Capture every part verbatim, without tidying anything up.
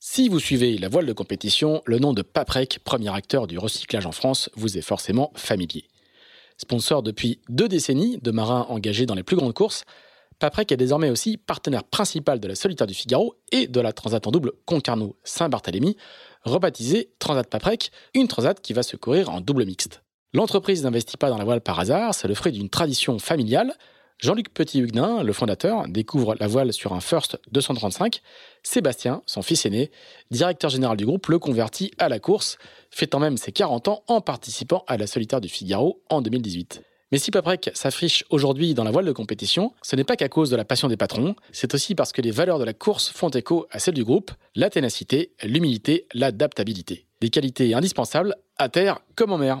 Si vous suivez la voile de compétition, le nom de Paprec, premier acteur du recyclage en France, vous est forcément familier. Sponsor depuis deux décennies de marins engagés dans les plus grandes courses, Paprec est désormais aussi partenaire principal de la Solitaire du Figaro et de la Transat en double Concarneau-Saint-Barthélemy, rebaptisée Transat Paprec, une transat qui va se courir en double mixte. L'entreprise n'investit pas dans la voile par hasard, c'est le fruit d'une tradition familiale. Jean-Luc Petit-Huguenin, le fondateur, découvre la voile sur un First deux cent trente-cinq. Sébastien, son fils aîné, directeur général du groupe, le convertit à la course, fêtant même ses quarante ans en participant à la Solitaire du Figaro en deux mille dix-huit. Mais si Paprec s'affiche aujourd'hui dans la voile de compétition, ce n'est pas qu'à cause de la passion des patrons, c'est aussi parce que les valeurs de la course font écho à celles du groupe, la ténacité, l'humilité, l'adaptabilité. Des qualités indispensables à terre comme en mer.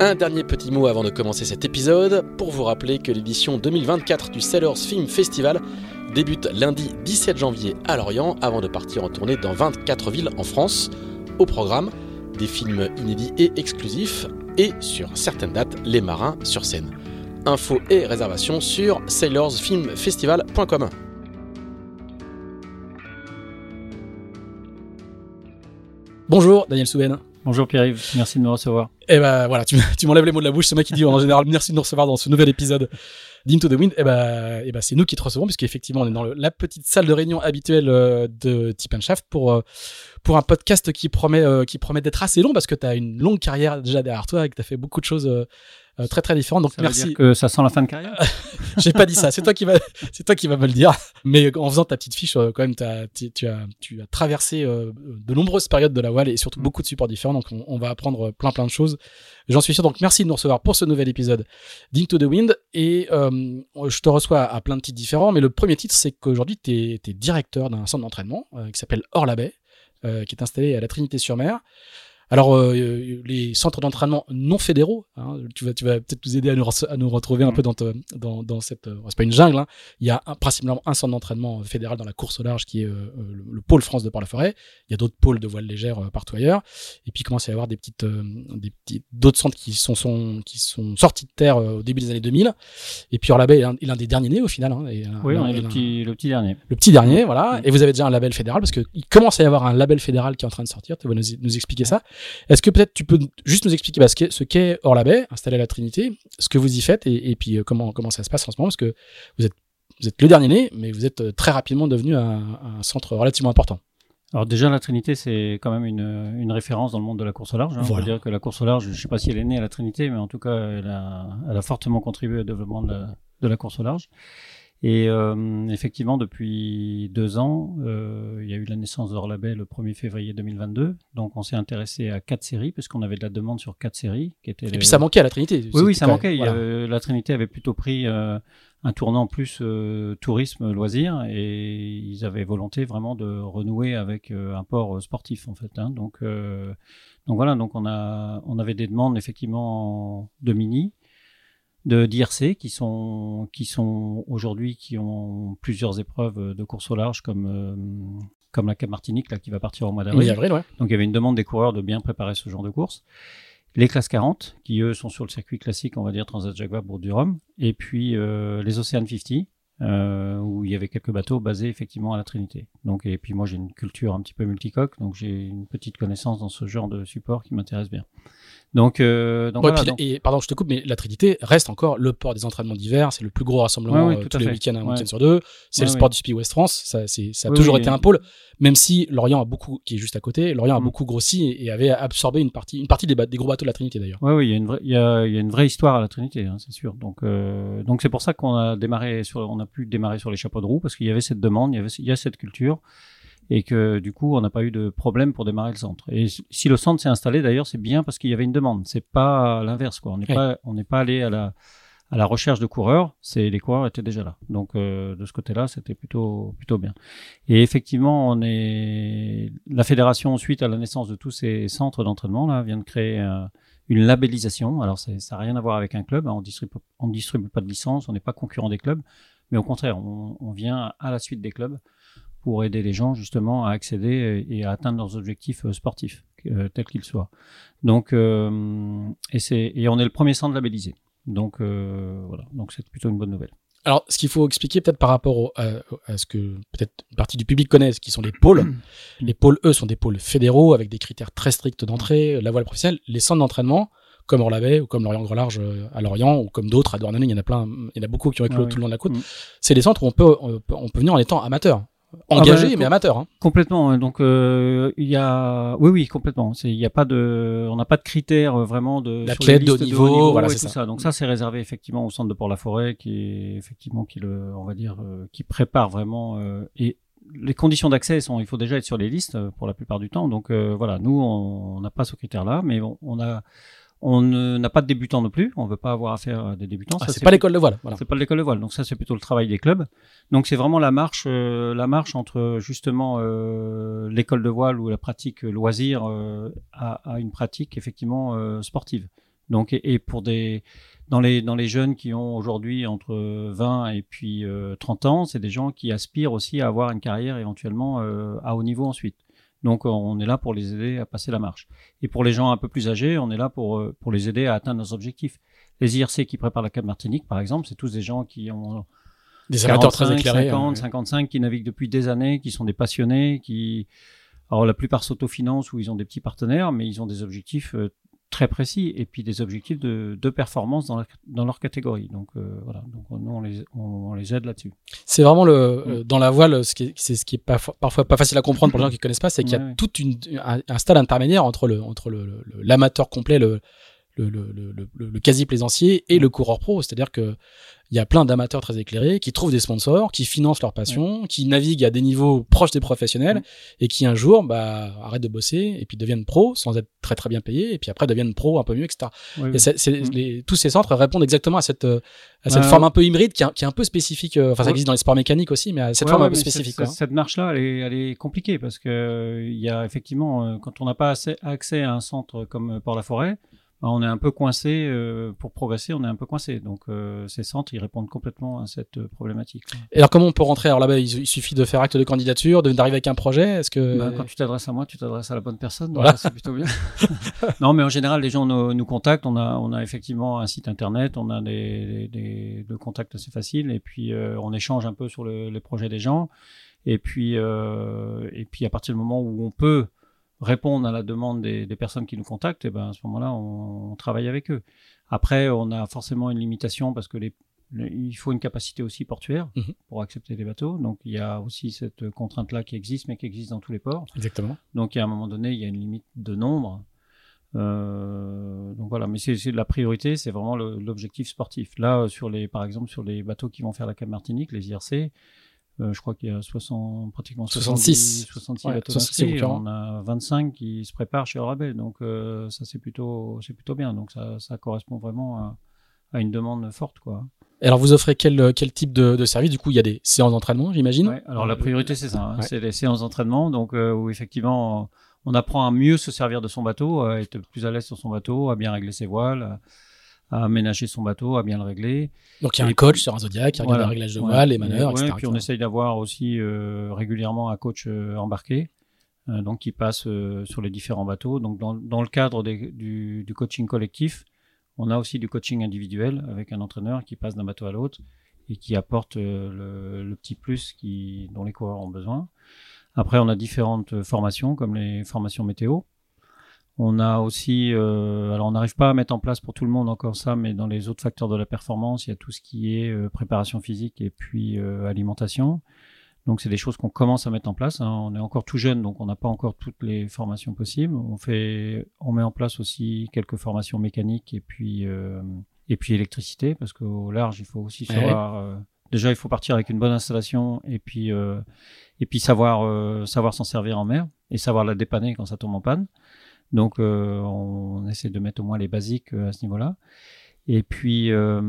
Un dernier petit mot avant de commencer cet épisode, pour vous rappeler que l'édition deux mille vingt-quatre du Sailors Film Festival débute lundi dix-sept janvier à Lorient avant de partir en tournée dans vingt-quatre villes en France. Au programme, des films inédits et exclusifs et, sur certaines dates, les marins sur scène. Infos et réservations sur sailors film festival point com. Bonjour Daniel Souben. Bonjour Pierre-Yves, merci de me recevoir. Eh ben voilà, tu, tu m'enlèves les mots de la bouche, ce mec qui dit en général merci de nous recevoir dans ce nouvel épisode d'Into the Wind. Eh ben, eh ben c'est nous qui te recevons, puisqu'effectivement on est dans le, la petite salle de réunion habituelle de Tip and Shaft pour, pour un podcast qui promet, qui promet d'être assez long, parce que tu as une longue carrière déjà derrière toi et que tu as fait beaucoup de choses très très différentes. Donc ça merci. Veut dire que ça sent la fin de carrière. J'ai pas dit ça, c'est toi qui vas me le dire. Mais en faisant ta petite fiche, quand même, t'as, t'as, tu, as, tu as traversé de nombreuses périodes de la voile et surtout beaucoup de supports différents. Donc on, on va apprendre plein plein de choses. J'en suis sûr, donc merci de nous recevoir pour ce nouvel épisode d'Into the Wind. Et euh, je te reçois à plein de titres différents, mais le premier titre, c'est qu'aujourd'hui, tu es directeur d'un centre d'entraînement euh, qui s'appelle Hors-la-Baie, euh, qui est installé à la Trinité-sur-Mer. Alors, euh, les centres d'entraînement non fédéraux, hein, tu vas, tu vas peut-être nous aider à nous, re- à nous retrouver un mmh. peu dans, te, dans, dans cette... Euh, c'est pas une jungle, hein. Il y a un, principalement un centre d'entraînement fédéral dans la course au large qui est euh, le, le pôle France de Port-la-Forêt. Il y a d'autres pôles de voile légère euh, partout ailleurs. Et puis, il commence à y avoir des petites, euh, des petites, d'autres centres qui sont, sont, qui sont sortis de terre euh, au début des années deux mille. Et puis, Hors-la-Baie est, est l'un des derniers nés au final. Hein, et, oui, on est le petit, le petit dernier. Le petit dernier, voilà. Mmh. Et vous avez déjà un label fédéral parce qu'il commence à y avoir un label fédéral qui est en train de sortir. Tu vas nous, nous expliquer ça. Est-ce que peut-être tu peux juste nous expliquer bah, ce, qu'est, ce qu'est Hors-la-Baie, installé à la Trinité, ce que vous y faites et, et puis comment, comment ça se passe en ce moment, parce que vous êtes, vous êtes le dernier né, mais vous êtes très rapidement devenu un, un centre relativement important. Alors déjà, la Trinité, c'est quand même une, une référence dans le monde de la course au large. Hein. Voilà. On peut dire que la course au large, je ne sais pas si elle est née à la Trinité, mais en tout cas, elle a, elle a fortement contribué au développement de la, de la course au large. Et euh, effectivement, depuis deux ans, euh, il y a eu la naissance d'Hors-la-Baie le premier février deux mille vingt-deux. Donc, on s'est intéressé à quatre séries, puisqu'on avait de la demande sur quatre séries. Qui étaient et les... puis, ça manquait à la Trinité. Oui, oui, ça manquait. Voilà. Euh, la Trinité avait plutôt pris euh, un tournant plus euh, tourisme, loisirs, et ils avaient volonté vraiment de renouer avec euh, un port sportif, en fait. Hein. Donc, euh, donc, voilà, donc on, a, on avait des demandes, effectivement, de mini. De d'I R C qui sont qui sont aujourd'hui qui ont plusieurs épreuves de course au large comme euh, comme la Cap Martinique là qui va partir au mois d'avril. Oui, avril, ouais. Donc il y avait une demande des coureurs de bien préparer ce genre de course. Les classes quarante qui eux sont sur le circuit classique, on va dire Transat Jacques Vabre, Route du Rhum, et puis euh, les Ocean cinquante euh, où il y avait quelques bateaux basés effectivement à la Trinité. Donc et puis moi j'ai une culture un petit peu multicoque, donc j'ai une petite connaissance dans ce genre de support qui m'intéresse bien. Donc, euh, donc, ouais, voilà, puis, donc, et pardon, je te coupe, mais la Trinité reste encore le port des entraînements d'hiver. C'est le plus gros rassemblement ouais, oui, euh, tous les fait. week-ends, un ouais. week-end sur deux. C'est ouais, le sport ouais. du Speed West France. Ça, c'est, ça a oui, toujours oui, été oui. un pôle, même si Lorient a beaucoup, qui est juste à côté, Lorient mm. a beaucoup grossi et, et avait absorbé une partie, une partie des, ba- des gros bateaux de la Trinité d'ailleurs. Ouais, oui, il y a une vraie, il y a, il y a une vraie histoire à la Trinité, hein, c'est sûr. Donc, euh, donc c'est pour ça qu'on a démarré sur, on a pu démarrer sur les chapeaux de roue parce qu'il y avait cette demande, il y avait, il y a cette culture. Et que du coup, on n'a pas eu de problème pour démarrer le centre. Et si le centre s'est installé, d'ailleurs, c'est bien parce qu'il y avait une demande. C'est pas l'inverse, quoi. On n'est ouais. pas, on n'est pas allé à la, à la recherche de coureurs, c'est les coureurs étaient déjà là. Donc euh, de ce côté-là, c'était plutôt plutôt bien. Et effectivement, on est la fédération suite à la naissance de tous ces centres d'entraînement là vient de créer euh, une labellisation. Alors c'est, ça n'a rien à voir avec un club. Hein. On distribue on distribue pas de licence, on n'est pas concurrent des clubs, mais au contraire, on, on vient à la suite des clubs pour aider les gens justement à accéder et à atteindre leurs objectifs sportifs euh, tels qu'ils soient. Donc euh, et c'est et on est le premier centre labellisé. Donc euh, voilà, donc c'est plutôt une bonne nouvelle. Alors, ce qu'il faut expliquer peut-être par rapport au, à, à ce que peut-être une partie du public connaissent, qui sont les pôles. Les pôles, eux, sont des pôles fédéraux avec des critères très stricts d'entrée, la voile professionnelle, les centres d'entraînement, comme Hors-la-Baie ou comme Lorient Grand Large à Lorient ou comme d'autres à Douarnenez, il y en a plein, il y en a beaucoup qui ont éclos ah, oui. tout le long de la côte. Mmh. C'est des centres où on peut, on peut, on peut venir en étant amateur. Engagé, ah ben, mais amateur. Hein. Complètement. Donc, euh, il y a, oui, oui, complètement. C'est, il y a pas de, on n'a pas de critères vraiment de. L'athlète de haut niveau, de haut niveau voilà, c'est tout ça. ça. Donc ça, c'est réservé effectivement au centre de Port-la-Forêt, qui est effectivement qui le, on va dire, euh, qui prépare vraiment. Euh, et les conditions d'accès sont, il faut déjà être sur les listes pour la plupart du temps. Donc euh, voilà, nous, on n'a pas ce critère-là, mais on, on a. On n'a pas de débutants non plus, on ne veut pas avoir affaire à des débutants. Ah, ça, c'est, c'est pas plutôt... l'école de voile. Voilà. C'est pas l'école de voile, donc ça c'est plutôt le travail des clubs. Donc c'est vraiment la marche, euh, la marche entre justement euh, l'école de voile ou la pratique loisir euh, à, à une pratique effectivement euh, sportive. Donc et, et pour des dans les dans les jeunes qui ont aujourd'hui entre vingt et puis euh, trente ans, c'est des gens qui aspirent aussi à avoir une carrière éventuellement euh, à haut niveau ensuite. Donc, on est là pour les aider à passer la marche. Et pour les gens un peu plus âgés, on est là pour, pour les aider à atteindre leurs objectifs. Les I R C qui préparent la Cap Martinique, par exemple, c'est tous des gens qui ont des amateurs très éclairés, cinquante, hein. cinquante-cinq, qui naviguent depuis des années, qui sont des passionnés, qui, alors la plupart s'autofinancent ou ils ont des petits partenaires, mais ils ont des objectifs euh, très précis et puis des objectifs de, de performance dans, la, dans leur catégorie. Donc euh, voilà, donc nous on les, on, on les aide là-dessus. C'est vraiment le, oui. euh, dans la voile, ce qui est, c'est ce qui est pas, parfois pas facile à comprendre pour les gens qui ne connaissent pas, c'est qu'il y a oui, oui. tout un, un stade intermédiaire entre, le, entre le, le, l'amateur complet, le, le, le, le, le quasi-plaisancier et oui. le coureur pro. C'est-à-dire qu'il y a plein d'amateurs très éclairés qui trouvent des sponsors, qui financent leur passion, oui. qui naviguent à des niveaux proches des professionnels oui. et qui un jour bah, arrêtent de bosser et puis deviennent pros sans être très très bien payés et puis après deviennent pros un peu mieux, et cetera. Oui, et c'est, c'est, oui. les, tous ces centres répondent exactement à cette, à cette euh, forme un peu hybride qui, qui est un peu spécifique. Enfin, ouais. ça existe dans les sports mécaniques aussi, mais à cette ouais, forme ouais, un peu spécifique. Quoi. Cette marche-là, elle est, elle est compliquée parce que euh, y a effectivement, euh, quand on n'a pas assez, accès à un centre comme Port-la-Forêt, bah, on est un peu coincé euh, pour progresser, on est un peu coincé. Donc euh, ces centres, ils répondent complètement à cette euh, problématique. Et alors comment on peut rentrer ? Alors là-bas, il, il suffit de faire acte de candidature, de, d'arriver avec un projet. Est-ce que bah, quand tu t'adresses à moi, tu t'adresses à la bonne personne. Donc voilà. Ça, c'est plutôt bien. Non, mais en général, les gens nous, nous contactent. On a, on a effectivement un site internet, on a des, des, des, des contacts assez faciles, et puis euh, on échange un peu sur le, les projets des gens. Et puis, euh, et puis à partir du moment où on peut répondre à la demande des, des personnes qui nous contactent, et ben à ce moment-là, on, on travaille avec eux. Après, on a forcément une limitation parce que les, les, il faut une capacité aussi portuaire mmh. pour accepter les bateaux. Donc, il y a aussi cette contrainte-là qui existe, mais qui existe dans tous les ports. Exactement. Donc, à un moment donné, il y a une limite de nombre. Euh, donc voilà, mais c'est, c'est la priorité, c'est vraiment le, l'objectif sportif. Là, sur les, par exemple, sur les bateaux qui vont faire la Cap Martinique, les I R C. Euh, je crois qu'il y a soixante, pratiquement soixante-six, soixante-six ouais, bateaux inscrits. On a vingt-cinq qui se préparent chez Hors-la-Baie. Donc, euh, ça, c'est plutôt, c'est plutôt bien. Donc, ça, ça correspond vraiment à, à une demande forte, quoi. Et alors, vous offrez quel, quel type de, de service ? Du coup, il y a des séances d'entraînement, j'imagine ? Ouais, alors, la priorité, c'est ça. Hein, ouais. C'est les séances d'entraînement, donc, euh, où effectivement, on apprend à mieux se servir de son bateau, à être plus à l'aise sur son bateau, à bien régler ses voiles, à aménager son bateau, à bien le régler. Donc il y a et un coach puis, sur un Zodiac qui regarde voilà, le réglage de voile, voilà, les manœuvres, ouais, et cetera. Et puis on essaye d'avoir aussi euh, régulièrement un coach euh, embarqué, euh, donc qui passe euh, sur les différents bateaux. Donc dans, dans le cadre des, du, du coaching collectif, on a aussi du coaching individuel avec un entraîneur qui passe d'un bateau à l'autre et qui apporte euh, le, le petit plus qui, dont les coureurs ont besoin. Après on a différentes formations comme les formations météo. On a aussi, euh, alors on n'arrive pas à mettre en place pour tout le monde encore ça, mais dans les autres facteurs de la performance, il y a tout ce qui est euh, préparation physique et puis euh, alimentation. Donc c'est des choses qu'on commence à mettre en place. Hein. On est encore tout jeune, donc on n'a pas encore toutes les formations possibles. On fait, on met en place aussi quelques formations mécaniques et puis euh, et puis électricité, parce qu'au large il faut aussi savoir. Ouais. Euh, déjà il faut partir avec une bonne installation et puis euh, et puis savoir euh, savoir s'en servir en mer et savoir la dépanner quand ça tombe en panne. Donc, euh, on essaie de mettre au moins les basiques euh, à ce niveau-là. Et puis euh,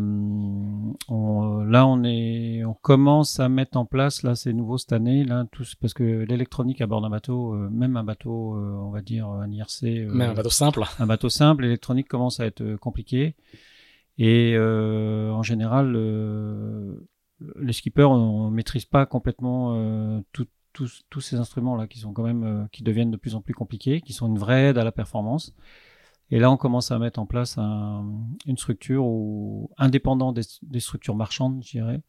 on, là, on est, on commence à mettre en place là, c'est nouveau cette année là, tout, parce que l'électronique à bord d'un bateau, euh, même un bateau, euh, on va dire un I R C, euh, même un bateau simple, un bateau simple, l'électronique commence à être compliquée. Et euh, en général, euh, les skippers, on ne maîtrise pas complètement euh, tout, tout, tous ces instruments là qui sont quand même, euh, qui deviennent de plus en plus compliqués, qui sont une vraie aide à la performance. Et là, on commence à mettre en place un, une structure où, indépendant des, des structures marchandes, je dirais,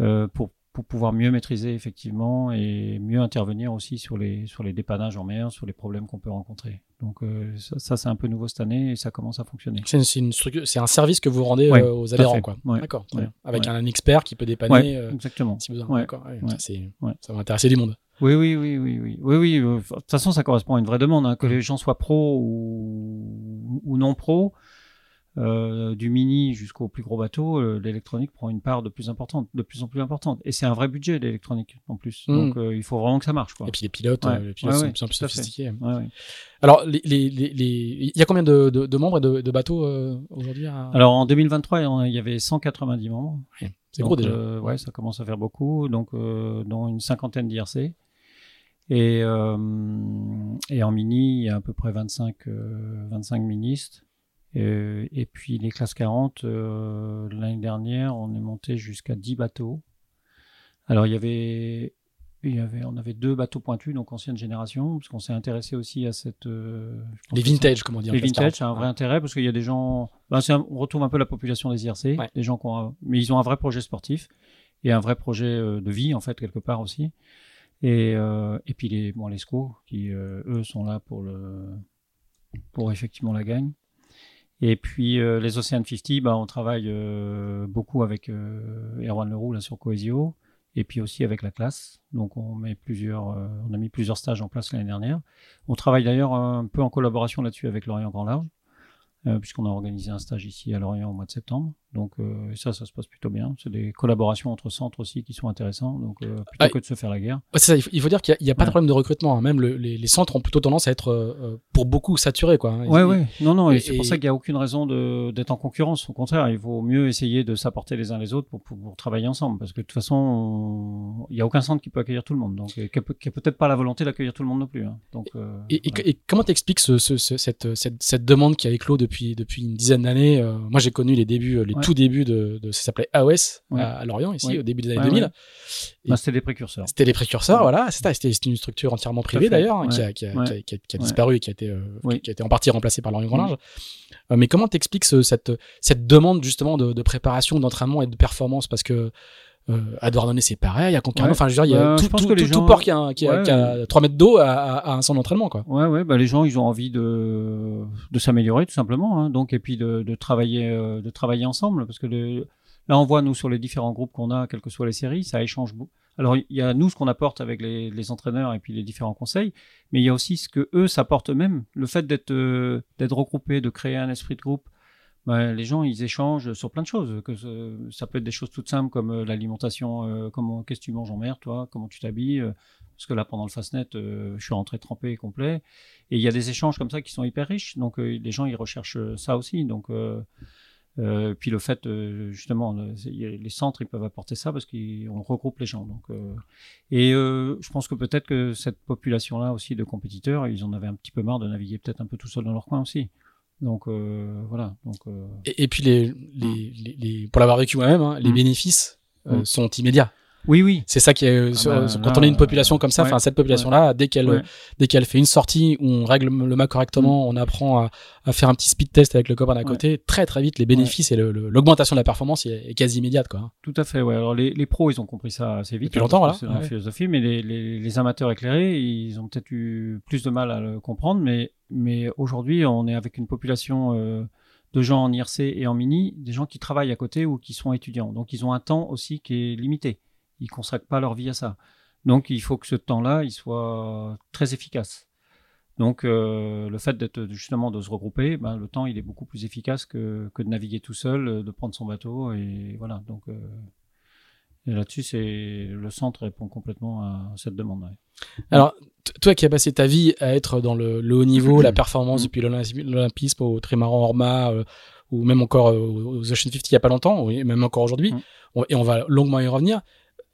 euh, pour, pour pouvoir mieux maîtriser effectivement et mieux intervenir aussi sur les, sur les dépannages en mer, sur les problèmes qu'on peut rencontrer. Donc euh, ça, ça, c'est un peu nouveau cette année et ça commence à fonctionner. C'est, c'est, une structure, c'est un service que vous rendez ouais, euh, aux adhérents, quoi. Ouais, d'accord. Ouais, avec ouais. un expert qui peut dépanner. Ouais, euh, exactement. Si vous en... ouais, d'accord. Ouais, ouais, ça, c'est, ouais. ça va intéresser du monde. Oui, oui, oui, oui, oui, oui, oui. De toute façon, ça correspond à une vraie demande, hein, que les gens soient pros ou, ou non pros, euh, du mini jusqu'au plus gros bateau, euh, l'électronique prend une part de plus importante, de plus en plus importante. Et c'est un vrai budget l'électronique en plus. Mmh. Donc euh, il faut vraiment que ça marche, quoi. Et puis les pilotes, ouais. euh, les pilotes ouais, sont de ouais, plus en plus sophistiqués. Ouais, ouais. Alors, les, les, les, les... il y a combien de, de, de membres et de, de bateaux euh, aujourd'hui à... Alors en deux mille vingt-trois, il y avait cent quatre-vingt-dix membres. Ouais. C'est donc, gros déjà. Euh, ouais, ça commence à faire beaucoup, donc euh, dont une cinquantaine d'I R C. Et, euh, et en mini, il y a à peu près vingt-cinq, euh, vingt-cinq ministres. Et, et puis les classes quarante, euh, l'année dernière, on est monté jusqu'à dix bateaux. Alors il y avait, il y avait, on avait deux bateaux pointus, donc ancienne génération, parce qu'on s'est intéressé aussi à cette... Euh, les vintage, comment dire. Les vintage, c'est un vrai ouais. intérêt, parce qu'il y a des gens... Ben, c'est un, on retrouve un peu la population des I R C, ouais. des gens qui ont un, mais ils ont un vrai projet sportif et un vrai projet euh, de vie, en fait, quelque part aussi. Et, euh, et puis les, bon, les S C O qui euh, eux sont là pour le pour effectivement la gagne. Et puis euh, les Ocean cinquante, bah on travaille euh, beaucoup avec euh, Erwan Leroux là sur Coesio et puis aussi avec la classe. Donc on met plusieurs euh, on a mis plusieurs stages en place l'année dernière. On travaille d'ailleurs un peu en collaboration là-dessus avec Lorient Grand Large. Euh, puisqu'on a organisé un stage ici à Lorient au mois de septembre. Donc euh, ça, ça se passe plutôt bien. C'est des collaborations entre centres aussi qui sont intéressantes, donc euh, plutôt ah, que de se faire la guerre. Ouais, c'est ça, il faut dire qu'il n'y a, il y a pas ouais. de problème de recrutement. Hein. Même le, les, les centres ont plutôt tendance à être, euh, pour beaucoup, saturés. Oui, oui. Ouais. Non, non, et, et c'est pour et... ça qu'il n'y a aucune raison de, d'être en concurrence. Au contraire, il vaut mieux essayer de s'apporter les uns les autres pour, pour, pour travailler ensemble. Parce que de toute façon, il n'y a aucun centre qui peut accueillir tout le monde. Donc, et, qui n'a peut-être pas la volonté d'accueillir tout le monde non plus. Hein. Donc, euh, et, et, voilà. et, et comment t'expliques ce, ce, ce, cette, cette, cette demande qui a éclos depuis Depuis, depuis une dizaine d'années? Euh, moi j'ai connu les débuts, les ouais. tout débuts de, de ça s'appelait A O S ouais. à, à Lorient, ici, ouais. au début des années ouais, deux mille. Ouais. Ben, c'était des précurseurs. C'était des précurseurs, ouais. voilà. C'était, c'était, c'était une structure entièrement privée d'ailleurs, ouais. qui a, qui a, ouais. qui a, qui a, qui a ouais. disparu et qui a, été, euh, oui. qui a été en partie remplacée par Lorient Grand Large. Mmh. Euh, mais comment t'expliques ce, cette, cette demande justement de, de préparation, d'entraînement et de performance? Parce que Euh, à Douarnenez c'est pareil, à Concarneau, enfin ouais. je veux dire, il y a euh, tout, tout, tout, gens... tout port qui a, qui a, ouais. qui a trois mètres d'eau à, à, à un centre d'entraînement, quoi. Ouais, ouais, bah les gens ils ont envie de, de s'améliorer tout simplement, hein, donc, et puis de, de, travailler, de travailler ensemble, parce que le, là on voit nous sur les différents groupes qu'on a, quelles que soient les séries, ça échange beaucoup. Alors il y a nous ce qu'on apporte avec les, les entraîneurs et puis les différents conseils, mais il y a aussi ce que eux s'apportent eux-mêmes, le fait d'être, euh, d'être regroupés, de créer un esprit de groupe. Ben, les gens, ils échangent sur plein de choses. Que ce, ça peut être des choses toutes simples comme euh, l'alimentation, euh, comment, qu'est-ce que tu manges en mer, toi, comment tu t'habilles. Euh, parce que là, pendant le Fastnet, euh, je suis rentré trempé et complet. Et il y a des échanges comme ça qui sont hyper riches. Donc, euh, les gens, ils recherchent ça aussi. Donc, euh, euh, puis le fait, euh, justement, le, les centres, ils peuvent apporter ça parce qu'on regroupe les gens. Donc, euh, et euh, je pense que peut-être que cette population-là aussi de compétiteurs, ils en avaient un petit peu marre de naviguer peut-être un peu tout seul dans leur coin aussi. Donc euh, voilà. Donc, euh... et, et puis les, les, les, les, pour l'avoir vécu moi-même, hein, les mmh. bénéfices euh, mmh. sont immédiats. Oui, oui. C'est ça qui est, ah sur, ben, sur, quand là, on est une population euh, comme ça, enfin ouais, cette population-là, ouais. dès qu'elle, ouais. dès qu'elle fait une sortie où on règle le mât correctement, mmh. on apprend à, à faire un petit speed test avec le copain d'à côté, ouais. très très vite les bénéfices ouais. et le, le, l'augmentation de la performance est, est quasi immédiate, quoi. Tout à fait. Ouais. Alors les, les pros, ils ont compris ça assez vite. Depuis hein, longtemps, voilà. C'est ouais. la philosophie, mais les, les, les amateurs éclairés, ils ont peut-être eu plus de mal à le comprendre, mais mais aujourd'hui, on est avec une population euh, de gens en I R C et en mini, des gens qui travaillent à côté ou qui sont étudiants. Donc ils ont un temps aussi qui est limité. Ils ne consacrent pas leur vie à ça. Donc, il faut que ce temps-là, il soit très efficace. Donc, euh, le fait d'être justement de se regrouper, ben, le temps, il est beaucoup plus efficace que, que de naviguer tout seul, de prendre son bateau. Et voilà. Donc, euh, et là-dessus, c'est, le centre répond complètement à cette demande. Ouais. Alors, t- toi qui as passé ta vie à être dans le, le haut niveau, mmh. la performance, mmh. depuis l'olympisme, au trimaran hors-mât, euh, ou même encore euh, aux Ocean cinquante il n'y a pas longtemps, et même encore aujourd'hui, mmh. et on va longuement y revenir.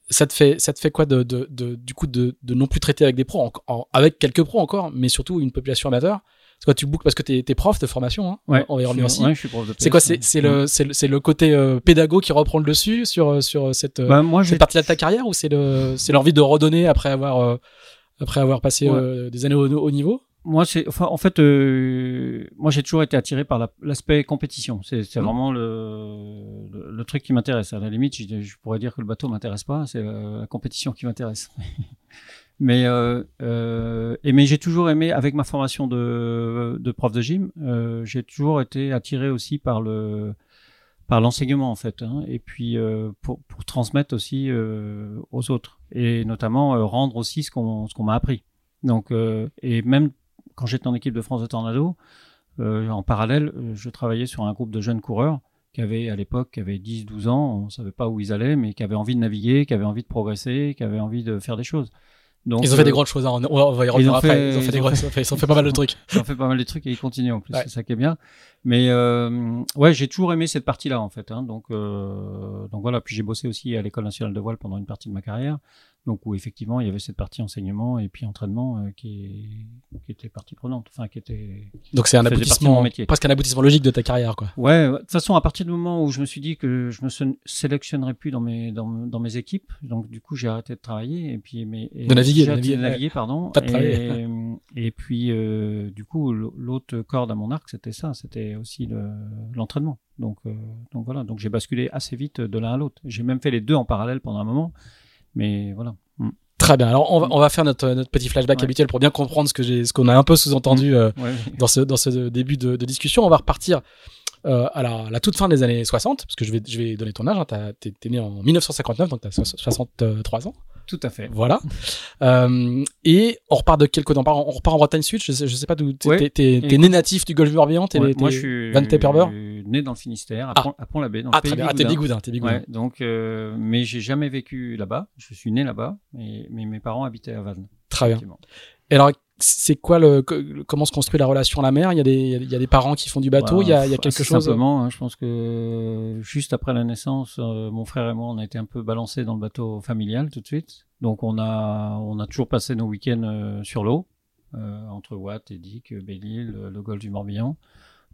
Ça te fait, ça te fait quoi de, de, de, du coup de, de non plus traiter avec des pros, en, en, avec quelques pros encore, mais surtout une population amateur? Parce que tu bookes parce que t'es, t'es prof de formation, hein. Ouais, on va y revenir aussi. Ouais, je suis prof de P S, c'est quoi, c'est, c'est, ouais. le, c'est le, c'est le côté euh, pédago qui reprend le dessus sur, sur cette, bah, moi, cette partie-là de ta carrière, ou c'est le, c'est l'envie de redonner après avoir, euh, après avoir passé ouais. euh, des années au, au niveau? Moi, c'est, enfin, en fait, euh, moi, j'ai toujours été attiré par la, l'aspect compétition. C'est, c'est mmh. vraiment le, le, le truc qui m'intéresse. À la limite, je, je pourrais dire que le bateau m'intéresse pas. C'est la, la compétition qui m'intéresse. Mais euh, euh, et mais j'ai toujours aimé, avec ma formation de, de prof de gym, euh, j'ai toujours été attiré aussi par le par l'enseignement en fait, hein, et puis euh, pour pour transmettre aussi euh, aux autres, et notamment euh, rendre aussi ce qu'on ce qu'on m'a appris. Donc euh, et même quand j'étais en équipe de France de Tornado, euh, en parallèle, je travaillais sur un groupe de jeunes coureurs qui avaient à l'époque qui avaient dix douze ans, on savait pas où ils allaient, mais qui avaient envie de naviguer, qui avaient envie de progresser, qui avaient envie de faire des choses. Donc, ils ont fait euh, des grandes choses, hein. On va y revenir après. Fait, ils ont fait, des ont fait, fait, ils ont fait pas mal de trucs. Ils ont fait pas mal de trucs et ils continuent en plus, ouais. C'est ça qui est bien. Mais euh, ouais, j'ai toujours aimé cette partie-là en fait. Hein. Donc, euh, donc voilà, puis j'ai bossé aussi à l'École nationale de voile pendant une partie de ma carrière. Donc où effectivement, il y avait cette partie enseignement et puis entraînement euh, qui, qui était partie prenante. Enfin, qui était. Donc c'est un aboutissement, presque un aboutissement logique de ta carrière, quoi. Ouais, de toute façon, à partir du moment où je me suis dit que je me sélectionnerais plus dans mes dans, dans mes équipes, donc du coup j'ai arrêté de travailler et puis mais et, de naviguer, de naviguer, de naviguer, pardon. Pas de travailler. Et, et puis euh, du coup l'autre corde à mon arc, c'était ça, c'était aussi le, l'entraînement. Donc euh, donc voilà, donc j'ai basculé assez vite de l'un à l'autre. J'ai même fait les deux en parallèle pendant un moment. Mais voilà. Mm. Très bien. Alors, on va, on va faire notre, notre petit flashback ouais. habituel pour bien comprendre ce, que j'ai, ce qu'on a un peu sous-entendu euh, ouais. dans, ce, dans ce début de, de discussion. On va repartir euh, à, la, à la toute fin des années soixante, parce que je vais, je vais donner ton âge. Hein, t'es, t'es né en dix-neuf cent cinquante-neuf, donc t'as soixante-trois ans. Tout à fait. Voilà. euh, et on repart de quelque temps. On repart en Bretagne Sud. Je sais, je sais pas d'où. T'es, ouais. t'es, t'es, t'es né natif du golfe du Morbihan. T'es, ouais. t'es Moi, je suis Van Tepperber. Né dans le Finistère, à, ah. Pont, à Pont-la-Baie, dans ah, le pays Bigoudin. Ah, t'es Bigoudin, t'es Bigoudin. Ouais, donc, euh, mais j'ai jamais vécu là-bas. Je suis né là-bas, mais, mais mes parents habitaient à Vannes. Très bien. Et alors, c'est quoi le, le comment se construit la relation à la mer? Il y a des, il y a des parents qui font du bateau. Bah, il y a, il y a quelque chose. Simplement, hein, je pense que juste après la naissance, euh, mon frère et moi, on a été un peu balancés dans le bateau familial tout de suite. Donc, on a, on a toujours passé nos week-ends euh, sur l'eau, euh, entre Watt, Édic, Belle-Île, le, le golfe du Morbihan.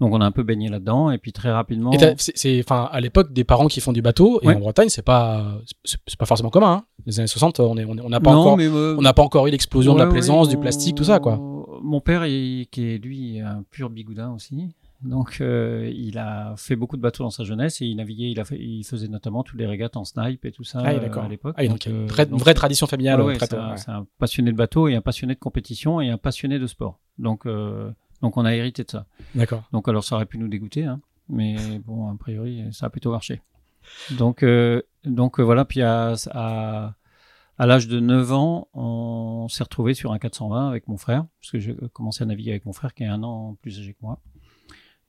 Donc, on a un peu baigné là-dedans, et puis très rapidement. Et c'est, c'est, enfin, à l'époque, des parents qui font du bateau, et ouais. en Bretagne, c'est pas, c'est, c'est pas forcément commun, hein. Les années soixante, on est, on n'a pas non, encore, euh, on n'a pas encore eu l'explosion ouais, de la plaisance, ouais, du plastique, on... tout ça, quoi. Mon père, il, qui est, lui, un pur bigoudin aussi. Donc, euh, il a fait beaucoup de bateaux dans sa jeunesse, et il naviguait, il a fait, il faisait notamment toutes les régates en snipe et tout ça, ah, euh, à l'époque. Ah, donc, donc, euh, une vraie, donc, vraie tradition familiale. Ouais, ouais, très c'est, tôt, un, ouais. c'est un passionné de bateau, et un passionné de compétition, et un passionné de sport. Donc, euh, Donc, on a hérité de ça. D'accord. Donc, alors, ça aurait pu nous dégoûter, hein, mais bon, a priori, ça a plutôt marché. Donc, euh, donc euh, voilà. Puis, à, à, à l'âge de neuf ans, on s'est retrouvé sur un quatre cent vingt avec mon frère, parce que j'ai commencé à naviguer avec mon frère, qui est un an plus âgé que moi.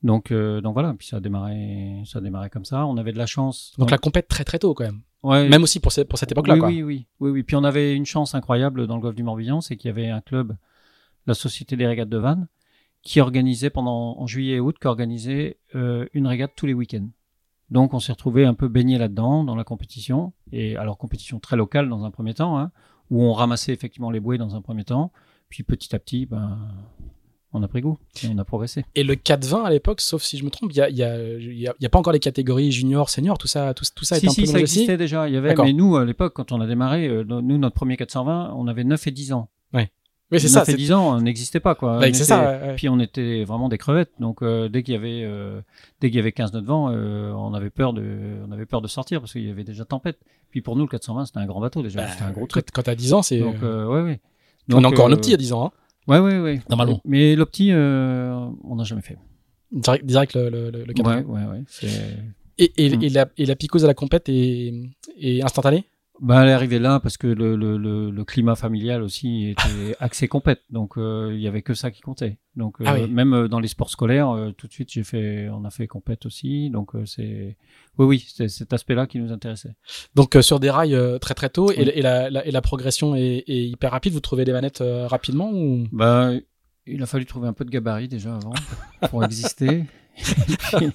Donc, euh, donc voilà. Puis, ça a démarré, ça a démarré comme ça. On avait de la chance. Donc, donc... la compète très, très tôt, quand même. Ouais. Même aussi pour, ce, pour cette époque-là, oui, quoi. Oui, oui, oui, oui. Puis, on avait une chance incroyable dans le golfe du Morbihan, c'est qu'il y avait un club, la Société des régates de Vannes, qui organisait pendant, en juillet et août, qui organisait euh, une régate tous les week-ends. Donc, on s'est retrouvé un peu baigné là-dedans, dans la compétition. Et alors, compétition très locale dans un premier temps, hein, où on ramassait effectivement les bouées dans un premier temps. Puis, petit à petit, ben, on a pris goût et on a progressé. Et le quatre vingt à l'époque, sauf si je me trompe, il n'y a, y a, y a, y a pas encore les catégories junior, senior, tout ça, tout, tout ça si, est un si, peu Si, si, ça existait aussi. Déjà. Il y avait, mais nous, à l'époque, quand on a démarré, euh, nous, notre premier quatre cent vingt, on avait neuf et dix ans. Ouais. Mais c'est ça, c'est dix ans, on n'existait pas, quoi. Bah, c'est était... ça. Ouais, ouais. Puis on était vraiment des crevettes, donc euh, dès qu'il y avait euh, dès qu'il y avait quinze nœuds de vent, euh, on avait peur de on avait peur de sortir parce qu'il y avait déjà tempête. Puis pour nous le quatre cent vingt, c'était un grand bateau déjà, bah, c'était un gros truc. Quand t'as dix ans, c'est donc euh, ouais ouais. Donc, on a encore euh... l'opti à dix ans, hein. Ouais ouais ouais. Normalement. Mais l'opti euh, on n'a jamais fait. Direct direct le le le quatre-vingts. Ouais ouais ouais, c'est... Et et, mmh. et la et la picose à la compète est est instantanée. Bah, elle est arrivée là parce que le, le, le, le climat familial aussi était axé compète, donc il euh, y avait que ça qui comptait. Donc euh, ah oui. Même dans les sports scolaires, euh, tout de suite j'ai fait, on a fait compète aussi. Donc euh, c'est, oui oui, c'est cet aspect-là qui nous intéressait. Donc euh, sur des rails euh, très très tôt, oui. et, et, la, la, et la progression est, est hyper rapide. Vous trouvez des manettes euh, rapidement ou? Bah, il a fallu trouver un peu de gabarit déjà avant pour exister. Et puis...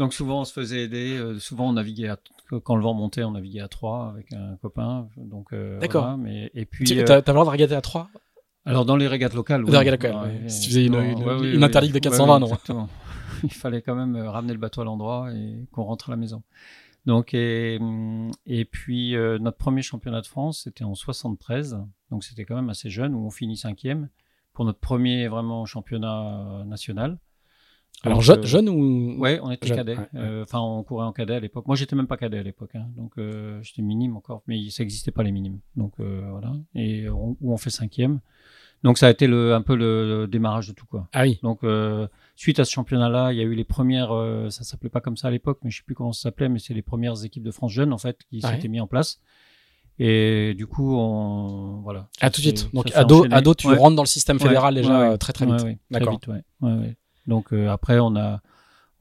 Donc souvent on se faisait aider, euh, souvent on naviguait à, quand le vent montait, on naviguait à trois avec un copain. Donc euh, d'accord. Voilà, mais et puis tu, euh, t'as, t'as vraiment de régater à trois? Alors dans les régates locales, oui, dans les régates locales, ouais, ouais, si tu faisais une, une, ouais, oui, une interligue oui, de quatre cent vingt, ouais, non. Il fallait quand même ramener le bateau à l'endroit et qu'on rentre à la maison. Donc et et puis euh, notre premier championnat de France, c'était en soixante-treize, donc c'était quand même assez jeune, où on finit cinquième pour notre premier vraiment championnat national. Alors donc, jeune, euh, jeune ou ouais, on était jeune, cadet. Ouais, ouais. Enfin, euh, on courait en cadet à l'époque. Moi, j'étais même pas cadet à l'époque, hein, donc euh, j'étais minime encore, mais ça n'existait pas les minimes. Donc euh, voilà, et on, où on fait cinquième. Donc ça a été le, un peu le, le démarrage de tout quoi. Ah oui. Donc euh, suite à ce championnat-là, il y a eu les premières, euh, ça s'appelait pas comme ça à l'époque, mais je sais plus comment ça s'appelait, mais c'est les premières équipes de France jeunes en fait qui ah s'étaient oui. mis en place. Et du coup, on voilà. Ah tout de suite. Donc ado, ado, tu ouais. rentres dans le système fédéral ouais. déjà ouais, ouais. très très vite. Ouais, ouais. D'accord. Très vite, ouais. Ouais, ouais. Donc euh, après, on a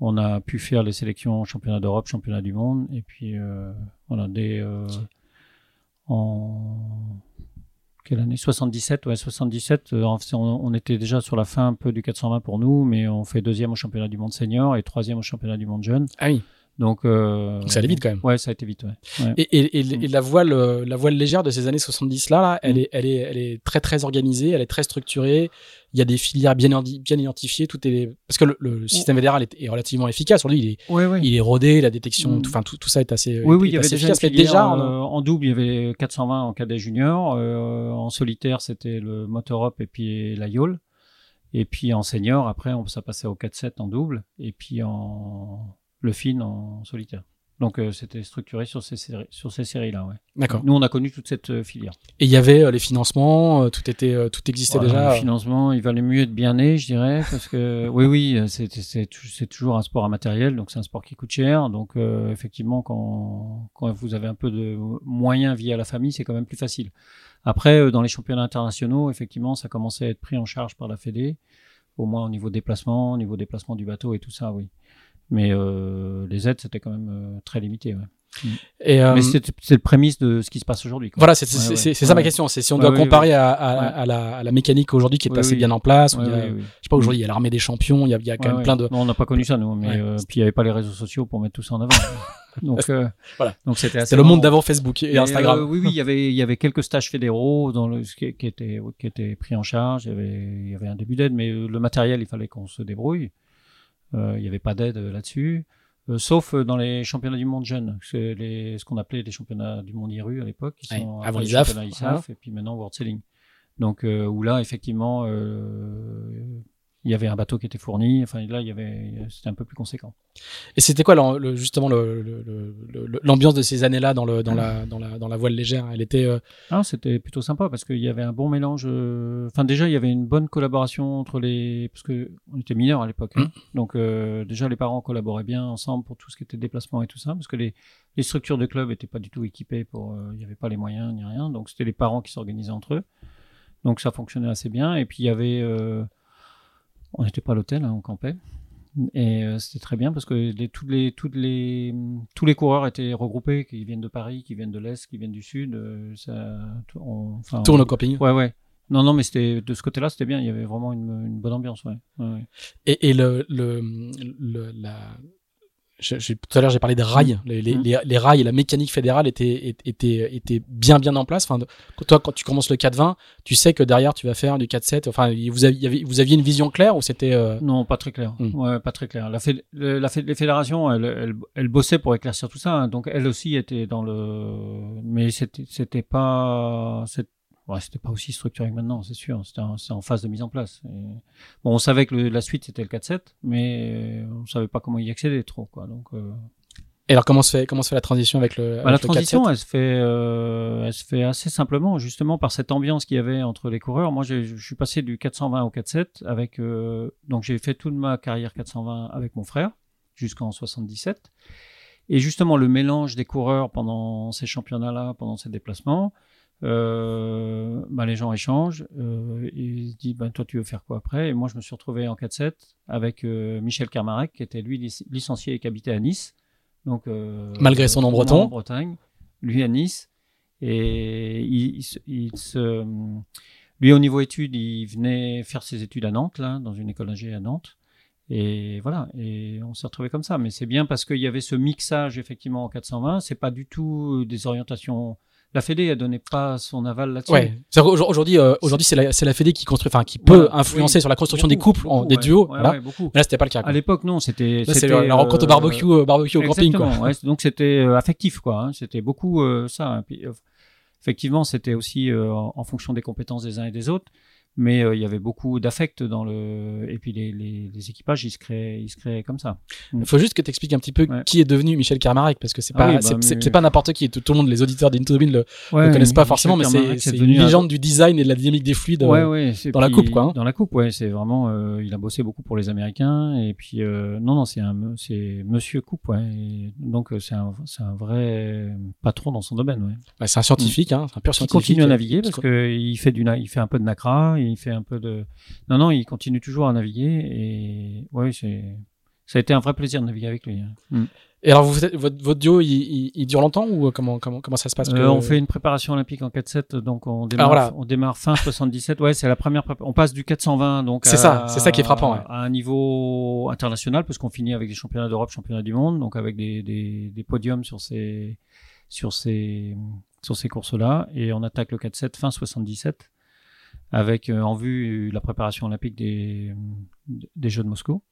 on a pu faire les sélections championnat d'Europe, championnat du monde, et puis euh, voilà des euh, okay. en quelle année? soixante-dix-sept, ouais, soixante-dix-sept. Euh, on, on était déjà sur la fin un peu du quatre cent vingt pour nous, mais on fait deuxième au championnat du monde senior et troisième au championnat du monde jeune. Ah oui. Donc, euh, Donc ça allait vite quand même. Ouais, ça a été vite. Ouais. Ouais. Et, et, et, mmh. et la voile, la voile légère de ces années soixante-dix là, là elle, mmh. est, elle est, elle est très très organisée, elle est très structurée. Il y a des filières bien, ordi, bien identifiées, tout est parce que le, le système fédéral est, est relativement efficace. Aujourd'hui, il est, oui, oui. il est rodé, la détection, enfin tout, tout, tout ça est assez. Oui, oui, il y avait déjà, filière, déjà en, en... en double, il y avait quatre cent vingt en cadet junior, euh, en solitaire c'était le Motorhop et puis la Yole, et puis en senior après on ça passait au quatre sept en double et puis en le fin en solitaire. Donc, euh, c'était structuré sur ces, séri- sur ces séries-là, ouais. D'accord. Nous, on a connu toute cette euh, filière. Et il y avait euh, les financements, euh, tout était, euh, tout existait voilà, déjà. Les euh... financements, il valait mieux être bien né, je dirais, parce que, oui, oui, c'est, c'est, c'est toujours un sport à matériel, donc c'est un sport qui coûte cher. Donc, euh, effectivement, quand, quand vous avez un peu de moyens via la famille, c'est quand même plus facile. Après, euh, dans les championnats internationaux, effectivement, ça commençait à être pris en charge par la Fédé, au moins au niveau déplacement, au niveau déplacement du bateau et tout ça, oui. Mais euh, les aides, c'était quand même euh, très limité. Ouais. Et, euh, Mais c'est, c'est le prémisse de ce qui se passe aujourd'hui. Quoi. Voilà, c'est, c'est, ouais, c'est, ouais. c'est, c'est ouais, ça ma question. C'est si on ouais, doit ouais, comparer ouais. À, à, à, la, à la mécanique aujourd'hui qui est ouais, assez oui. bien en place. Ouais, il y a, ouais, oui. Je sais pas, aujourd'hui, il y a l'armée des champions. Il y a, il y a quand ouais, même ouais. plein de... Non, on n'a pas connu ça, nous. Mais, ouais. euh, puis, il n'y avait pas les réseaux sociaux pour mettre tout ça en avant. Donc, euh, voilà. Donc c'était, c'était le monde d'avant Facebook et, et Instagram. Euh, oui, oui, il y avait, il y avait quelques stages fédéraux dans le, qui, qui, étaient, qui étaient pris en charge. Il y avait, il y avait un début d'aide. Mais le matériel, il fallait qu'on se débrouille. Il euh, n'y avait pas d'aide euh, là-dessus, euh, sauf euh, dans les championnats du monde jeunes, c'est les, ce qu'on appelait les championnats du monde I R U à l'époque, qui sont ouais, avant l'I S A F, ah. et puis maintenant World Sailing. Donc euh, où là, effectivement, il euh, y avait un bateau qui était fourni, enfin là, y avait, c'était un peu plus conséquent. Et c'était quoi le, le, justement le, le, le, le, l'ambiance de ces années-là dans, le, dans, ah. la, dans, la, dans la voile légère? Elle était... Euh... Ah, c'était plutôt sympa parce qu'il y avait un bon mélange. Enfin, déjà, il y avait une bonne collaboration entre les... Parce qu'on était mineurs à l'époque. Mmh. Hein. Donc, euh, déjà, les parents collaboraient bien ensemble pour tout ce qui était déplacement et tout ça. Parce que les, les structures de club n'étaient pas du tout équipées pour... Il euh, n'y avait pas les moyens ni rien. Donc, c'était les parents qui s'organisaient entre eux. Donc, ça fonctionnait assez bien. Et puis, il y avait... Euh... On n'était pas à l'hôtel, hein, on campait. Et euh, c'était très bien parce que les, toutes les, toutes les, tous les coureurs étaient regroupés, qui viennent de Paris, qui viennent de l'Est, qui viennent du Sud. Euh, ça, on, on tourne au camping. Ouais, ouais. Non, non, mais c'était, de ce côté-là, c'était bien. Il y avait vraiment une, une bonne ambiance. Ouais. Ouais, ouais. Et, et le, le, le, la... Je, je, tout à l'heure, j'ai parlé des rails. Les, les, les, les rails et la mécanique fédérale étaient, étaient, étaient bien, bien en place. Enfin, toi, quand tu commences le quatre vingt, tu sais que derrière, tu vas faire du quatre sept. Enfin, vous aviez, vous aviez une vision claire ou c'était euh... Non, pas très clair. Mm. Ouais, pas très clair. La féd- la féd- les fédérations, elles, elles, elles bossaient pour éclaircir tout ça. Hein. Donc, elles aussi étaient dans le. Mais c'était, c'était pas. C'était... Ouais, c'était pas aussi structuré que maintenant, c'est sûr. C'était en, c'était en phase de mise en place. Et... Bon, on savait que le, la suite c'était le quatre sept, mais on savait pas comment y accéder trop, quoi. Donc. Euh... Et alors comment se fait comment se fait la transition avec le, bah, avec la le transition, quatre sept? Elle se fait euh, elle se fait assez simplement, justement par cette ambiance qu'il y avait entre les coureurs. Moi, je suis passé du quatre cent vingt au quatre sept avec euh, donc j'ai fait toute ma carrière quatre cent vingt avec mon frère jusqu'en soixante-dix-sept. Et justement le mélange des coureurs pendant ces championnats-là, pendant ces déplacements. Euh, bah les gens échangent, euh, ils se disent ben bah, toi tu veux faire quoi après, et moi je me suis retrouvé en quatre sept avec euh, Michel Kermarec qui était lui lic- licencié et qui habitait à Nice, donc euh, malgré son nom breton, en Bretagne, lui à Nice, et il, il, il se, lui au niveau études il venait faire ses études à Nantes là dans une école d'ingé à Nantes. Et voilà, et on s'est retrouvé comme ça. Mais c'est bien parce qu'il y avait ce mixage, effectivement, en quatre cent vingt. C'est pas du tout des orientations... La Fédé, elle donnait pas son aval là-dessus. Ouais. Aujourd'hui, euh, aujourd'hui, c'est la, c'est la Fédé qui construit, enfin, qui peut ouais, influencer oui, sur la construction beaucoup, des couples, beaucoup, en, des ouais, duos. Ouais, voilà. Ouais, mais là, c'était pas le cas. Quoi. À l'époque, non, c'était. Là, c'était la euh, rencontre au barbecue, euh, barbecue au camping, quoi. Ouais, donc c'était euh, affectif, quoi. Hein, c'était beaucoup euh, ça. Hein. Puis, euh, effectivement, c'était aussi euh, en, en fonction des compétences des uns et des autres, mais euh, il y avait beaucoup d'affect dans le. Et puis les, les, les équipages, ils se créaient, ils se créaient comme ça. Il faut juste que tu expliques un petit peu ouais. qui est devenu Michel Kermarec, parce que c'est pas, ah oui, bah, c'est, mais... c'est, c'est pas n'importe qui. Tout, tout le monde, les auditeurs d'Into the Wind le, ouais, le connaissent pas forcément, Michel mais Kermarec, c'est, c'est, c'est une légende un... du design et de la dynamique des fluides ouais, ouais, c'est, dans puis, la coupe, quoi. Hein. Dans la coupe, ouais, c'est vraiment. Euh, il a bossé beaucoup pour les Américains, et puis euh, non, non, c'est un, c'est Monsieur Coupe, ouais. Et donc c'est un, c'est un vrai patron dans son domaine, ouais. Bah, c'est un scientifique, hein, un pur scientifique. Il continue à naviguer parce que il fait du, na... il fait un peu de nacra. Il fait un peu de. Non, non, il continue toujours à naviguer et ouais, c'est. Ça a été un vrai plaisir de naviguer avec lui. Mm. Et alors, vous, votre, votre duo, il, il, il dure longtemps ou comment, comment, comment ça se passe que... euh, On fait une préparation olympique en quatre sept, donc on démarre, ah, voilà. on démarre fin soixante-dix-sept. Ouais, c'est la première. Prépa... On passe du quatre cent vingt, donc. C'est à, ça, c'est ça qui est frappant. Ouais. À un niveau international, parce qu'on finit avec des championnats d'Europe, championnats du monde, donc avec des, des, des podiums sur ces, sur ces, sur ces courses-là, et on attaque le quatre sept fin soixante-dix-sept. Avec euh, en vue la préparation olympique des, des Jeux de Moscou.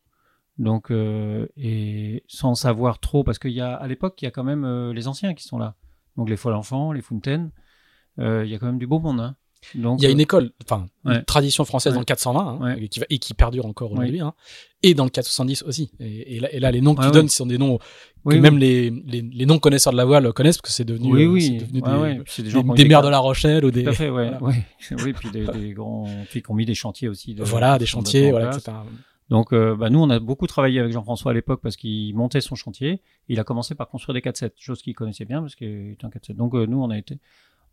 Donc, euh, et sans savoir trop, parce qu'il y a, à l'époque, il y a quand même euh, les anciens qui sont là. Donc, les Folles Enfants, les Fontaines, euh, il y a quand même du beau monde. Hein. Donc, il y a une école, enfin, ouais. une tradition française ouais. dans le quatre cent vingt, hein, ouais. et, qui va, et qui perdure encore aujourd'hui, ouais. hein, et dans le quatre soixante-dix aussi. Et, et, là, et là, les noms que ouais, tu ouais. donnes, ce sont des noms. Que oui, même oui. les, les, les non-connaisseurs de la voile connaissent, parce que c'est devenu, oui, oui. C'est devenu ah, des, ouais. c'est des, des, des maires de La Rochelle ou des... Tout à fait, ouais. Voilà. oui. Oui, puis des, des grands... Puis qui ont mis des chantiers aussi. De, voilà, des de chantiers, voilà, et cetera. Donc, euh, bah, nous, on a beaucoup travaillé avec Jean-François à l'époque, parce qu'il montait son chantier. Il a commencé par construire des quatre sept, chose qu'il connaissait bien, parce qu'il était un quatre sept. Donc, euh, nous, on a été...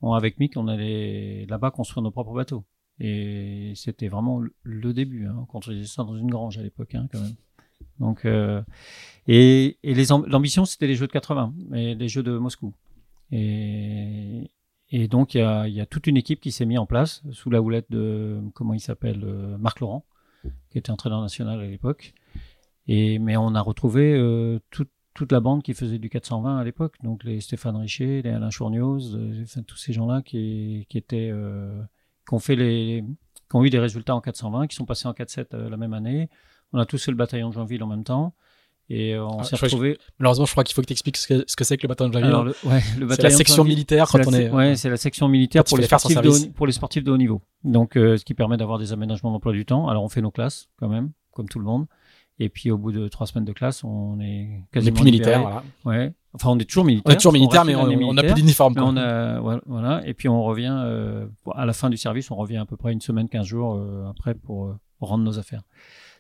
On, avec Mick, on allait là-bas construire nos propres bateaux. Et c'était vraiment le début. Hein. On construisait ça dans une grange à l'époque, hein, quand même. Donc, euh, et, et les amb- l'ambition, c'était les Jeux de quatre-vingts et les Jeux de Moscou. Et, et donc, il y a, y a toute une équipe qui s'est mise en place sous la houlette de, comment il s'appelle, euh, Marc Laurent, qui était entraîneur national à l'époque. Et, mais on a retrouvé euh, toute, toute la bande qui faisait du quatre cent vingt à l'époque. Donc, les Stéphane Richer, les Alain Chournioz, euh, enfin, tous ces gens-là qui, qui étaient, euh, qui ont fait les, qui ont eu des résultats en quatre cent vingt, qui sont passés en quatre sept euh, la même année. On a tous fait le bataillon de Joinville en même temps. Et on ah, s'est retrouvés. Que, malheureusement, je crois qu'il faut que tu expliques ce que, ce que c'est que le bataillon de Joinville. Alors, le, ouais, le bataillon c'est la section Joinville, militaire quand on est. Ouais, euh, c'est la section militaire pour les, sportifs de haut, pour les sportifs de haut niveau. Donc, euh, ce qui permet d'avoir des aménagements d'emploi du temps. Alors, on fait nos classes quand même, comme tout le monde. Et puis, au bout de trois semaines de classe, on est quasiment. On est plus militaire, voilà. Ouais. Enfin, on est toujours militaire. On est toujours militaire, on mais on n'a plus d'uniforme. On a, voilà. Et puis, on revient, euh, à la fin du service, on revient à peu près une semaine, quinze jours euh, après pour euh, rendre nos affaires.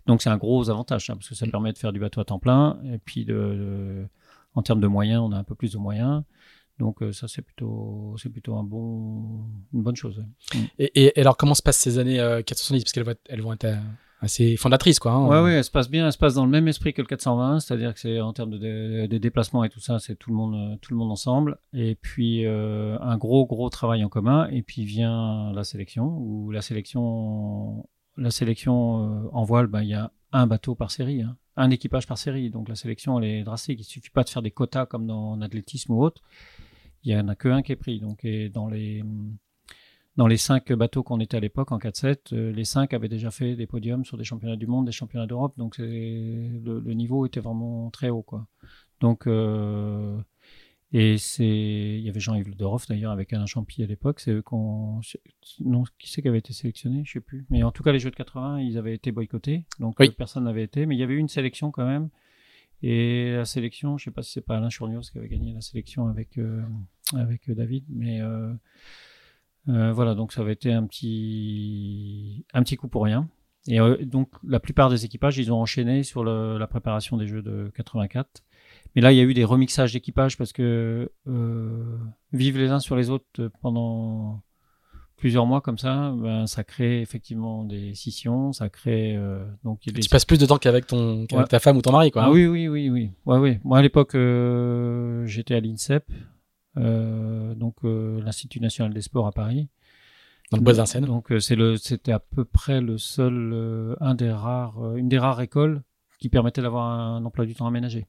Donc, c'est un gros avantage, hein, parce que ça permet de faire du bateau à temps plein. Et puis, de, de, en termes de moyens, on a un peu plus de moyens. Donc, euh, ça, c'est plutôt, c'est plutôt un bon, une bonne chose. Ouais. Et, et, et alors, comment se passent ces années euh, quatre cent soixante-dix? Parce qu'elles vont être, elles vont être euh, assez fondatrices, quoi. Hein, ouais, euh... ouais, elles se passent bien. Elles se passent dans le même esprit que le quatre cent vingt. C'est-à-dire que c'est en termes de, de, de déplacements et tout ça, c'est tout le monde, tout le monde ensemble. Et puis, euh, un gros, gros travail en commun. Et puis, vient la sélection, où la sélection... La sélection euh, en voile, ben, il y a un bateau par série, hein, un équipage par série. Donc la sélection, elle est drastique. Il ne suffit pas de faire des quotas comme dans, en athlétisme ou autre. Il n'y en a qu'un qui est pris. Donc et dans, les, dans les cinq bateaux qu'on était à l'époque, en quatre sept, euh, les cinq avaient déjà fait des podiums sur des championnats du monde, des championnats d'Europe. Donc c'est, le, le niveau était vraiment très haut, quoi. Donc... Euh, Et c'est, il y avait Jean-Yves Loday d'ailleurs avec Alain Champy à l'époque, c'est eux qu'on, non, qui c'est qui avait été sélectionné, je sais plus. Mais en tout cas, les Jeux de quatre-vingts, ils avaient été boycottés, donc oui. personne n'avait été. Mais il y avait eu une sélection quand même. Et la sélection, je sais pas si c'est pas Alain Chournioz qui avait gagné la sélection avec euh, avec David, mais euh, euh, voilà, donc ça avait été un petit un petit coup pour rien. Et euh, donc la plupart des équipages, ils ont enchaîné sur le, la préparation des Jeux de quatre-vingt-quatre. Mais là, il y a eu des remixages d'équipage parce que euh, vivre les uns sur les autres pendant plusieurs mois comme ça, ben, ça crée effectivement des scissions, ça crée... Euh, donc, des... Tu passes plus de temps qu'avec, ton, qu'avec ouais. ta femme ou ton mari, quoi. Hein. Ah, oui, oui, oui, oui. Ouais, oui. Moi, à l'époque, euh, j'étais à l'INSEP, euh, donc euh, l'Institut National des Sports à Paris. Dans le bois de Vincennes. Donc, euh, c'est le, c'était à peu près le seul, euh, un des rares, euh, une des rares écoles qui permettait d'avoir un emploi du temps aménagé.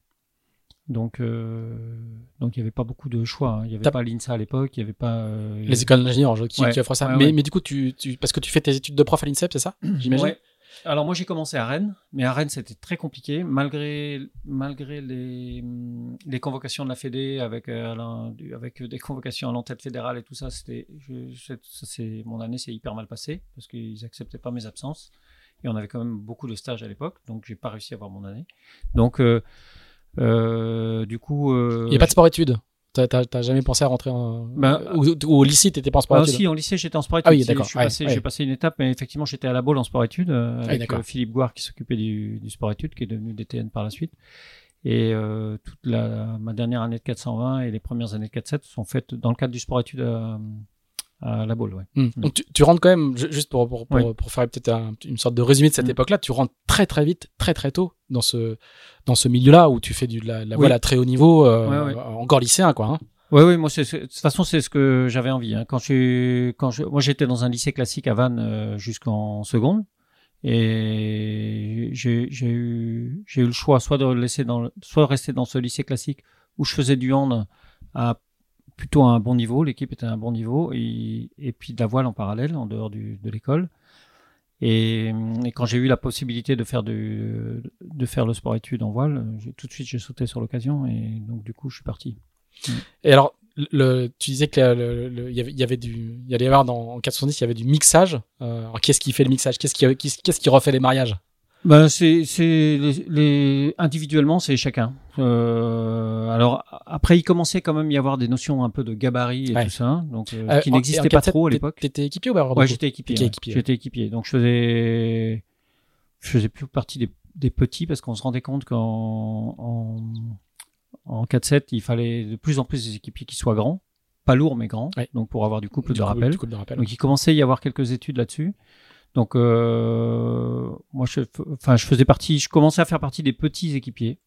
Donc, euh, donc il n'y avait pas beaucoup de choix. Il n'y avait T'as... pas l'INSA à l'époque, il n'y avait pas... Euh... Les écoles d'ingénieurs, je... qui, ouais. qui offrent ça. Ouais, mais, ouais. mais du coup, tu, tu... parce que tu fais tes études de prof à l'INSEP, c'est ça, j'imagine? Ouais. Alors moi, j'ai commencé à Rennes, mais à Rennes, c'était très compliqué. Malgré, malgré les, les convocations de la Fédé, avec, euh, avec des convocations à l'entête fédérale et tout ça, c'était, je, c'est, c'est, mon année s'est hyper mal passée, parce qu'ils n'acceptaient pas mes absences. Et on avait quand même beaucoup de stages à l'époque, donc je n'ai pas réussi à avoir mon année. Donc... Euh, Euh, du coup, euh, il n'y a pas de sport-études. T'as, t'as, t'as jamais pensé à rentrer en... ben, ou, ou au lycée, t'étais pas en sport-études? Ah, si, en lycée, j'étais en sport-études. Ah oui, d'accord. Je suis ouais, passé, ouais. J'ai passé une étape, mais effectivement, j'étais à la Baule en sport-études avec ouais, Philippe Gouard qui s'occupait du, du sport-études, qui est devenu D T N par la suite. Et euh, toute la, ma dernière année de quatre cent vingt et les premières années de quatre sept sont faites dans le cadre du sport-études à, à la Baule. Ouais. Mmh. Donc tu, tu rentres quand même, juste pour, pour, pour, ouais. pour faire peut-être un, une sorte de résumé de cette mmh. époque-là, tu rentres très très vite, très très tôt. Dans ce, dans ce milieu-là où tu fais du, de la, de la voile oui. à très haut niveau, euh, ouais, ouais. encore lycéen, quoi. Hein. Oui, oui, moi, c'est, c'est, de toute façon, c'est ce que j'avais envie. Hein. Quand je, quand je, moi, j'étais dans un lycée classique à Vannes euh, jusqu'en seconde. Et j'ai, j'ai, eu, j'ai eu le choix soit de, laisser dans, soit de rester dans ce lycée classique où je faisais du hand à plutôt à un bon niveau. L'équipe était à un bon niveau. Et, et puis de la voile en parallèle, en dehors du, de l'école. Et, et quand j'ai eu la possibilité de faire, du, de faire le sport-études en voile, j'ai, tout de suite j'ai sauté sur l'occasion et donc du coup je suis parti. Et alors, le, tu disais qu'il y avait du, il y allait y avoir dans, en quatre cent dix, il y avait du mixage. Euh, alors qu'est-ce qui fait le mixage ? Qu'est-ce qui, qu'est-ce, qu'est-ce qui refait les mariages ? Ben, c'est, c'est les, les, individuellement, c'est chacun. Euh, alors, après, il commençait quand même à y avoir des notions un peu de gabarit et ouais. tout ça, donc, euh, euh, qui n'existaient pas trop à l'époque. T'étais équipier ou pas? Ouais, j'étais équipier, ouais. équipier. J'étais équipier. Donc, je faisais, je faisais plus partie des, des petits parce qu'on se rendait compte qu'en, en, en quatre sept, il fallait de plus en plus des équipiers qui soient grands. Pas lourds, mais grands. Ouais. Donc, pour avoir du couple, du de, coup, rappel. Du couple de rappel. Donc, il commençait à y avoir quelques études là-dessus. Donc, euh, moi, je, enfin, je faisais partie, je commençais à faire partie des petits équipiers,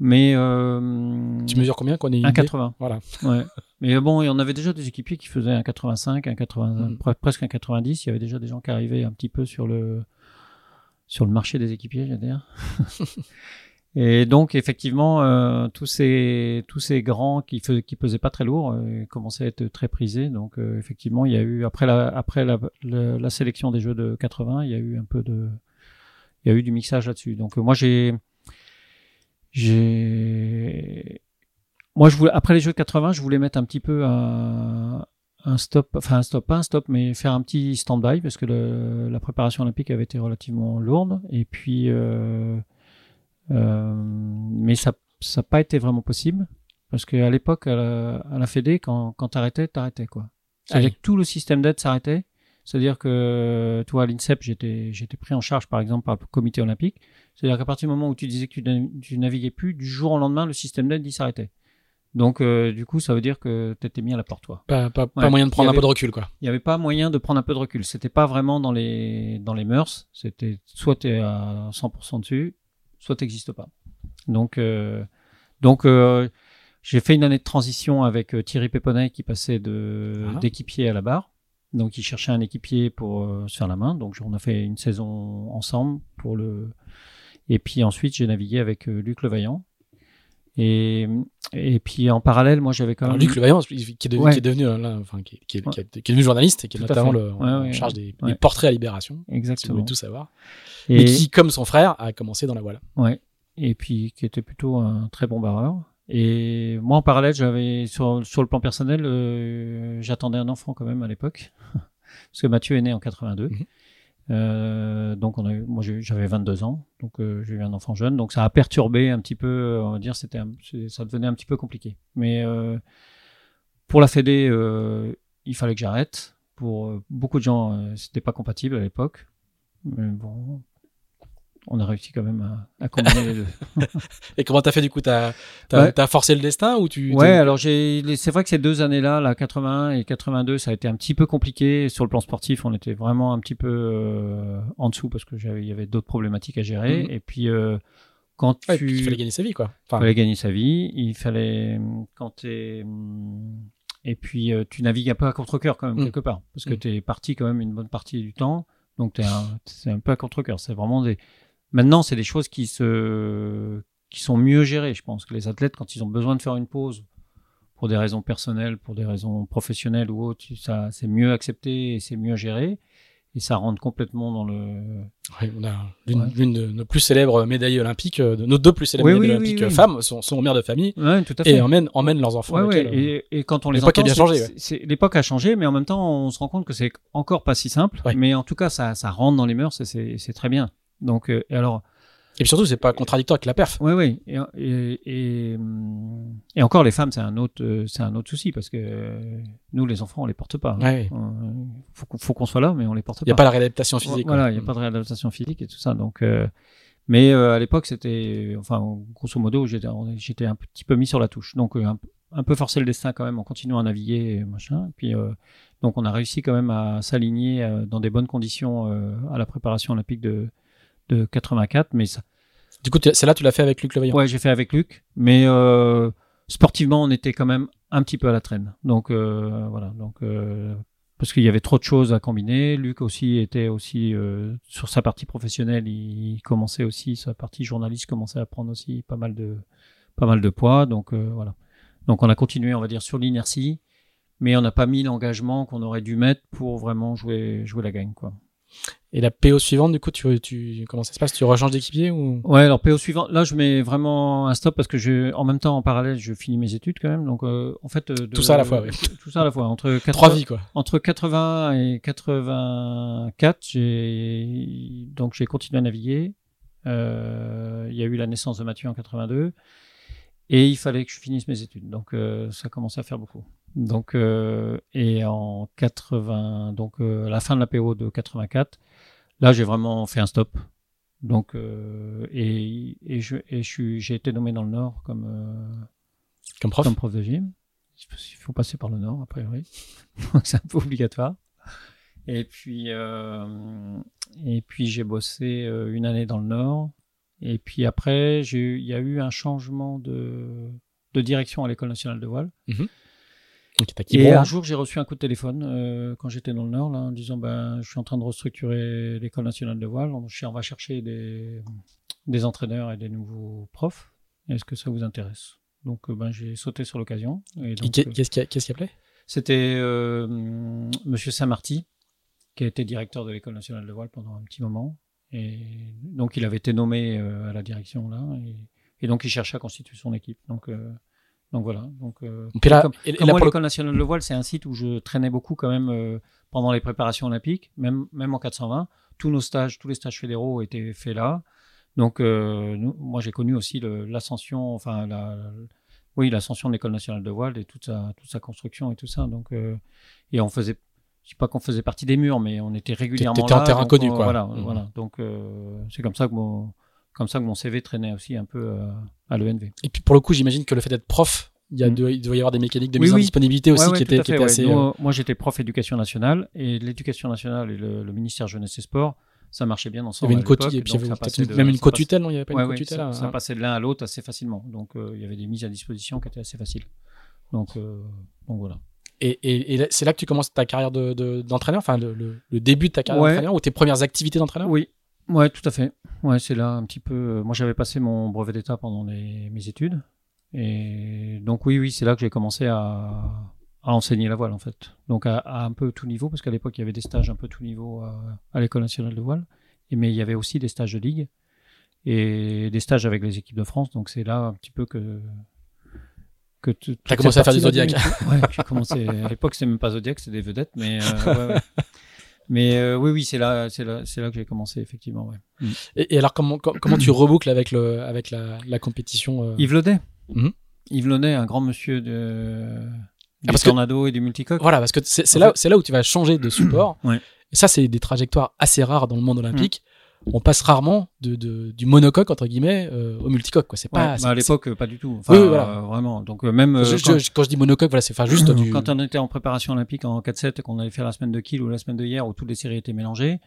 mais euh, tu mesures combien qu'on est un quatre-vingts. Voilà. Ouais. Mais bon, il y en avait déjà des équipiers qui faisaient un quatre-vingt-cinq, un quatre-vingts, mm. presque un quatre-vingt-dix. Il y avait déjà des gens qui arrivaient un petit peu sur le sur le marché des équipiers, j'allais dire. Et donc, effectivement, euh, tous ces tous ces grands qui faisaient, qui pesaient pas très lourd euh, commençaient à être très prisés. Donc, euh, effectivement, il y a eu après la après la, la, la sélection des Jeux de quatre-vingts, il y a eu un peu de il y a eu du mixage là-dessus. Donc, euh, moi, j'ai j'ai moi je voulais après les Jeux de quatre-vingts, je voulais mettre un petit peu un un stop, enfin un stop, pas un stop, mais faire un petit stand-by parce que le, la préparation olympique avait été relativement lourde. Et puis euh, Euh, mais ça n'a pas été vraiment possible parce qu'à l'époque à la, à la Fédé quand, quand t'arrêtais t'arrêtais quoi. C'est-à-dire que tout le système d'aide s'arrêtait, c'est-à-dire que toi à l'INSEP j'étais, j'étais pris en charge par exemple par le comité olympique, c'est-à-dire qu'à partir du moment où tu disais que tu, tu naviguais plus, du jour au lendemain le système d'aide il s'arrêtait. Donc euh, du coup ça veut dire que t'étais mis à la porte toi. Pas, pas, ouais, pas moyen de prendre avait, un peu de recul quoi. Il n'y avait pas moyen de prendre un peu de recul, c'était pas vraiment dans les, dans les mœurs, c'était soit t'es à cent pour cent dessus soit t'existes pas. Donc, euh, donc euh, j'ai fait une année de transition avec euh, Thierry Péponnet qui passait de, ah. d'équipier à la barre. Donc, il cherchait un équipier pour euh, se faire la main. Donc, on a fait une saison ensemble pour le. Et puis ensuite, j'ai navigué avec euh, Luc Le Vaillant. Et et puis en parallèle, moi, j'avais quand même. Alors, Luc Le Vaillant, qui est devenu, ouais. qui est devenu, là, enfin, qui est, qui est, ouais. qui est, qui est devenu journaliste et qui est tout notamment le, ouais, en ouais, charge des, ouais. des portraits à Libération. Exactement. Si vous voulez tout savoir. Et mais qui, comme son frère, a commencé dans la voile. Ouais. Et puis, qui était plutôt un très bon barreur. Et moi, en parallèle, j'avais, sur, sur le plan personnel, euh, j'attendais un enfant quand même à l'époque. Parce que Mathieu est né en quatre-vingt-deux. Mm-hmm. Euh, donc, on a eu, moi, j'avais vingt-deux ans. Donc, euh, j'ai eu un enfant jeune. Donc, ça a perturbé un petit peu, on va dire, c'était un, ça devenait un petit peu compliqué. Mais, euh, pour la Fédé, euh, il fallait que j'arrête. Pour euh, beaucoup de gens, euh, c'était pas compatible à l'époque. Mais bon, on a réussi quand même à, à combiner les deux. Et comment t'as fait du coup, t'as, t'as, ouais. t'as forcé le destin ou tu Ouais, t'es... alors j'ai, c'est vrai que ces deux années-là, la quatre-vingt-un et quatre-vingt-deux, ça a été un petit peu compliqué sur le plan sportif. On était vraiment un petit peu euh, en dessous parce que j'avais, il y avait d'autres problématiques à gérer. Mm-hmm. Et puis euh, quand ouais, tu, puis il fallait gagner sa vie, quoi. Enfin... Il fallait gagner sa vie. Il fallait quand t'es et puis euh, tu navigues un peu à contre-cœur quand même mm. quelque part parce que mm. t'es parti quand même une bonne partie du temps. Donc, un, c'est un peu à contre-cœur. C'est vraiment des, Maintenant, c'est des choses qui se, qui sont mieux gérées. Je pense que les athlètes, quand ils ont besoin de faire une pause pour des raisons personnelles, pour des raisons professionnelles ou autres, ça, c'est mieux accepté et c'est mieux géré. Et ça rentre complètement dans le... Oui, on a l'une, ouais. l'une de nos plus célèbres médailles olympiques, de nos deux plus célèbres oui, médailles oui, olympiques oui, oui. femmes, sont, sont mères de famille ouais, tout à fait. et emmènent, emmènent leurs enfants. Ouais, avec ouais. Elles, et, et quand on les entend, a bien changé, c'est, c'est, l'époque a changé, mais en même temps, on se rend compte que c'est encore pas si simple. Ouais. Mais en tout cas, ça, ça rentre dans les mœurs et c'est, c'est très bien. Donc, euh, et alors... Et puis surtout, c'est pas contradictoire avec la perf. Oui, oui. Et, et, et, et encore, les femmes, c'est un autre, c'est un autre souci parce que euh, nous, les enfants, on les porte pas. Ouais, hein. oui. faut, faut qu'on soit là, mais on les porte pas. Il y a pas la réadaptation physique. Voilà, il y a pas de réadaptation physique et tout ça. Donc, euh, mais euh, à l'époque, c'était, enfin, grosso modo, j'étais, j'étais un petit peu mis sur la touche. Donc, un, un peu forcé le destin quand même en continuant à naviguer, et machin. Puis, euh, donc, on a réussi quand même à s'aligner euh, dans des bonnes conditions euh, à la préparation olympique de. de quatre-vingt-quatre, mais ça... Du coup, c'est là tu l'as fait avec Luc Le Vaillant. Ouais, j'ai fait avec Luc, mais euh, sportivement, on était quand même un petit peu à la traîne. Donc euh, voilà, donc euh, parce qu'il y avait trop de choses à combiner. Luc aussi était aussi euh, sur sa partie professionnelle, il commençait aussi sa partie journaliste commençait à prendre aussi pas mal de pas mal de poids. Donc euh, voilà, donc on a continué, on va dire, sur l'inertie, mais on n'a pas mis l'engagement qu'on aurait dû mettre pour vraiment jouer jouer la gagne, quoi. Et la P O suivante, du coup, tu, tu, comment ça se passe? Tu rechanges d'équipier ou... Ouais, alors P O suivante, là, je mets vraiment un stop parce que je, en même temps, en parallèle, je finis mes études quand même. Donc, euh, en fait, de, tout ça à la fois. Euh, ouais. Tout ça à la fois. Entre quatre-vingts, trois vies, quoi. Entre quatre-vingts et quatre-vingt-quatre, j'ai donc j'ai continué à naviguer. Euh, il y a eu la naissance de Mathieu en quatre-vingt-deux, et il fallait que je finisse mes études. Donc, euh, ça commençait à faire beaucoup. Donc euh, et en quatre-vingts, donc euh, la fin de la P O de quatre-vingt-quatre, là j'ai vraiment fait un stop. Donc euh, et et je et je suis j'ai été nommé dans le Nord comme euh, comme prof comme prof de gym. Il faut passer par le Nord a priori, donc c'est un peu obligatoire. Et puis euh, et puis j'ai bossé euh, une année dans le Nord. Et puis après j'ai il y a eu un changement de de direction à l'École nationale de voile. Mmh. Et un jour, j'ai reçu un coup de téléphone euh, quand j'étais dans le Nord, là, en disant ben, je suis en train de restructurer l'École nationale de voile, on, on va chercher des, des entraîneurs et des nouveaux profs. Est-ce que ça vous intéresse? Donc, euh, ben, j'ai sauté sur l'occasion. Et donc, et qu'est-ce qui qu'est-ce qui appelait? C'était euh, M. Saint-Marty, qui a été directeur de l'École nationale de voile pendant un petit moment. Et donc, il avait été nommé euh, à la direction là, et, et donc il cherchait à constituer son équipe. Donc euh, Donc voilà. Donc, euh, et là, comme, et comme et là, moi, l'École nationale de voile, c'est un site où je traînais beaucoup quand même euh, pendant les préparations olympiques, même, même en quatre cent vingt. Tous nos stages, tous les stages fédéraux étaient faits là. Donc euh, nous, moi, j'ai connu aussi le, l'ascension, enfin, la, la, oui, l'ascension de l'École nationale de voile et toute sa, toute sa construction et tout ça. Donc, euh, et on faisait, je ne sais pas qu'on faisait partie des murs, mais on était régulièrement T'étais là. T'étais en terrain connu, quoi. Voilà, mmh. voilà. Donc euh, c'est comme ça que mon... Comme ça que mon C V traînait aussi un peu euh, à l'E N V. Et puis pour le coup, j'imagine que le fait d'être prof, il, y a de, il doit y avoir des mécaniques de oui, mise oui. en disponibilité aussi ouais, qui ouais, étaient ouais. assez... Nous, euh... Moi, j'étais prof éducation nationale et l'éducation nationale et le, le ministère jeunesse et sport, ça marchait bien ensemble. Il y avait une co- et puis il y avait de, même une co-tutelle, non? Il n'y avait pas ouais, une co-tutelle. Ouais, ça, ça passait de l'un à l'autre assez facilement. Donc, euh, il y avait des mises à disposition qui étaient assez faciles. Donc, euh, donc voilà. Et, et, et c'est là que tu commences ta carrière de, de, d'entraîneur, enfin le, le, le début de ta carrière ouais. d'entraîneur ou tes premières activités d'entraîneur? Oui. Ouais, tout à fait. Ouais, c'est là un petit peu. Moi, j'avais passé mon brevet d'état pendant les... mes études, et donc oui, oui, c'est là que j'ai commencé à, à enseigner la voile en fait. Donc à, à un peu tout niveau, parce qu'à l'époque il y avait des stages un peu tout niveau à, à l'École nationale de voile, et mais il y avait aussi des stages de ligue et des stages avec les équipes de France. Donc c'est là un petit peu que que tu as commencé à faire du Zodiac. Ouais, j'ai commencé. À l'époque, c'était même pas Zodiac, c'était des vedettes, mais euh, ouais, ouais. Mais euh, oui, oui, c'est là, c'est là, c'est là que j'ai commencé effectivement. Ouais. Mm. Et, et alors comment com- comment tu reboucles avec le avec la, la compétition euh... Yves Loday. Mm-hmm. Yves Loday, un grand monsieur de du ah, Tornado que... et du multicoque. Voilà, parce que c'est, c'est là, fait... c'est là où tu vas changer de support. Ouais. Et ça, c'est des trajectoires assez rares dans le monde olympique. Mm. On passe rarement de, de du monocoque entre guillemets euh, au multicoque, quoi. C'est pas ouais, c'est, bah à l'époque c'est... pas du tout. Enfin, oui, oui, voilà. euh, vraiment. Donc euh, même euh, je, quand, je, quand je dis monocoque, voilà, c'est enfin juste du... quand on était en préparation olympique en quatre sept et qu'on allait faire la semaine de Kiel ou la semaine de hier où toutes les séries étaient mélangées,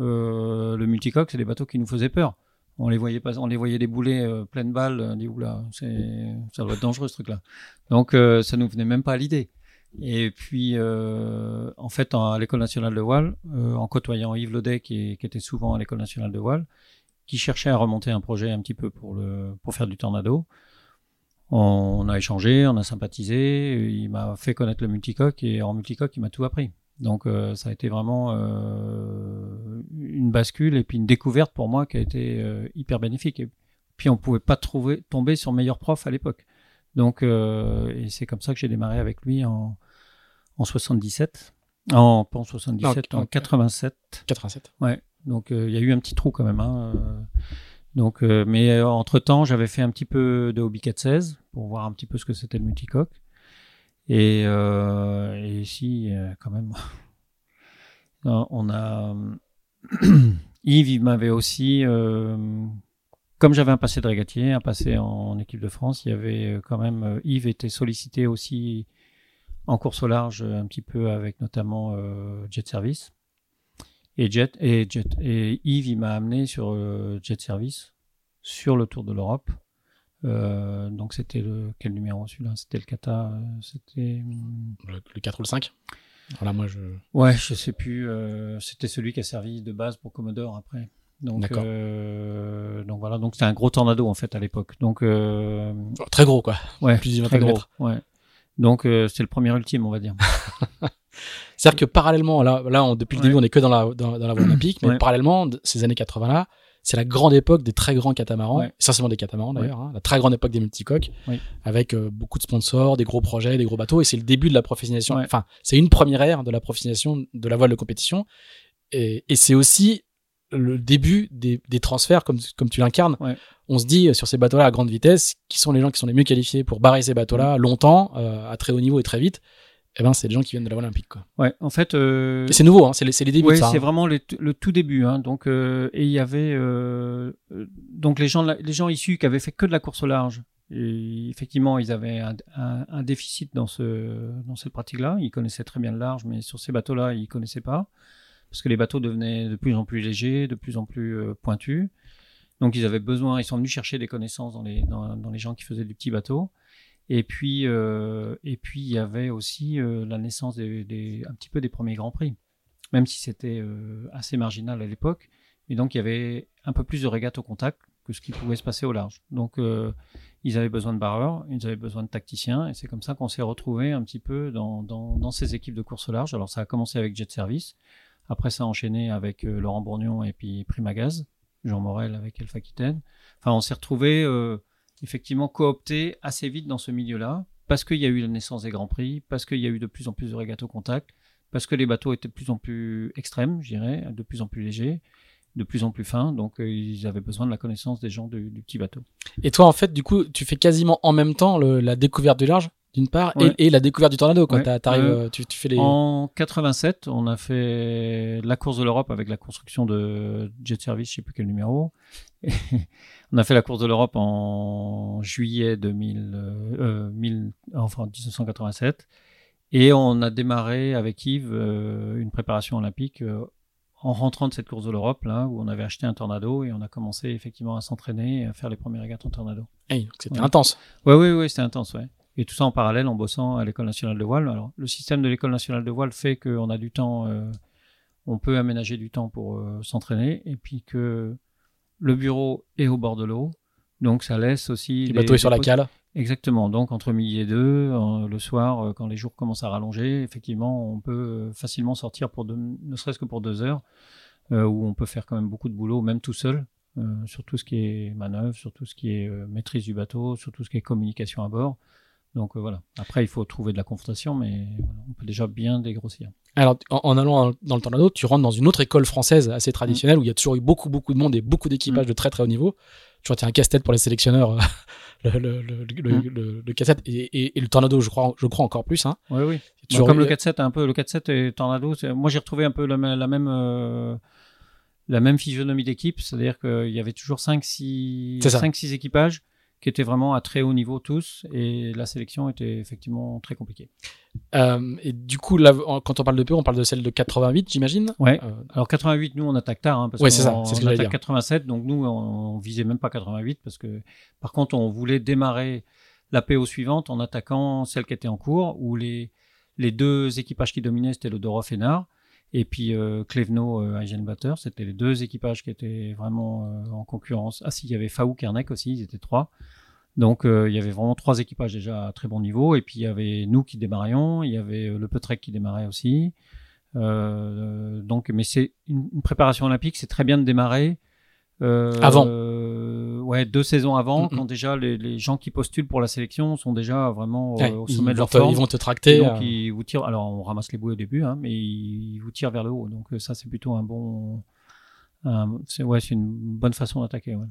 euh, le multicoque c'est des bateaux qui nous faisaient peur. On les voyait pas, on les voyait débouler euh, pleine balle. On dit oula, c'est ça doit être dangereux ce truc-là. Donc euh, ça nous venait même pas à l'idée. Et puis, euh, en fait, en, à l'École nationale de voile, euh, en côtoyant Yves Loday, qui, qui était souvent à l'École nationale de voile, qui cherchait à remonter un projet un petit peu pour, le, pour faire du Tornado. On a échangé, on a sympathisé, il m'a fait connaître le multicoque et en multicoque, il m'a tout appris. Donc euh, ça a été vraiment euh, une bascule et puis une découverte pour moi qui a été euh, hyper bénéfique. Et puis on ne pouvait pas trouver, tomber sur meilleur prof à l'époque. Donc euh, et c'est comme ça que j'ai démarré avec lui en, en soixante-dix-sept. En, pas en soixante-dix-sept, non, en quatre-vingt-sept. quatre-vingt-sept. Ouais. Donc il euh, y a eu un petit trou quand même. Hein. Donc, euh, mais euh, entre-temps, j'avais fait un petit peu de Hobby quatre seize pour voir un petit peu ce que c'était le multicoque. Et, euh, et ici, euh, quand même, on a... Yves, il m'avait aussi... Euh, comme j'avais un passé de régatier, un passé en équipe de France, il y avait quand même... Yves était sollicité aussi en course au large, un petit peu avec notamment euh, Jet Service. Et, Jet, et, Jet, et Yves, il m'a amené sur euh, Jet Service, sur le Tour de l'Europe. Euh, donc c'était le, quel numéro celui-là? C'était le Cata, c'était... Le, le quatre ou le cinq? Voilà, moi je... Ouais, je sais plus. Euh, c'était celui qui a servi de base pour Commodore après. Donc, d'accord. Euh, donc voilà, donc c'était un gros Tornado en fait à l'époque. Donc, euh... oh, très gros quoi. Ouais, plus très gros. Ouais. Donc euh, c'était le premier ultime on va dire. C'est-à-dire que parallèlement, là, là on, depuis le ouais. début on est que dans la, dans, dans la voie olympique, mais ouais. parallèlement, ces années quatre-vingts là, c'est la grande époque des très grands catamarans, ouais. essentiellement des catamarans d'ailleurs, ouais. hein, la très grande époque des multicoques, ouais. avec euh, beaucoup de sponsors, des gros projets, des gros bateaux, et c'est le début de la professionnalisation, ouais. enfin, c'est une première ère de la professionnalisation de la voile de compétition, et, et c'est aussi le début des, des transferts, comme, comme tu l'incarnes. Ouais. On se dit, sur ces bateaux-là à grande vitesse, qui sont les gens qui sont les mieux qualifiés pour barrer ces bateaux-là ouais. longtemps, euh, à très haut niveau et très vite. Eh ben, c'est les gens qui viennent de la voie olympique, quoi. Ouais, en fait. Euh... C'est nouveau, hein, c'est, les, c'est les débuts ouais, de ça. Oui, c'est hein. vraiment les, le tout début, hein. Donc, euh, et il y avait euh, donc les gens, les gens issus qui avaient fait que de la course au large. Et effectivement, ils avaient un, un, un déficit dans ce dans cette pratique-là. Ils connaissaient très bien le large, mais sur ces bateaux-là, ils connaissaient pas parce que les bateaux devenaient de plus en plus légers, de plus en plus euh, pointus. Donc, ils avaient besoin. Ils sont venus chercher des connaissances dans les dans, dans les gens qui faisaient des petits bateaux. Et puis, euh, et puis il y avait aussi euh, la naissance des, des, un petit peu des premiers Grands Prix, même si c'était euh, assez marginal à l'époque. Et donc, il y avait un peu plus de régates au contact que ce qui pouvait se passer au large. Donc, euh, ils avaient besoin de barreurs, ils avaient besoin de tacticiens. Et c'est comme ça qu'on s'est retrouvés un petit peu dans, dans, dans ces équipes de course au large. Alors, ça a commencé avec Jet Service. Après, ça a enchaîné avec euh, Laurent Bourgnon et puis Primagaz, Jean Morel avec Elf Aquitaine. Enfin, on s'est retrouvés... Euh, effectivement coopté assez vite dans ce milieu-là, parce qu'il y a eu la naissance des Grands Prix, parce qu'il y a eu de plus en plus de régates au contact, parce que les bateaux étaient de plus en plus extrêmes, je dirais, de plus en plus légers, de plus en plus fins, donc euh, ils avaient besoin de la connaissance des gens du, du petit bateau. Et toi, en fait, du coup, tu fais quasiment en même temps le, la découverte du large, d'une part, ouais. et, et la découverte du Tornado, quoi. Ouais. T'arrives, euh, tu, tu fais les... En quatre-vingt-sept, on a fait la course de l'Europe avec la construction de Jet Service, je ne sais plus quel numéro. Et on a fait la course de l'Europe en juillet deux mille, euh, mille, enfin, dix-neuf cent quatre-vingt-sept. Et on a démarré avec Yves euh, une préparation olympique euh, en rentrant de cette course de l'Europe, là, où on avait acheté un Tornado et on a commencé effectivement à s'entraîner et à faire les premières régates en Tornado. Hey, donc c'était ouais. intense. Oui, oui, oui, c'était intense, oui. Et tout ça en parallèle, en bossant à l'École nationale de voile. Alors, le système de l'École nationale de voile fait qu'on a du temps, euh, on peut aménager du temps pour euh, s'entraîner, et puis que le bureau est au bord de l'eau, donc ça laisse aussi... Les bateaux sont sur la cale. Exactement, donc entre midi et deux, euh, le soir, euh, quand les jours commencent à rallonger, effectivement, on peut facilement sortir, pour deux, ne serait-ce que pour deux heures, euh, où on peut faire quand même beaucoup de boulot, même tout seul, euh, sur tout ce qui est manœuvre, sur tout ce qui est euh, maîtrise du bateau, sur tout ce qui est communication à bord. Donc euh, voilà, après il faut trouver de la confrontation, mais on peut déjà bien dégrossir. Alors en, en allant dans le Tornado, tu rentres dans une autre école française assez traditionnelle, mmh. où il y a toujours eu beaucoup beaucoup de monde et beaucoup d'équipages mmh. de très très haut niveau. Tu vois, t'as un casse-tête pour les sélectionneurs, le, le, le, mmh. le, le, le casse-tête et, et, et le Tornado, je crois, je crois encore plus. Hein. Oui, oui. Bon, comme eu... le quatre sept, un peu, le quatre sept et le Tornado, c'est... moi j'ai retrouvé un peu la, la même... Euh... la même physionomie d'équipe, c'est-à-dire qu'il y avait toujours cinq six équipages qui étaient vraiment à très haut niveau tous, et la sélection était effectivement très compliquée. Euh, et du coup, là, quand on parle de peu, on parle de celle de quatre-vingt-huit, j'imagine. Ouais. Euh, alors quatre-vingt-huit, nous on attaque tard, hein, parce ouais, qu'on c'est ça, c'est ce que on attaque quatre-vingt-sept, donc nous on, on visait même pas quatre-vingt-huit, parce que par contre on voulait démarrer la P O suivante en attaquant celle qui était en cours, où les les deux équipages qui dominaient c'était le Dorof et Nard. et puis euh, Clévenot, euh, Eigenbatter, c'était les deux équipages qui étaient vraiment euh, en concurrence. Ah si, il y avait Faou, Kernek aussi, ils étaient trois. Donc euh, il y avait vraiment trois équipages déjà à très bon niveau, et puis il y avait nous qui démarrions, il y avait le Peutrec qui démarrait aussi. Euh, donc, mais c'est une, une préparation olympique, c'est très bien de démarrer euh, avant. Euh, ouais, deux saisons avant, mm-hmm. quand déjà les, les gens qui postulent pour la sélection sont déjà vraiment ouais, euh, au sommet de leur te, forme. Ils vont te tracter. Donc euh... ils vous tirent. Alors on ramasse les bouées au début, hein, mais ils vous tirent vers le haut. Donc ça, c'est plutôt un bon. Un, c'est ouais, c'est une bonne façon d'attaquer. Ouais.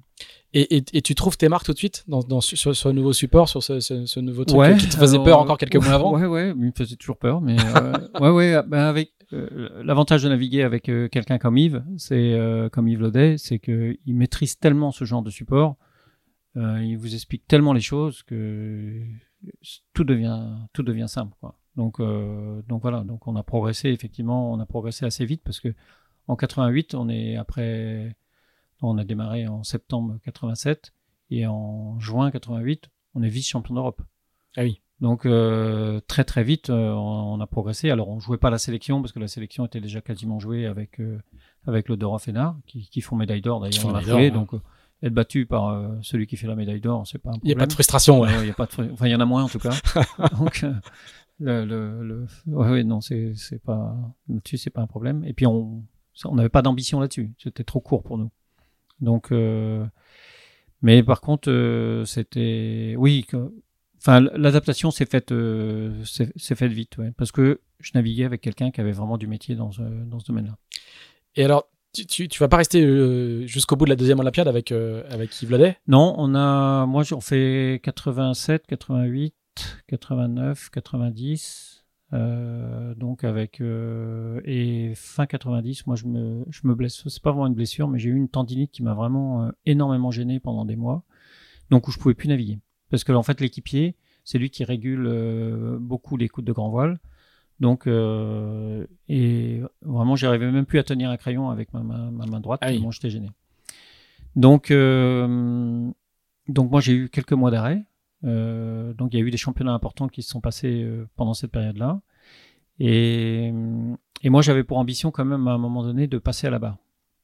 Et, et, et tu trouves tes marques tout de suite dans, dans sur, sur le nouveau support, sur ce, ce, ce nouveau truc ouais, qui te faisait alors, peur encore quelques ouais, mois avant. Ouais, ouais, il me faisait toujours peur, mais euh, ouais, ouais. Bah avec euh, l'avantage de naviguer avec euh, quelqu'un comme Yves, c'est euh, comme Yves Loday, c'est que il maîtrise tellement ce genre de support, euh, il vous explique tellement les choses que tout devient tout devient simple, quoi. Donc euh, donc voilà, donc on a progressé effectivement, on a progressé assez vite parce que. En quatre-vingt-huit, on est après, on a démarré en septembre quatre-vingt-sept et en juin quatre-vingt-huit, on est vice-champion d'Europe. Ah oui. Donc euh, très très vite, euh, on a progressé. Alors on jouait pas la sélection parce que la sélection était déjà quasiment jouée avec euh, avec le Dora Fénard qui, qui font médaille d'or d'ailleurs. Médaille d'or, ouais. Donc euh, être battu par euh, celui qui fait la médaille d'or, c'est pas un problème. Il y a pas de frustration, ouais. Il y a pas de, fru- enfin il y en a moins en tout cas. Donc euh, le le, le... Ouais, ouais, non c'est c'est pas là-dessus c'est pas un problème. Et puis on Ça, on n'avait pas d'ambition là-dessus, c'était trop court pour nous. Donc, euh, mais par contre, euh, c'était, oui, que... enfin, l'adaptation s'est faite, euh, s'est, s'est faite vite, ouais, parce que je naviguais avec quelqu'un qui avait vraiment du métier dans ce, dans ce domaine-là. Et alors, tu, tu, tu vas pas rester euh, jusqu'au bout de la deuxième Olympiade avec euh, avec Yves Loday ? Non, on a, moi, on fait quatre-vingt-sept, quatre-vingt-huit, quatre-vingt-neuf, quatre-vingt-dix. Euh, donc avec euh, et fin quatre-vingt-dix, moi je me je me blesse. C'est pas vraiment une blessure, mais j'ai eu une tendinite qui m'a vraiment euh, énormément gêné pendant des mois. Donc où je pouvais plus naviguer parce que en fait l'équipier, c'est lui qui régule euh, beaucoup les coudes de grand voile. Donc euh, et vraiment j'arrivais même plus à tenir un crayon avec ma ma, ma main droite. Ah oui. Tellement j'étais gêné. Donc euh, donc moi j'ai eu quelques mois d'arrêt. Euh, donc il y a eu des championnats importants qui se sont passés euh, pendant cette période-là, et, et moi j'avais pour ambition quand même à un moment donné de passer à la barre,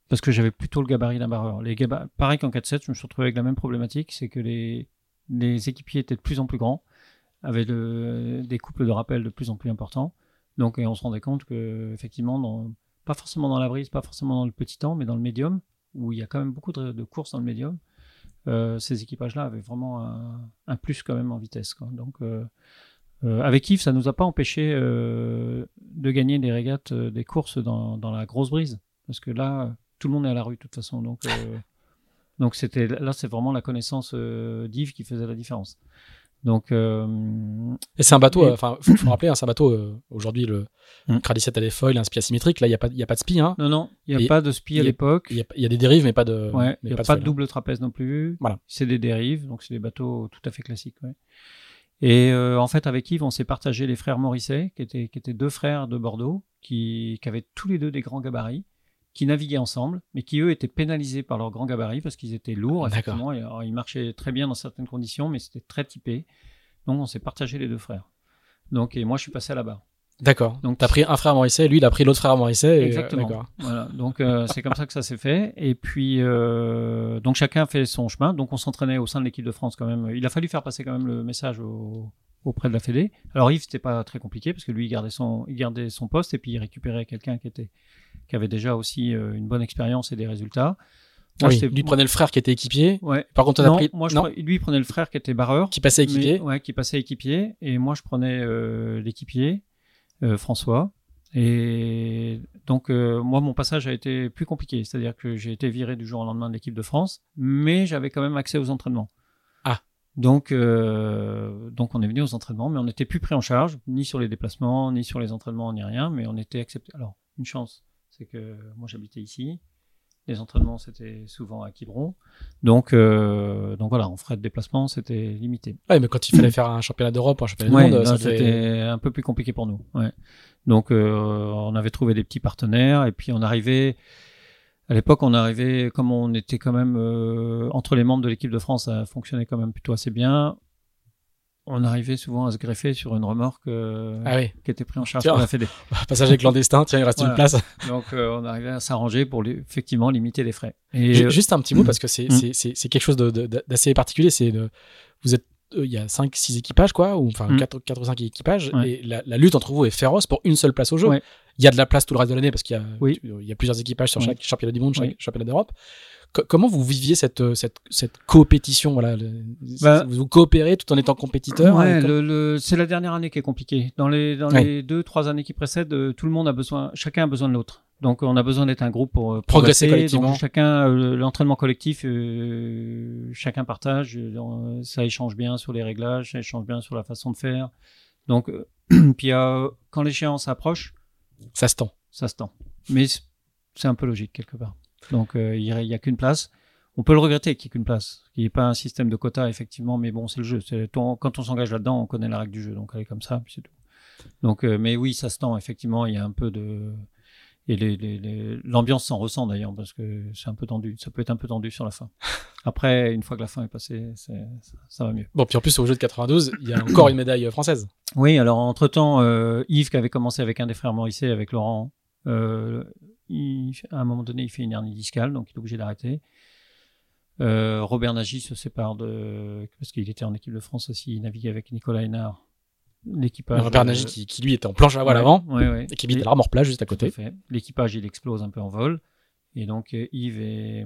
parce que j'avais plutôt le gabarit d'un barreur. Les gaba- pareil qu'en quatre sept, je me suis retrouvé avec la même problématique, c'est que les, les équipiers étaient de plus en plus grands, avaient de, des couples de rappel de plus en plus importants, donc et on se rendait compte que effectivement, dans, pas forcément dans la brise, pas forcément dans le petit temps, mais dans le médium, où il y a quand même beaucoup de, de courses dans le médium. Euh, ces équipages-là avaient vraiment un, un plus quand même en vitesse, quoi. Donc, euh, euh, avec Yves, ça ne nous a pas empêché euh, de gagner des régates, euh, des courses dans, dans la grosse brise, parce que là, tout le monde est à la rue de toute façon. Donc, euh, donc c'était, là, c'est vraiment la connaissance euh, d'Yves qui faisait la différence. Donc, euh, et c'est un bateau, enfin, euh, faut, faut rappeler, hein, c'est un bateau, euh, aujourd'hui, le, le Accra dix-sept a des foils, un spi asymétrique, là, il n'y a, a pas de spi, hein. Non, non, il n'y a et, pas de spi à l'époque. Il y, y a des dérives, mais pas de. Il ouais, n'y a pas, pas de, de double trapèze non plus. Voilà. C'est des dérives, donc c'est des bateaux tout à fait classiques, ouais. Et, euh, en fait, avec Yves, on s'est partagé les frères Morisset, qui étaient, qui étaient deux frères de Bordeaux, qui, qui avaient tous les deux des grands gabarits, qui naviguaient ensemble, mais qui, eux, étaient pénalisés par leur grand gabarit parce qu'ils étaient lourds. Effectivement. Alors, ils marchaient très bien dans certaines conditions, mais c'était très typé. Donc, on s'est partagé les deux frères. Donc, et moi, je suis passé à la barre. D'accord. Donc, tu as pris un frère à Morisset, lui, il a pris l'autre frère à Morisset. Et... Exactement. D'accord. Voilà. Donc, euh, c'est comme ça que ça s'est fait. Et puis, euh, donc, chacun fait son chemin. Donc, on s'entraînait au sein de l'équipe de France quand même. Il a fallu faire passer quand même le message au... auprès de la Fédé. Alors, Yves, c'était pas très compliqué parce que lui, il gardait son, il gardait son poste et puis il récupérait quelqu'un qui était... qui avait déjà aussi euh, une bonne expérience et des résultats. Moi, ah oui, lui prenait le frère qui était équipier. Ouais. Par contre, on non, a pris... moi, je non. Pre... lui prenait le frère qui était barreur. Qui passait équipier. Mais... Ouais, qui passait équipier. Et moi, je prenais euh, l'équipier, euh, François. Et donc, euh, moi, mon passage a été plus compliqué. C'est-à-dire que j'ai été viré du jour au lendemain de l'équipe de France, mais j'avais quand même accès aux entraînements. Ah. Donc, euh, donc on est venu aux entraînements, mais on n'était plus pris en charge, ni sur les déplacements, ni sur les entraînements, ni rien, mais on était accepté. Alors, une chance. C'est que moi j'habitais ici, les entraînements c'était souvent à Quiberon, donc euh, donc voilà, en frais de déplacement c'était limité. Ouais, mais quand il fallait faire un championnat d'Europe, un championnat ouais, du monde, là, ça c'était fait... un peu plus compliqué pour nous. Ouais. Donc euh, on avait trouvé des petits partenaires et puis on arrivait. À l'époque, on arrivait comme on était quand même euh, entre les membres de l'équipe de France, ça fonctionnait quand même plutôt assez bien. on arrivait souvent à se greffer sur une remorque euh, ah oui. qui était prise en charge tiens, par la Fédé. Passager clandestin, tiens, il reste voilà. une place. Donc, euh, on arrivait à s'arranger pour les, effectivement limiter les frais. Et, J- juste un petit mot, parce que c'est, c'est, c'est, c'est quelque chose de, de, d'assez particulier. C'est de, vous êtes, il euh, y a cinq six équipages, quoi, ou enfin quatre ou cinq équipages, ouais. et la, la lutte entre vous est féroce pour une seule place au jeu. Il ouais. y a de la place tout le reste de l'année, parce qu'il y a, oui. tu, y a plusieurs équipages sur oui. chaque championnat du monde, chaque oui. championnat d'Europe. Comment vous viviez cette, cette, cette coopétition voilà, le, bah, vous, vous coopérez tout en étant compétiteur ouais, hein, le, le, c'est la dernière année qui est compliquée. Dans les, dans ouais. les deux, trois années qui précèdent, tout le monde a besoin, chacun a besoin de l'autre. Donc, on a besoin d'être un groupe pour progresser, progresser collectivement. Donc, chacun, euh, l'entraînement collectif, euh, chacun partage, euh, ça échange bien sur les réglages, ça échange bien sur la façon de faire. Donc, euh, puis euh, quand l'échéance approche, ça se tend. Ça se tend. Mais c'est un peu logique quelque part. Donc, euh, il n'y a qu'une place. On peut le regretter qu'il n'y ait qu'une place. Il n'y ait pas un système de quotas, effectivement, mais bon, c'est le jeu. C'est, on, quand on s'engage là-dedans, on connaît la règle du jeu. Donc, elle est comme ça, puis c'est tout. Donc, euh, mais oui, ça se tend, effectivement. Il y a un peu de... Et les, les, les... l'ambiance s'en ressent, d'ailleurs, parce que c'est un peu tendu. Ça peut être un peu tendu sur la fin. Après, une fois que la fin est passée, c'est... Ça, ça va mieux. Bon, puis en plus, au jeu de quatre-vingt-douze, il y a encore une médaille française. Oui, alors, entre-temps, euh, Yves, qui avait commencé avec un des frères Moricet, avec Laurent... Euh, Il, à un moment donné, il fait une hernie discale, donc il est obligé d'arrêter. Euh, Robert Nagy se sépare de... Parce qu'il était en équipe de France aussi, il naviguait avec Nicolas Hénard. L'équipage... Robert Nagy, euh, qui, qui lui était en planche à voile ouais, avant, ouais, ouais. et qui habite à l'Armor-Plage juste à côté. Tout à fait. L'équipage, il explose un peu en vol. Et donc, Yves et,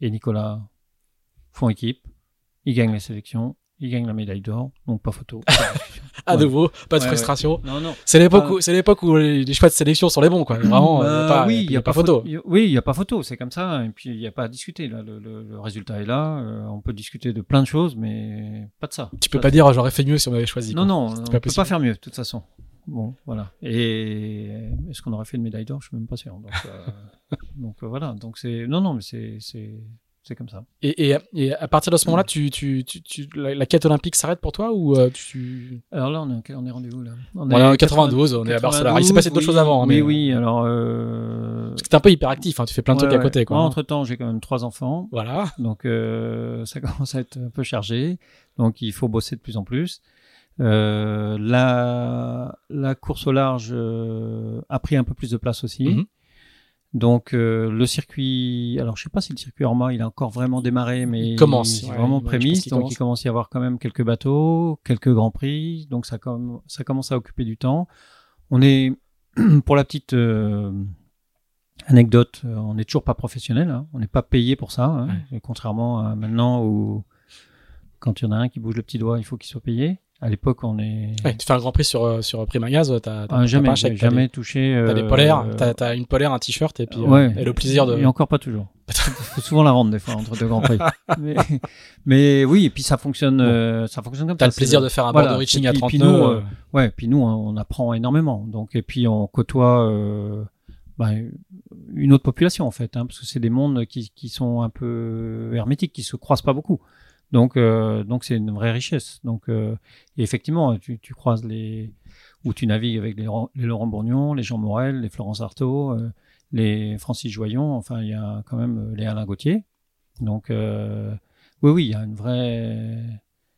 et Nicolas font équipe. Ils gagnent la sélection. Ils gagnent la médaille d'or. Donc, pas photo. À ouais. nouveau, pas de ouais, frustration. Ouais. Non, non. C'est l'époque euh... où, c'est l'époque où les, les choix de sélection sont les bons, quoi. Vraiment, euh, pas, oui, il n'y a, a pas photo. photo. Oui, il n'y a pas photo, c'est comme ça. Et puis, il n'y a pas à discuter, là. Le, le, le résultat est là. Euh, on peut discuter de plein de choses, mais pas de ça. Tu peux ça, pas c'est... dire, j'aurais fait mieux si on m'avait choisi. Non, quoi. non, on ne peut pas faire mieux, de toute façon. Bon, voilà. Et est-ce qu'on aurait fait une médaille d'or ? Je ne suis même pas sûr. Donc, euh... donc euh, voilà. Donc, c'est... Non, non, mais c'est... c'est... C'est comme ça. Et, et, et à partir de ce moment-là, tu, tu, tu, tu, la, la quête olympique s'arrête pour toi ou tu... Alors là, on est, on est rendez-vous là. On est en quatre-vingt-douze, on est à Barcelone. Il s'est passé oui, d'autres choses avant. Mais... Oui, oui. Alors, euh... Parce que t'es un peu hyperactif, hein, tu fais plein de ouais, trucs ouais. à côté. Quoi. Moi, entre-temps, j'ai quand même trois enfants. Voilà. Donc, euh, ça commence à être un peu chargé. Donc, il faut bosser de plus en plus. Euh, la, la course au large euh, a pris un peu plus de place aussi. Mm-hmm. Donc, euh, le circuit... Alors, je ne sais pas si le circuit Orma, il a encore vraiment démarré, mais il commence, il, c'est ouais, vraiment ouais, prémisse. Donc, commence. il commence à y avoir quand même quelques bateaux, quelques grands prix. Donc, ça, com- ça commence à occuper du temps. On est, pour la petite euh, anecdote, on n'est toujours pas professionnel. Hein. On n'est pas payé pour ça. Hein. Ouais. Contrairement à maintenant où, quand il y en a un qui bouge le petit doigt, il faut qu'il soit payé. À l'époque, on est... Ouais, tu fais un grand prix sur, sur Primagaz, t'as, t'as, ah, jamais, t'as pas un chèque, jamais t'as des, touché... Euh, t'as des polaires, euh, t'as, t'as une polaire, un t-shirt et puis ouais, euh, et le plaisir de... Et encore pas toujours. Faut souvent la rendre des fois entre deux grands prix. mais, mais oui, et puis ça fonctionne, bon. euh, ça fonctionne comme t'as ça. T'as le plaisir de faire un voilà, board de reaching puis, à trente puis nous, nœuds. Euh, ouais, puis nous, on apprend énormément. Donc, et puis on côtoie euh, bah, une autre population en fait, hein, parce que c'est des mondes qui, qui sont un peu hermétiques, qui se croisent pas beaucoup. Donc, euh, donc c'est une vraie richesse. Donc, euh, et effectivement, tu, tu croises les, ou tu navigues avec les, les Laurent Bourgnon, les Jean Morel, les Florence Artaud, euh, les Francis Joyon. Enfin, il y a quand même les Alain Gauthier. Donc, euh, oui, oui, il y a une vraie,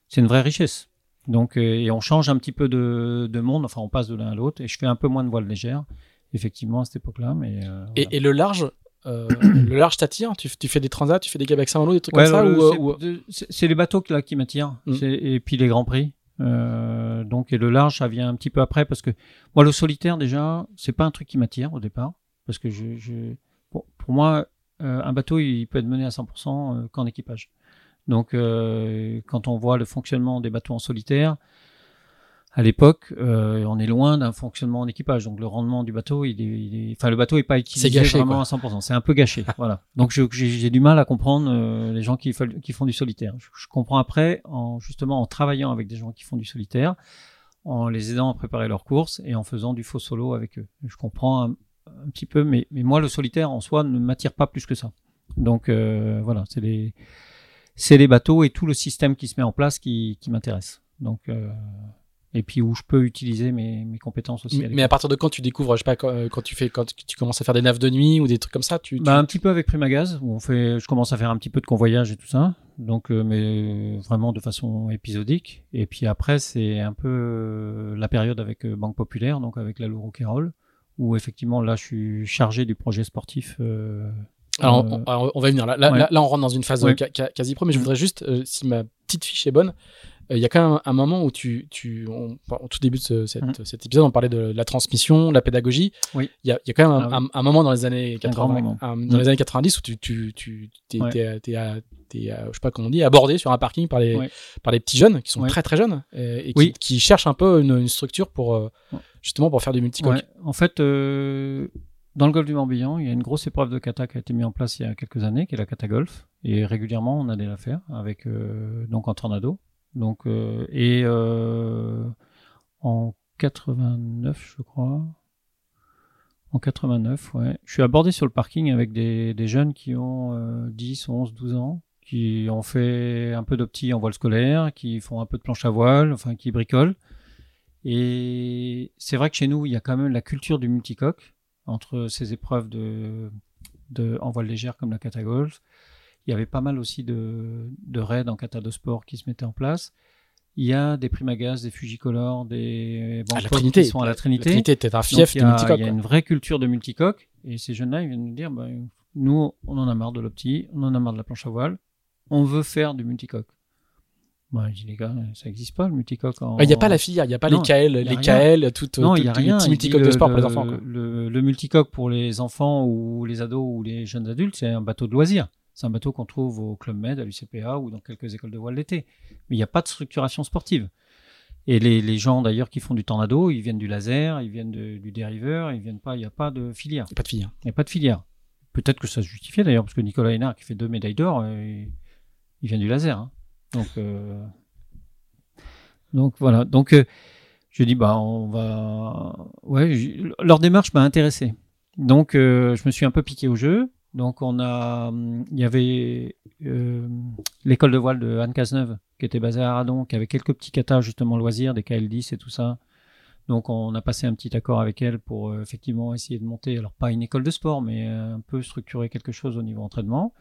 c'est une vraie richesse. Donc, et on change un petit peu de, de monde. Enfin, on passe de l'un à l'autre. Et je fais un peu moins de voile légère, effectivement, à cette époque-là. Mais euh, voilà. et, et le large. Euh, le large t'attire, tu, tu fais des transats, tu fais des cabacs Saint-Malo, des trucs ouais, comme ça le, ou, c'est, ou... C'est, c'est les bateaux là, qui m'attirent, mmh. c'est, et puis les grands prix. Euh, donc, et le large, ça vient un petit peu après parce que moi, le solitaire, déjà, c'est pas un truc qui m'attire au départ. Parce que je, je... Bon, pour moi, euh, un bateau, il peut être mené à cent pour cent qu'en équipage. Donc, euh, quand on voit le fonctionnement des bateaux en solitaire, à l'époque, euh, on est loin d'un fonctionnement en équipage, donc le rendement du bateau, il est, il est... enfin le bateau est pas utilisé gâché, vraiment quoi. à cent pour cent. C'est un peu gâché, voilà. Donc je, j'ai, j'ai du mal à comprendre euh, les gens qui, qui font du solitaire. Je, je comprends après, en, justement en travaillant avec des gens qui font du solitaire, en les aidant à préparer leurs courses et en faisant du faux solo avec eux. Je comprends un, un petit peu, mais, mais moi le solitaire en soi ne m'attire pas plus que ça. Donc euh, voilà, c'est les, c'est les bateaux et tout le système qui se met en place qui, qui m'intéresse. Donc euh... et puis où je peux utiliser mes, mes compétences aussi. Mais, mais à partir de quand tu découvres, je sais pas, quand, quand tu fais, quand tu commences à faire des naves de nuit ou des trucs comme ça, tu, tu... Bah, un petit peu avec Primagaz, où on fait, je commence à faire un petit peu de convoyage et tout ça, donc euh, mais vraiment de façon épisodique. Et puis après, c'est un peu euh, la période avec euh, Banque Populaire, donc avec Lalou Roucayrol, où effectivement là, je suis chargé du projet sportif. Euh, alors, euh, on, alors, on va y venir. Là, là, ouais. là, là, on rentre dans une phase ouais. ca- ca- quasi pro, mais je voudrais juste, euh, si ma petite fiche est bonne. Il y a quand même un moment où tu, tu on, au tout début de ce, cette, mmh. cet épisode, on parlait de la transmission, de la pédagogie. Oui. Il y a, il y a quand même un, ah oui. un, un moment dans les années quatre-vingts, un un, dans mmh. les années quatre-vingt-dix où tu, tu, tu, t'es, ouais. t'es, t'es, t'es, t'es, je sais pas comment on dit, abordé sur un parking par les, ouais. par les petits jeunes qui sont ouais. très très jeunes et, et qui, oui. qui cherchent un peu une, une structure pour justement pour faire du multicoque. Ouais. En fait, euh, dans le golfe du Morbihan, il y a une grosse épreuve de kata qui a été mise en place il y a quelques années, qui est la kata golf. Et régulièrement, on a des affaires avec euh, donc en Tornado. Donc, euh, et euh, en quatre-vingt-neuf, je crois, en quatre-vingt-neuf, ouais, je suis abordé sur le parking avec des, des jeunes qui ont euh, dix, onze, douze ans, qui ont fait un peu d'opti en voile scolaire, qui font un peu de planche à voile, enfin qui bricolent. Et c'est vrai que chez nous, il y a quand même la culture du multicoque, entre ces épreuves de, de, en voile légère comme la catagolf. Il y avait pas mal aussi de, de raids en kata de sport qui se mettaient en place. Il y a des Primagaz, des Fujicolor, des banques qui sont à la Trinité. La Trinité était un fief de multicoque. Il y a une vraie culture de multicoque. Et ces jeunes-là, ils viennent nous dire, bah, nous, on en a marre de l'opti, on en a marre de la planche à voile, on veut faire du multicoque. Bah, je dis, les gars, ça n'existe pas, le multicoque. En... Il n'y a pas la filière, il n'y a pas non, les K L, tout, tout, non, tout, y a tout rien. Les petits multicoques de sport le, pour les enfants. Le, le multicoque pour les enfants ou les ados ou les jeunes adultes, c'est un bateau de loisirs. C'est un bateau qu'on trouve au Club Med, à l'U C P A ou dans quelques écoles de voile l'été. Mais il n'y a pas de structuration sportive. Et les, les gens d'ailleurs qui font du tornado, ils viennent du laser, ils viennent de, du dériveur, ils viennent pas. Il n'y a pas de filière. Il n'y a pas de filière. Il n'y a pas de filière. Peut-être que ça se justifiait d'ailleurs, parce que Nicolas Hénard qui fait deux médailles d'or, il, il vient du laser. Hein. Donc, euh, donc voilà. Donc euh, je dis bah on va. Ouais, j... leur démarche m'a intéressé. Donc euh, je me suis un peu piqué au jeu. Donc, on a, il y avait euh, l'école de voile de Anne Cazeneuve, qui était basée à Aradon, qui avait quelques petits katas, justement, loisirs, des K L dix et tout ça. Donc, on a passé un petit accord avec elle pour euh, effectivement essayer de monter, alors pas une école de sport, mais euh, un peu structurer quelque chose au niveau entraînement.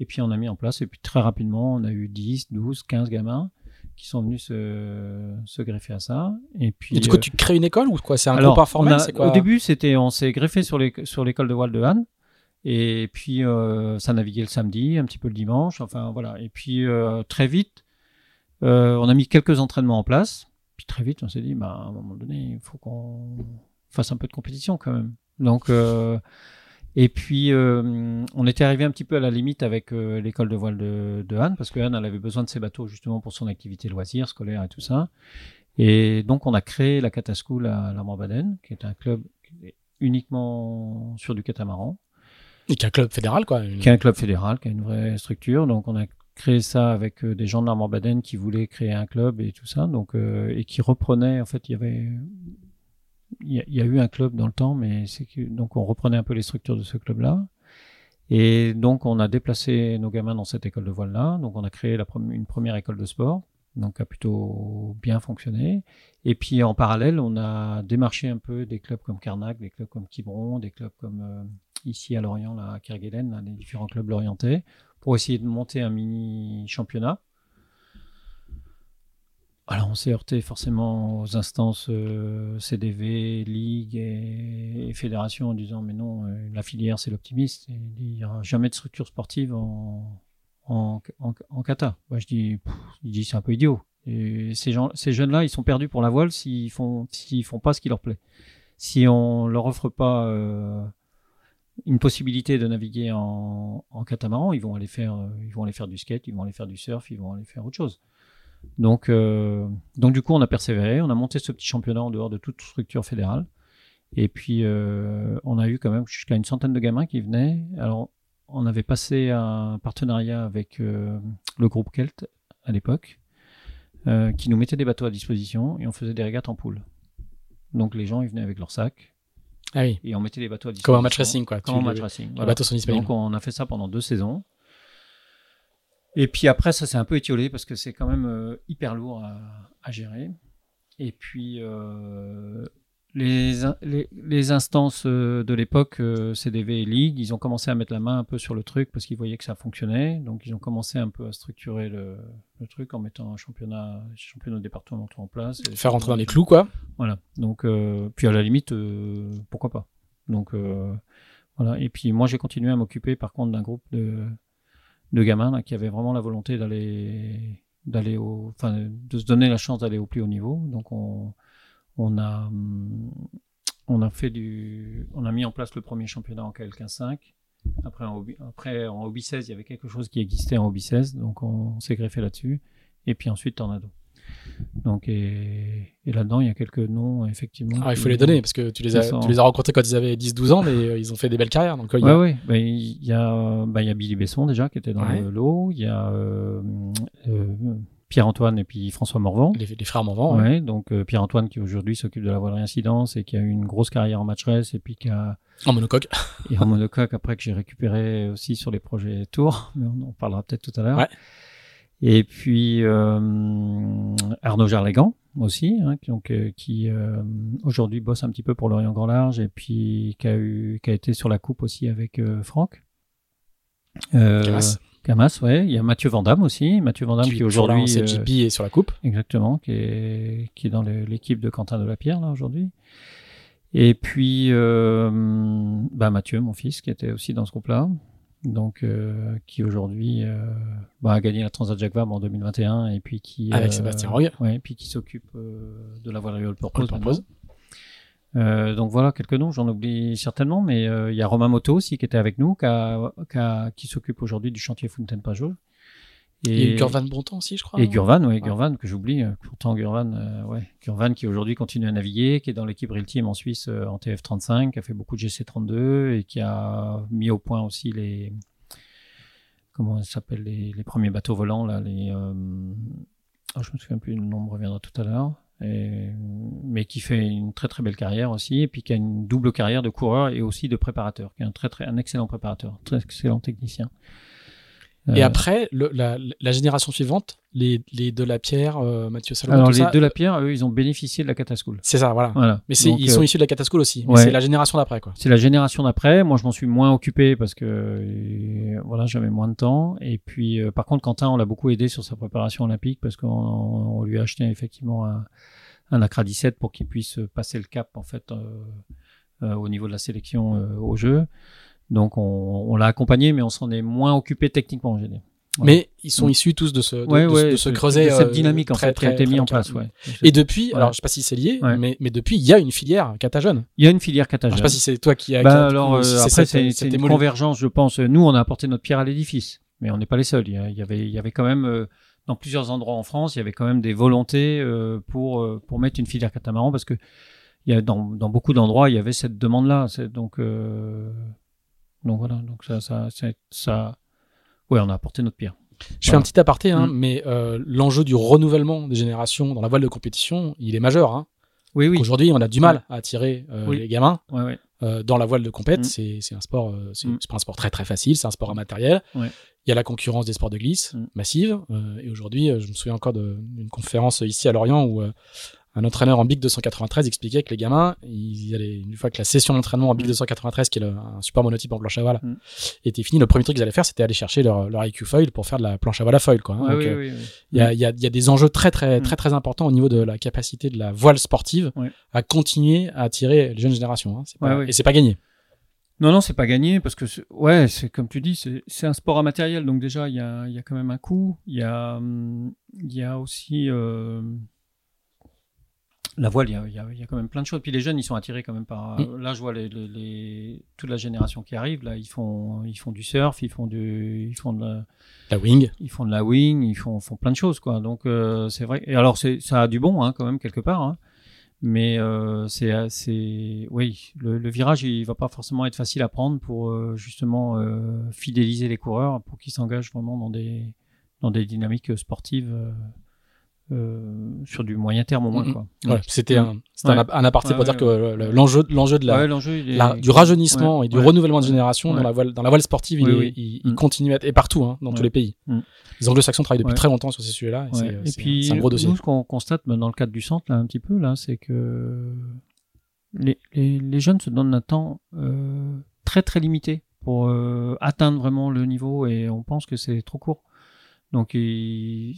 Et puis, on a mis en place, et puis très rapidement, on a eu dix, douze, quinze gamins qui sont venus se, se greffer à ça. Et puis, et du coup, euh, tu crées une école ou quoi ? C'est un alors, groupe informel, a, c'est quoi ? Au début, c'était, on s'est greffé sur, les, sur l'école de voile de Anne. Et puis euh, ça naviguait le samedi, un petit peu le dimanche, enfin voilà. Et puis euh, très vite, euh, on a mis quelques entraînements en place. Puis très vite, on s'est dit, bah, à un moment donné, il faut qu'on fasse un peu de compétition quand même. Donc euh, et puis euh, on était arrivé un petit peu à la limite avec euh, l'école de voile de, de Anne, parce que Anne elle avait besoin de ses bateaux justement pour son activité loisirs, scolaire et tout ça. Et donc on a créé la Cataschool à la Morbaden, qui est un club uniquement sur du catamaran. Et qui est un club fédéral, quoi. Une... Qui est un club fédéral, qui a une vraie structure. Donc, on a créé ça avec euh, des gens de la Morbaden qui voulaient créer un club et tout ça. Donc, euh, et qui reprenaient, en fait, il y avait... Il y, y a eu un club dans le temps, mais c'est que... Donc, on reprenait un peu les structures de ce club-là. Et donc, on a déplacé nos gamins dans cette école de voile-là. Donc, on a créé la pre- une première école de sport. Donc, a plutôt bien fonctionné. Et puis, en parallèle, on a démarché un peu des clubs comme Carnac, des clubs comme Quiberon, des clubs comme... Euh, ici à Lorient, là, à Kerguelen, là, les différents clubs lorientais, pour essayer de monter un mini-championnat. Alors, on s'est heurté forcément aux instances euh, C D V, Ligue et, et Fédération en disant « Mais non, euh, la filière, c'est l'optimiste. Il n'y aura jamais de structure sportive en, en, en, en kata. » Moi, je dis, pff, je dis « C'est un peu idiot. » Et ces, gens, ces jeunes-là, ils sont perdus pour la voile s'ils font, s'ils font pas ce qui leur plaît. Si on leur offre pas... Euh, une possibilité de naviguer en, en catamaran, ils vont aller faire, ils vont aller faire du skate, ils vont aller faire du surf, ils vont aller faire autre chose. Donc, euh, donc du coup, on a persévéré, on a monté ce petit championnat en dehors de toute structure fédérale. Et puis, euh, on a eu quand même jusqu'à une centaine de gamins qui venaient. Alors, on avait passé un partenariat avec euh, le groupe Kelt à l'époque, euh, qui nous mettait des bateaux à disposition et on faisait des régates en poule. Donc, les gens, ils venaient avec leur sac. Ah oui. Et on mettait les bateaux à disposition. Comme un match racing, quoi. Comme un match le... racing. Voilà. Les bateaux sont disponibles. Donc, on a fait ça pendant deux saisons. Et puis après, ça s'est un peu étiolé parce que c'est quand même euh, hyper lourd à, à gérer. Et puis, euh, les, les, les instances de l'époque, C D V et Ligue, ils ont commencé à mettre la main un peu sur le truc parce qu'ils voyaient que ça fonctionnait. Donc, ils ont commencé un peu à structurer le, le truc en mettant un championnat, championnat départementaux en place. Et faire rentrer dans les clous, quoi. Voilà. Donc, euh, puis à la limite, euh, pourquoi pas. Donc, euh, voilà. Et puis, moi, j'ai continué à m'occuper, par contre, d'un groupe de, de gamins là, qui avaient vraiment la volonté d'aller... d'aller au, enfin, de se donner la chance d'aller au plus haut niveau. Donc on, on a, on a fait du, on a mis en place le premier championnat en K L quinze cinq. Après en, après en Hobby seize, il y avait quelque chose qui existait en Hobby seize, donc on, on s'est greffé là-dessus. Et puis ensuite Tornado. Donc et, et là-dedans il y a quelques noms effectivement. Ah, il faut les donner parce que tu les as, tu les as rencontrés quand ils avaient dix douze ans, mais ils ont fait des belles carrières. Donc ouais, il y a... ouais. Ben il y a, ben il y a Billy Besson déjà qui était dans ouais. le lot. Il y a euh, euh, Pierre-Antoine et puis François Morvan. Les, les frères Morvan. Ouais. ouais. Donc euh, Pierre-Antoine qui aujourd'hui s'occupe de la voile réincidence et qui a eu une grosse carrière en match race et puis qui a en monocoque. et en monocoque après que j'ai récupéré aussi sur les projets Tours, mais on en parlera peut-être tout à l'heure. Ouais. Et puis euh, Arnaud Jarlégan aussi, hein, donc, euh, qui euh, aujourd'hui bosse un petit peu pour Lorient Grand Large et puis qui a, eu, qui a été sur la coupe aussi avec euh, Franck. Euh, Camas. Camas, ouais. Il y a Mathieu Vandame aussi. Mathieu Vandame qui, qui aujourd'hui... C'est J P euh, et sur la coupe. Exactement, qui est, qui est dans le, l'équipe de Quentin Delapierre là aujourd'hui. Et puis euh, bah, Mathieu, mon fils, qui était aussi dans ce groupe-là. Donc, euh, qui aujourd'hui euh, bah, a gagné la Transat Jacques Vabre en deux mille vingt et un et puis qui. Avec euh, Sébastien Roy. Ouais, et puis qui s'occupe euh, de la voile all-purpose. Euh, donc voilà quelques noms, j'en oublie certainement, mais il euh, y a Romain Moto aussi qui était avec nous, qui, a, qui, a, qui s'occupe aujourd'hui du chantier Fontaine-Pajol. Et, et Gurvan Bontemps aussi, je crois. Et Gurvan, oui, ouais. Gurvan, que j'oublie. Pourtant, Gurvan, euh, ouais. Gurvan qui aujourd'hui continue à naviguer, qui est dans l'équipe Real Team en Suisse euh, en T F trente-cinq, qui a fait beaucoup de G C trente-deux et qui a mis au point aussi les. Comment ça s'appelle les, les premiers bateaux volants, là. Les, euh... oh, je me souviens plus, le nom me reviendra tout à l'heure. Et... Mais qui fait une très très belle carrière aussi, et puis qui a une double carrière de coureur et aussi de préparateur, qui est un, très, très, un excellent préparateur, très excellent technicien. Et euh... après, le, la, la génération suivante, les, les Delapierre, euh, Mathieu Salomon, alors tout les ça, Delapierre, euh, eux, ils ont bénéficié de la Cataschool. C'est ça, voilà. voilà. Mais c'est, donc, ils euh... sont issus de la Cataschool aussi. Mais ouais. C'est la génération d'après, quoi. C'est la génération d'après. Moi, je m'en suis moins occupé parce que euh, voilà, j'avais moins de temps. Et puis, euh, par contre, Quentin, on l'a beaucoup aidé sur sa préparation olympique parce qu'on on lui a acheté effectivement un, un Accra dix-sept pour qu'il puisse passer le cap en fait euh, euh, au niveau de la sélection euh, au jeu. Donc, on, on l'a accompagné, mais on s'en est moins occupé techniquement, j'ai dit. Voilà. Mais ils sont issus tous de ce, de, ouais, de, ouais, de ce creuset. De cette dynamique, euh, en fait, qui a été mise en place. Ouais. Et depuis, voilà. Alors, je ne sais pas si c'est lié, ouais. mais, mais depuis, il y a une filière Cata Jeune. Il y a une filière Cata Jeune. Je ne sais pas si c'est toi qui a. Bah, alors, euh, c'est après, cette, c'est, cette c'est une convergence, je pense. Nous, on a apporté notre pierre à l'édifice, mais on n'est pas les seuls. Il y, a, il y, avait, il y avait quand même, euh, dans plusieurs endroits en France, il y avait quand même des volontés euh, pour, euh, pour mettre une filière catamaran, parce que il y a, dans, dans beaucoup d'endroits, il y avait cette demande-là. C'est, donc. Euh, Donc voilà, donc ça, ça, ça, ça, ouais, on a apporté notre pierre. Je voilà. fais un petit aparté, hein, mmh. mais euh, l'enjeu du renouvellement des générations dans la voile de compétition, il est majeur. Hein. Oui, oui. Aujourd'hui, on a du mal ouais. à attirer euh, oui. les gamins ouais, ouais. Euh, dans la voile de compète. Mmh. C'est, c'est un sport, euh, c'est, mmh. c'est pas un sport très très facile, c'est un sport immatériel. Ouais. Il y a la concurrence des sports de glisse mmh. massive. Euh, et aujourd'hui, je me souviens encore de, d'une conférence ici à Lorient où. Euh, Un entraîneur en Big deux cent quatre-vingt-treize expliquait que les gamins, ils allaient, une fois que la session d'entraînement en Big deux cent quatre-vingt-treize, qui est le, un super monotype en planche à voile, mm. était finie, le premier truc qu'ils allaient faire, c'était aller chercher leur, leur I Q foil pour faire de la planche à voile à foil. Quoi, hein. ouais, Donc, oui, euh, oui, oui. Y a, y a, y a des enjeux très, très, mm. très, très importants au niveau de la capacité de la voile sportive oui. à continuer à attirer les jeunes générations. Hein. C'est pas, ouais, oui. Et c'est pas gagné. Non, non, c'est pas gagné parce que, c'est, ouais, c'est comme tu dis, c'est, c'est un sport immatériel. Donc, déjà, il y a, y a quand même un coût. Il y a, y a aussi. Euh... La voile, il y a, y, a, y a quand même plein de choses. Puis les jeunes, ils sont attirés quand même par. Mmh. Là, je vois les, les, les... toute la génération qui arrive. Là, ils font, ils font du surf, ils font du, ils font de la, la wing, ils font de la wing, ils font, font plein de choses, quoi. Donc euh, c'est vrai. Et alors, c'est, ça a du bon, hein, quand même quelque part. Hein. Mais euh, c'est, c'est, oui, le, le virage, il va pas forcément être facile à prendre pour euh, justement euh, fidéliser les coureurs pour qu'ils s'engagent vraiment dans des, dans des dynamiques sportives. Euh... Euh, sur du moyen terme au moins mmh, quoi. Ouais, ouais. C'était un, c'était ouais. un, un aparté ouais, pour ouais, dire ouais. que l'enjeu, l'enjeu de la, ouais, l'enjeu, est... la du rajeunissement ouais, et du ouais, renouvellement ouais, de génération ouais. dans la voile, dans la voile sportive, oui, il, oui. il, il mmh. continue à être, et partout, hein, dans ouais. tous les pays. Mmh. Les Anglo-Saxons travaillent depuis ouais. très longtemps sur ces sujets-là. Et, ouais. c'est, et c'est, puis, c'est un gros dossier. Nous, ce qu'on constate dans le cadre du centre, là, un petit peu, là, c'est que les, les, les jeunes se donnent un temps euh, très très limité pour euh, atteindre vraiment le niveau, et on pense que c'est trop court. Donc, il,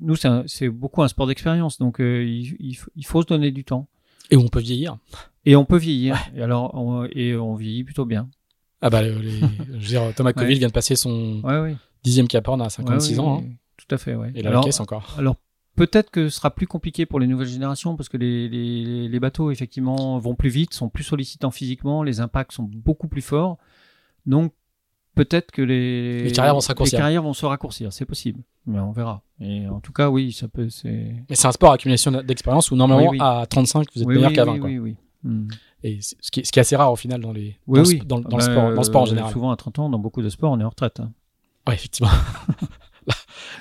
nous, c'est, un, c'est beaucoup un sport d'expérience. Donc, euh, il, il, il faut se donner du temps. Et on peut vieillir. Et on peut vieillir. Ouais. Et alors, on, et on vieillit plutôt bien. Ah bah, les, les, je veux dire, Thomas Coville ouais. vient de passer son ouais, ouais. dixième Cap Horn à cinquante-six ouais, ouais, ans. Hein. Tout à fait, ouais. Et la alors, caisse encore. Alors, peut-être que ce sera plus compliqué pour les nouvelles générations, parce que les, les, les bateaux, effectivement, vont plus vite, sont plus sollicitants physiquement, les impacts sont beaucoup plus forts. Donc, peut-être que les, les, carrières vont se les carrières vont se raccourcir, c'est possible, mais on verra. Et en tout cas, oui, ça peut. C'est... Mais c'est un sport à accumulation d'expérience où normalement oui, oui. à trente-cinq vous êtes oui, meilleur oui, qu'à vingt. Oui, quoi. Oui, oui. Mm. Et ce qui, est, ce qui est assez rare au final dans les oui, dans, oui. dans, dans bah, le sport, euh, dans le sport en général. Souvent à trente ans, dans beaucoup de sports, on est en retraite. Hein. Ouais, effectivement.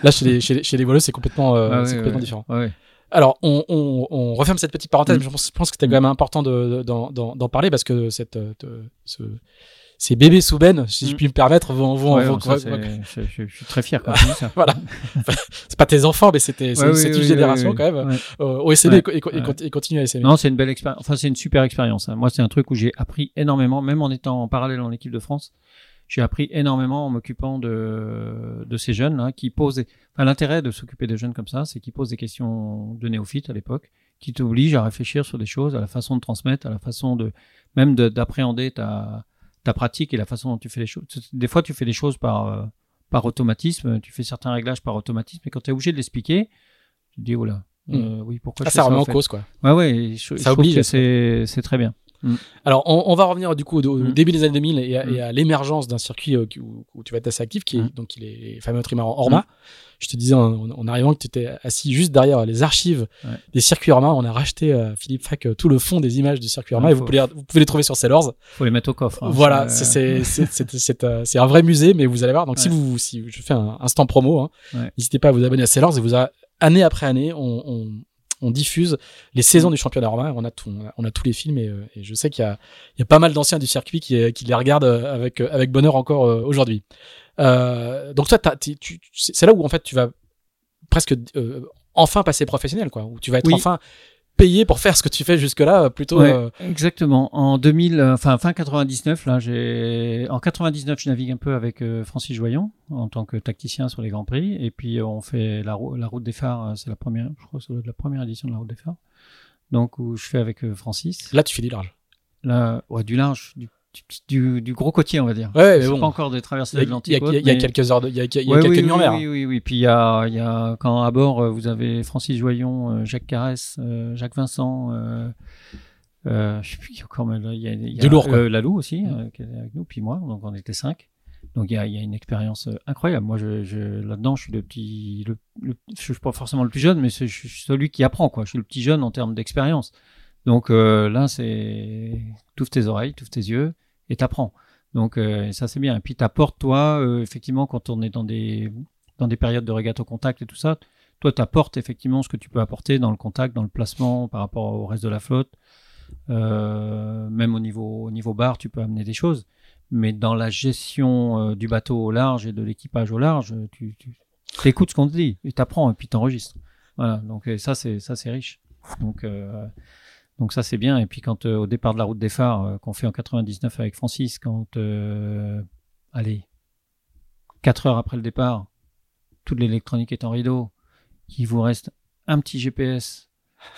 Là, chez les chez, chez les voileux, c'est complètement euh, ah, c'est oui, complètement ouais. différent. Ah, oui. Alors, on, on, on referme cette petite parenthèse, mm. mais je pense, je pense que c'était quand même important de, de, d'en, d'en parler, parce que cette de, ce ces bébés sous benne, si je puis me permettre, vont, vont, ouais, vont ça, je, je, je suis très fier quand même. Ça. Voilà. C'est pas tes enfants, mais c'était, c'est, ouais, c'est oui, une oui, génération oui, oui. quand même. Ouais. Euh, au S C D, ouais, et, co- ouais. et continue à S C D. Non, c'est une belle expérience. Enfin, c'est une super expérience. Hein. Moi, c'est un truc où j'ai appris énormément, même en étant en parallèle en équipe de France. J'ai appris énormément en m'occupant de, de ces jeunes, hein, qui posent des... enfin, l'intérêt de s'occuper des jeunes comme ça, c'est qu'ils posent des questions de néophytes à l'époque, qui t'obligent à réfléchir sur des choses, à la façon de transmettre, à la façon de, même de, d'appréhender ta, ta pratique et la façon dont tu fais les choses. Des fois, tu fais les choses par, euh, par automatisme, tu fais certains réglages par automatisme, et quand tu es obligé de l'expliquer, tu te dis, oula, euh, oui, pourquoi ah, je fais ça, ça remet en fait. Cause, quoi. Ouais, ouais, je, ça je oblige. Que c'est, c'est très bien. Mm. Alors, on, on va revenir, du coup, au, au mm. début des années deux mille et à, mm. et à l'émergence d'un circuit où, où, où tu vas être assez actif, qui est mm. donc les fameux trimarans Horma. Mm. Je te disais, en, en arrivant, que tu étais assis juste derrière les archives ouais. des circuits Horma. On a racheté à Philippe Fac tout le fond des images du circuit Horma, ouais, et vous pouvez, vous pouvez les trouver sur Sailors. Faut les mettre au coffre. Hein, voilà, c'est, c'est, c'est, c'est, c'est, c'est, euh, c'est un vrai musée, mais vous allez voir. Donc, ouais. si vous, si je fais un instant promo, hein, ouais. n'hésitez pas à vous abonner à Sailors, et vous a, année après année, on, on on diffuse les saisons du championnat romain. On a tout, on a, on a tous les films, et, et je sais qu'il y a, il y a pas mal d'anciens du circuit qui, qui les regardent avec, avec bonheur encore aujourd'hui. Euh, donc toi, tu, tu, c'est là où en fait tu vas presque euh, enfin passer professionnel, quoi, où tu vas être oui. enfin payé pour faire ce que tu fais jusque-là, plutôt. Ouais, euh... Exactement. En deux mille, enfin fin quatre-vingt-dix-neuf, là, j'ai en quatre-vingt-dix-neuf, je navigue un peu avec euh, Francis Joyon en tant que tacticien sur les grands prix, et puis euh, on fait la, rou- la route des phares. C'est la première, je crois, c'est la première édition de la route des phares. Donc où je fais avec euh, Francis. Là, tu fais du large. Là, ouais, du large, du Du, du gros côtier, on va dire. Ouais, c'est bon. Pas encore des traversées de l'Atlantique. Il y, y, mais... y a quelques heures, il y a, y a ouais, quelques oui, nuits en mer. Oui, oui, oui. Puis il y, y a, quand à bord, vous avez Francis Joyon, Jacques Carès, Jacques Vincent, euh, euh, je sais plus encore, il y a, y a du lourd, euh, Lalou aussi, mmh. euh, qui est avec nous, puis moi, donc on était cinq. Donc il y a, y a une expérience incroyable. Moi, je, je, là-dedans, je suis le petit, le, le, je suis pas forcément le plus jeune, mais je suis celui qui apprend, quoi. Je suis le petit jeune en termes d'expérience. Donc euh, là, c'est t'ouvres tes oreilles, t'ouvres tes yeux. Et t'apprends. Donc, euh, ça, c'est bien. Et puis, t'apportes, toi, euh, effectivement, quand on est dans des, dans des périodes de régate au contact et tout ça, toi, t'apportes effectivement ce que tu peux apporter dans le contact, dans le placement par rapport au reste de la flotte. Euh, même au niveau, au niveau bar, tu peux amener des choses. Mais dans la gestion euh, du bateau au large et de l'équipage au large, tu, tu écoutes ce qu'on te dit et t'apprends et puis t'enregistres. Voilà. Donc, ça, c'est, ça, c'est riche. Donc, euh, Donc ça, c'est bien. Et puis quand euh, au départ de la route des phares euh, qu'on fait en quatre-vingt-dix-neuf avec Francis, quand euh, allez, quatre heures après le départ, toute l'électronique est en rideau, qu'il vous reste un petit G P S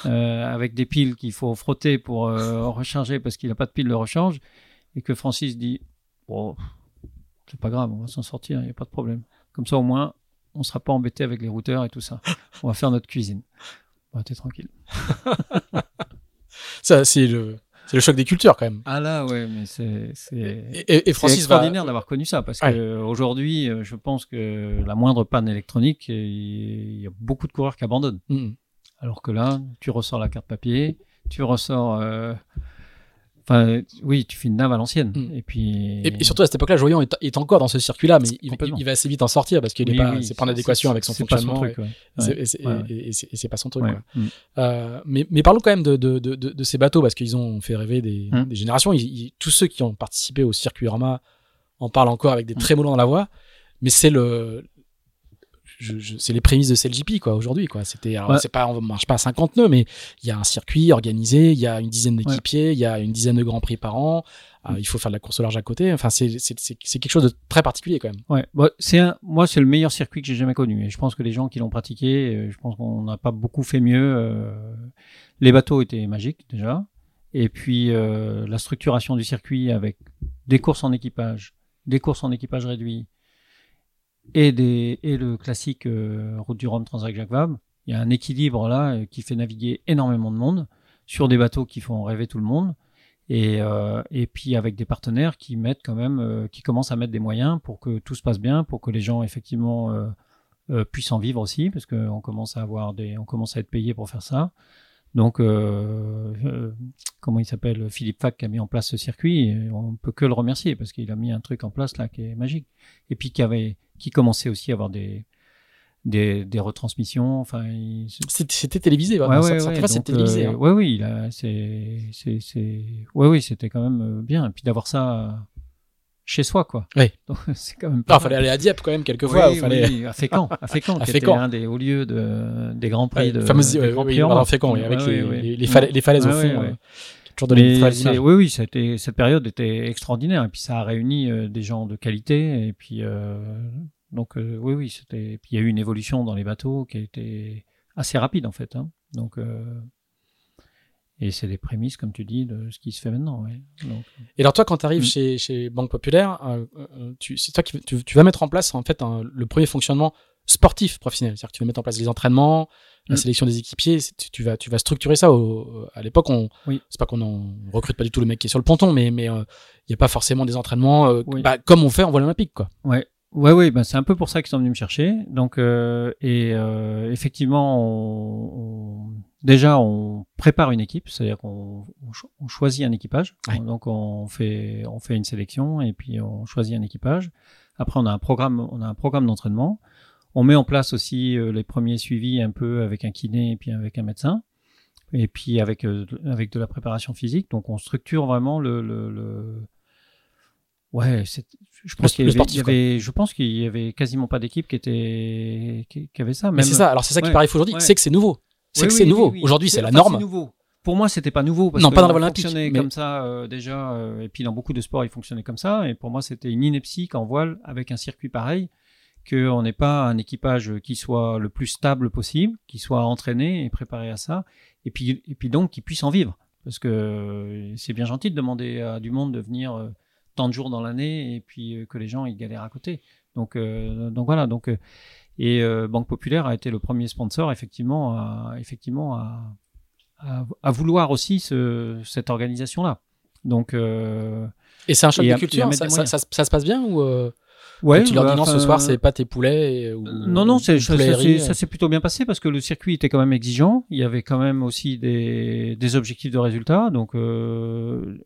euh, avec des piles qu'il faut frotter pour euh, recharger parce qu'il n'a pas de pile de recharge, et que Francis dit bon, c'est pas grave, on va s'en sortir, il n'y a pas de problème. Comme ça, au moins, on ne sera pas embêté avec les routeurs et tout ça. On va faire notre cuisine. Bon, t'es tranquille. Ça, c'est le, c'est le choc des cultures quand même. Ah là, ouais, mais c'est, c'est, et, et, et Francis c'est extraordinaire va... d'avoir connu ça, parce ouais. qu'aujourd'hui, je pense que la moindre panne électronique, il y a beaucoup de coureurs qui abandonnent. Mmh. Alors que là, tu ressors la carte papier, tu ressors... Euh... Enfin, oui, tu fais une nave à l'ancienne. Mmh. Et puis. Et, et surtout à cette époque-là, Joyon est, est encore dans ce circuit-là, mais il, il va assez vite en sortir parce qu'il n'est oui, pas, oui, c'est pas en adéquation c'est, avec son c'est fonctionnement. Pas son truc, ouais. Et, ouais. C'est, et, ouais. et, et, c'est, et c'est pas son truc. Ouais. Mmh. Euh, mais, mais parlons quand même de, de, de, de, de ces bateaux parce qu'ils ont fait rêver des, mmh. des générations. Ils, ils, tous ceux qui ont participé au circuit Irma en parlent encore avec des mmh. trémolants dans la voix. Mais c'est le, je, je, c'est les prémices de C L J P quoi aujourd'hui quoi. C'était, alors, ouais. c'est pas, on marche pas à cinquante nœuds, mais il y a un circuit organisé, il y a une dizaine d'équipiers, il ouais. y a une dizaine de grands prix par an. Euh, il faut faire de la course au large à côté. Enfin, c'est, c'est, c'est, c'est quelque chose de très particulier quand même. Ouais, bah, c'est un, moi c'est le meilleur circuit que j'ai jamais connu. Et je pense que les gens qui l'ont pratiqué, je pense qu'on n'a pas beaucoup fait mieux. Euh, les bateaux étaient magiques déjà, et puis euh, la structuration du circuit avec des courses en équipage, des courses en équipage réduit. Et, des, et le classique euh, Route du Rhum, Transat Jacques Vabre, il y a un équilibre là euh, qui fait naviguer énormément de monde sur des bateaux qui font rêver tout le monde et, euh, et puis avec des partenaires qui mettent quand même, euh, qui commencent à mettre des moyens pour que tout se passe bien, pour que les gens effectivement euh, euh, puissent en vivre aussi parce qu'on commence à avoir des, on commence à être payé pour faire ça. Donc, euh, euh, comment il s'appelle, Philippe Fac qui a mis en place ce circuit, et on ne peut que le remercier parce qu'il a mis un truc en place là qui est magique. Et puis qui avait, qui commençait aussi à avoir des, des, des retransmissions. Enfin, il... c'était, c'était télévisé, ouais, ouais, ouais, ouais, c'était télévisé. Euh, hein. Ouais, oui, là, c'est, c'est, c'est, ouais, oui, c'était quand même bien. Et puis d'avoir ça chez soi, quoi. Oui. Donc c'est quand même. Pas... fallait aller à Dieppe quand même quelquefois. Oui, ou fallait... oui, à Fécamp, à Fécamp, qui était un des hauts lieux de des grands prix, ouais, de fameux oui, oui, en Fécamp, oui, avec ouais, les, ouais. les, les, fala- les falaises ouais, au fond. Ouais, ouais. Euh, toujours de l'image. Oui, oui, ça a été, cette période était extraordinaire. Et puis ça a réuni euh, des gens de qualité. Et puis euh, donc euh, oui, oui, c'était. Et puis il y a eu une évolution dans les bateaux qui a été assez rapide en fait. Hein. Donc. Euh... Et c'est les prémices, comme tu dis, de ce qui se fait maintenant. Ouais. Donc, et alors toi, quand tu arrives mmh. chez, chez Banque Populaire, euh, euh, tu, c'est toi qui tu, tu vas mettre en place en fait un, le premier fonctionnement sportif professionnel. C'est-à-dire que tu vas mettre en place les entraînements, la mmh. sélection des équipiers. Tu, tu vas tu vas structurer ça. Au, à l'époque, on oui. c'est pas qu'on en recrute pas du tout le mec qui est sur le ponton, mais mais il euh, y a pas forcément des entraînements euh, oui. bah, comme on fait en voile olympique, quoi. Ouais. Ouais, ouais, ben c'est un peu pour ça qu'ils sont venus me chercher. Donc, euh, et euh, effectivement, on, on, déjà, on prépare une équipe, c'est-à-dire qu'on on cho- on choisit un équipage. Ouais. Donc, on fait, on fait une sélection et puis on choisit un équipage. Après, on a un programme, on a un programme d'entraînement. On met en place aussi euh, les premiers suivis un peu avec un kiné et puis avec un médecin et puis avec euh, avec de la préparation physique. Donc, on structure vraiment le le, le... ouais, c'est je pense qu'il y avait, sportif, y avait je pense qu'il y avait quasiment pas d'équipe qui était qui, qui avait ça même. Mais c'est ça, alors c'est ça qui ouais, paraît fou aujourd'hui, ouais. c'est que c'est nouveau. C'est oui, que oui, c'est oui, nouveau. Oui, aujourd'hui, c'est, c'est la norme. C'est nouveau. Pour moi, c'était pas nouveau parce non, que pas dans le fonctionnait mais... comme ça euh, déjà euh, et puis dans beaucoup de sports, il fonctionnait comme ça et pour moi, c'était une ineptie qu'en voile avec un circuit pareil que on n'ait pas un équipage qui soit le plus stable possible, qui soit entraîné et préparé à ça et puis et puis donc qui puisse en vivre parce que euh, c'est bien gentil de demander à du monde de venir euh, tant de jours dans l'année et puis euh, que les gens ils galèrent à côté donc euh, donc voilà donc euh, et euh, Banque Populaire a été le premier sponsor effectivement à, effectivement à, à, à vouloir aussi ce, cette organisation là donc euh, et c'est un choc de culture ça, ça, ça, ça se passe bien ou euh, ouais, tu leur dis bah, non ce soir c'est pas tes poulets et, ou, non non c'est, ça, ça, c'est, ça s'est plutôt bien passé parce que le circuit était quand même exigeant il y avait quand même aussi des, des objectifs de résultats donc euh,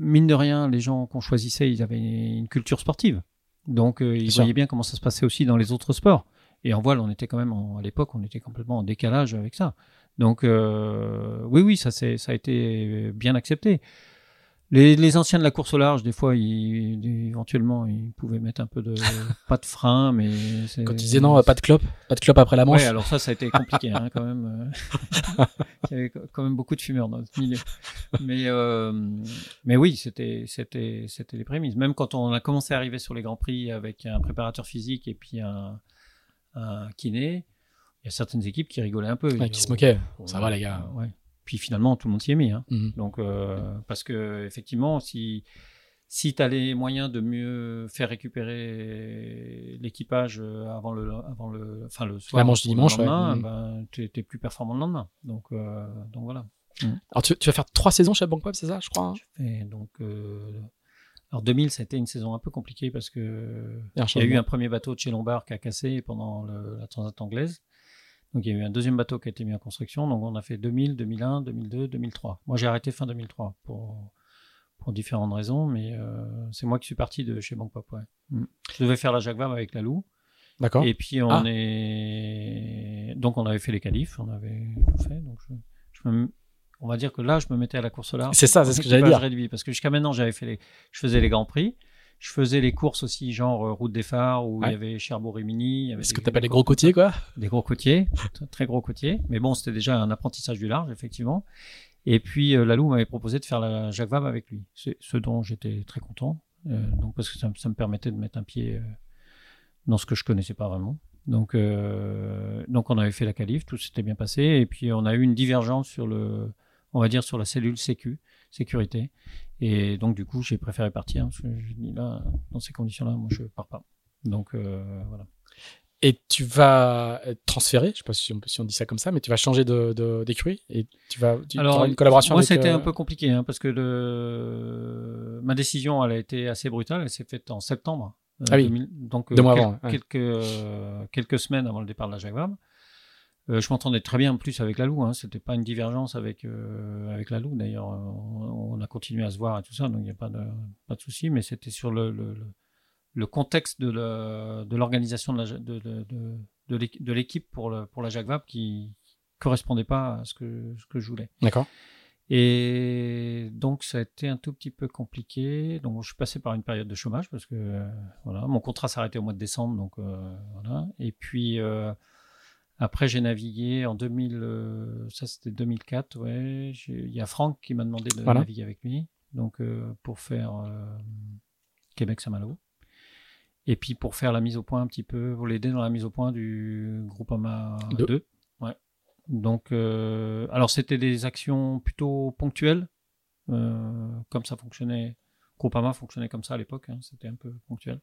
mine de rien, les gens qu'on choisissait, ils avaient une culture sportive. Donc, euh, ils voyaient bien comment ça se passait aussi dans les autres sports. Et en voile, on était quand même, en, à l'époque, on était complètement en décalage avec ça. Donc, euh, oui, oui, ça, c'est, ça a été bien accepté. Les, les anciens de la course au large, des fois, ils, ils, éventuellement, ils pouvaient mettre un peu de... pas de frein, mais... C'est, quand ils disaient non, c'est... pas de clope, pas de clope après la manche. Oui, alors ça, ça a été compliqué, hein, quand même. Il y avait quand même beaucoup de fumeurs dans ce milieu. Mais, euh, mais oui, c'était, c'était, c'était les prémices. Même quand on a commencé à arriver sur les Grands Prix avec un préparateur physique et puis un, un kiné, il y a certaines équipes qui rigolaient un peu. Ouais, qui se moquaient. On, ça on, va, les gars. Euh, ouais. Puis finalement, tout le monde s'y est mis. Hein. Mmh. Donc, euh, parce que effectivement, si, si tu as les moyens de mieux faire récupérer l'équipage avant le, avant le, enfin le soir, la manche du dimanche, le lendemain, ouais. ben, tu es plus performant le lendemain. Donc, euh, donc voilà. Mmh. Alors, tu, tu vas faire trois saisons chez Banque Pop, c'est ça, je crois. Hein. Et donc, euh, alors deux mille, ça a été une saison un peu compliquée parce que il y a eu un premier bateau de chez Lombard qui a cassé pendant le, la transat anglaise. Donc, il y a eu un deuxième bateau qui a été mis en construction. Donc, on a fait deux mille, deux mille un, deux mille deux, deux mille trois. Moi, j'ai arrêté fin deux mille trois pour, pour différentes raisons, mais euh, c'est moi qui suis parti de chez Banque Pop. Ouais. Mm. Je devais faire la Jacques Vabre avec Lalou. D'accord. Et puis on ah. est donc on avait fait les qualifs, on avait tout fait. Donc je, je me... on va dire que là je me mettais à la course au large. C'est ça, c'est ce que j'allais dire. Réduit, parce que jusqu'à maintenant j'avais fait les, je faisais les grands prix, je faisais les courses aussi genre euh, Route des Phares où ouais. il y avait Cherbourg-Rimini. Ce que t'appelles les gros côtiers quoi. Des gros côtiers, très gros côtiers. Mais bon, c'était déjà un apprentissage du large effectivement. Et puis euh, Lalou m'avait proposé de faire la Jacques Vabre avec lui, c'est ce dont j'étais très content, euh, donc parce que ça, ça me permettait de mettre un pied. Euh, dans ce que je connaissais pas vraiment. Donc, euh, donc on avait fait la qualif, tout s'était bien passé, et puis on a eu une divergence sur le, on va dire sur la cellule sécu, sécurité, et donc du coup j'ai préféré partir, parce que je dis là, dans ces conditions-là, moi je pars pas. Donc euh, voilà. Et tu vas transférer, je ne sais pas si on, si on dit ça comme ça, mais tu vas changer de, de, d'écurie et tu vas tu, Alors, une collaboration moi, avec... Moi, ça a été euh... un peu compliqué, hein, parce que le... ma décision, elle a été assez brutale, elle s'est faite en septembre. Euh, ah oui, deux mille, donc, deux mois quel, avant. Ouais. Quelques, euh, quelques semaines avant le départ de la Jacques Vabre. Euh, je m'entendais très bien en plus avec Lalou, hein, c'était pas une divergence avec, euh, avec Lalou, d'ailleurs on, on a continué à se voir et tout ça, donc il n'y a pas de, pas de souci, mais c'était sur le, le, le, le contexte de, la, de l'organisation de, la, de, de, de, de l'équipe pour, le, pour la Jacques Vabre qui ne correspondait pas à ce que, ce que je voulais. D'accord. Et donc, ça a été un tout petit peu compliqué. Donc, je suis passé par une période de chômage parce que euh, voilà, mon contrat s'arrêtait au mois de décembre. Donc, euh, voilà. Et puis, euh, après, j'ai navigué en deux mille, euh, ça c'était deux mille quatre. Ouais, il y a Franck qui m'a demandé de voilà. naviguer avec lui. Donc, euh, pour faire euh, Québec-Saint-Malo. Et puis, pour faire la mise au point un petit peu, pour l'aider dans la mise au point du Groupama deux. deux. Ouais. Donc, euh, alors c'était des actions plutôt ponctuelles, euh, comme ça fonctionnait, Groupama fonctionnait comme ça à l'époque, hein, c'était un peu ponctuel.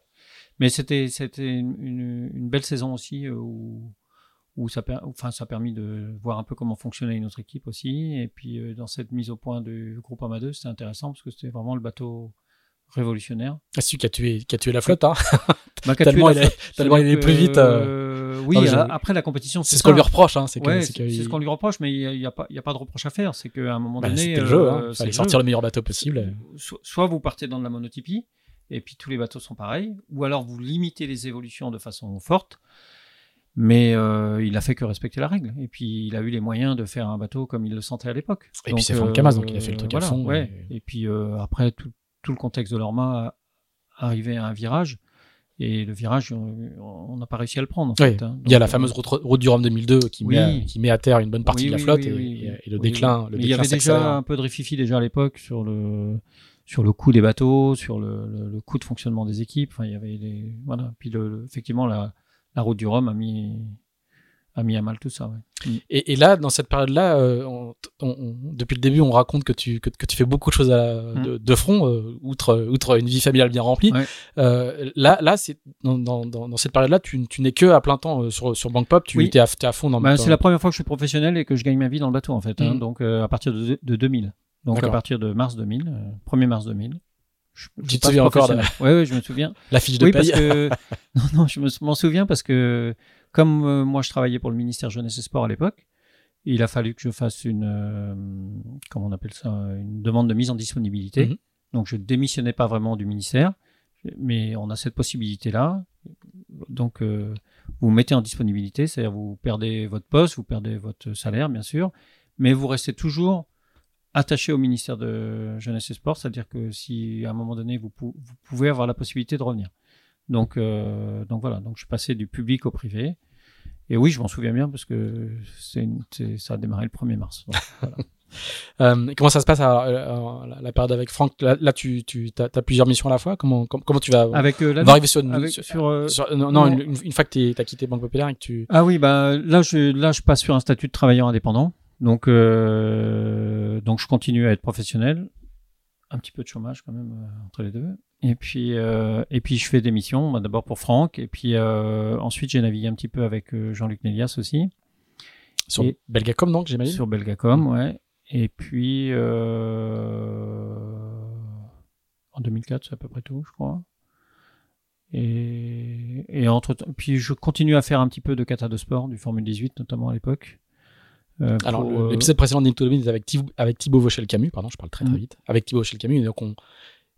Mais c'était, c'était une, une belle saison aussi, euh, où, où ça, per, enfin, ça a permis de voir un peu comment fonctionnait notre équipe aussi. Et puis euh, dans cette mise au point du Groupama deux, c'était intéressant parce que c'était vraiment le bateau révolutionnaire. Ah, celui qui a tué, qui a tué la flotte, hein. Bah, tellement il est plus vite. Euh... Oui, non, après la compétition, c'est, c'est ce qu'on lui reproche. Hein, c'est, que, ouais, c'est, que c'est ce qu'on lui reproche, mais il n'y a, a, a pas de reproche à faire. C'est qu'à un moment bah, donné... C'était le jeu, hein. euh, fallait sortir le, le meilleur bateau possible. So- soit vous partez dans de la monotypie, et puis tous les bateaux sont pareils, ou alors vous limitez les évolutions de façon forte, mais euh, il n'a fait que respecter la règle. Et puis il a eu les moyens de faire un bateau comme il le sentait à l'époque. Et donc, puis c'est Franck euh, Camaz, donc il a fait le truc voilà, à fond. Ouais. Et... et puis euh, après, tout, tout le contexte de l'Orma arrivait à un virage. Et le virage, on n'a pas réussi à le prendre. En oui. fait, hein. Donc, il y a la fameuse route, route du Rhum deux mille deux qui, oui. met, qui met à terre une bonne partie oui, de la flotte oui, oui, oui, et, oui. et le oui, déclin. Oui. Le mais déclin il y avait s'accélère. Déjà un peu de rififi déjà à l'époque sur le sur le coût des bateaux, sur le, le, le coût de fonctionnement des équipes. Enfin, il y avait les voilà. Puis le, le, effectivement, la, la route du Rhum a mis a mis à mal tout ça. Ouais. Et, et là, dans cette période-là, on, on, on, depuis le début, on raconte que tu, que, que tu fais beaucoup de choses à, de, de front, euh, outre, outre une vie familiale bien remplie. Ouais. Euh, là, là c'est, dans, dans, dans cette période-là, tu, tu n'es que à plein temps sur, sur Banque Pop, tu oui. t'es, à, t'es à fond dans bah, C'est la première fois que je suis professionnel et que je gagne ma vie dans le bateau, en fait, hein, mmh. donc euh, à partir de, de deux mille. Donc D'accord. à partir de mars deux mille, euh, premier mars deux mille. Je, je tu te souviens encore de... Oui, ouais, je me souviens. La fiche de oui, paye. Parce que... non, non, je me, m'en souviens parce que comme euh, moi, je travaillais pour le ministère Jeunesse et Sport à l'époque, il a fallu que je fasse une, euh, comment on appelle ça, une demande de mise en disponibilité. Mm-hmm. Donc, je ne démissionnais pas vraiment du ministère, mais on a cette possibilité-là. Donc, euh, vous mettez en disponibilité, c'est-à-dire vous perdez votre poste, vous perdez votre salaire, bien sûr, mais vous restez toujours... attaché au ministère de Jeunesse et Sport, c'est-à-dire que si à un moment donné vous, pou- vous pouvez avoir la possibilité de revenir. Donc, euh, donc voilà, donc je suis passé du public au privé. Et oui, je m'en souviens bien parce que c'est une, c'est, ça a démarré le premier mars. Donc, voilà. Euh, comment ça se passe à, à, à la période avec Franck? Là, là tu, tu as plusieurs missions à la fois. Comment, com- comment tu vas avec, euh, là, on va arriver sur une, avec, sur, sur, euh, sur non, non, non une, une fois que tu as quitté Banque Populaire et que tu ah oui bah là je là je passe sur un statut de travailleur indépendant. Donc, euh, donc, je continue à être professionnel, un petit peu de chômage quand même euh, entre les deux. Et puis, euh, et puis, je fais des missions, bah, d'abord pour Franck, et puis euh, ensuite, j'ai navigué un petit peu avec euh, Jean-Luc Nélias aussi. Sur et, Belgacom, donc, j'imagine. Sur Belgacom, ouais. Et puis, euh, en deux mille quatre, c'est à peu près tout, je crois. Et, et entre, puis, je continue à faire un petit peu de cata de sport, du Formule dix-huit notamment à l'époque. Euh, Alors, pour, le, euh... l'épisode précédent d'Into the Wind était avec, Thib- avec Thibaut Vauchel-Camus, pardon, je parle très très vite, avec Thibaut Vauchel-Camus, donc on,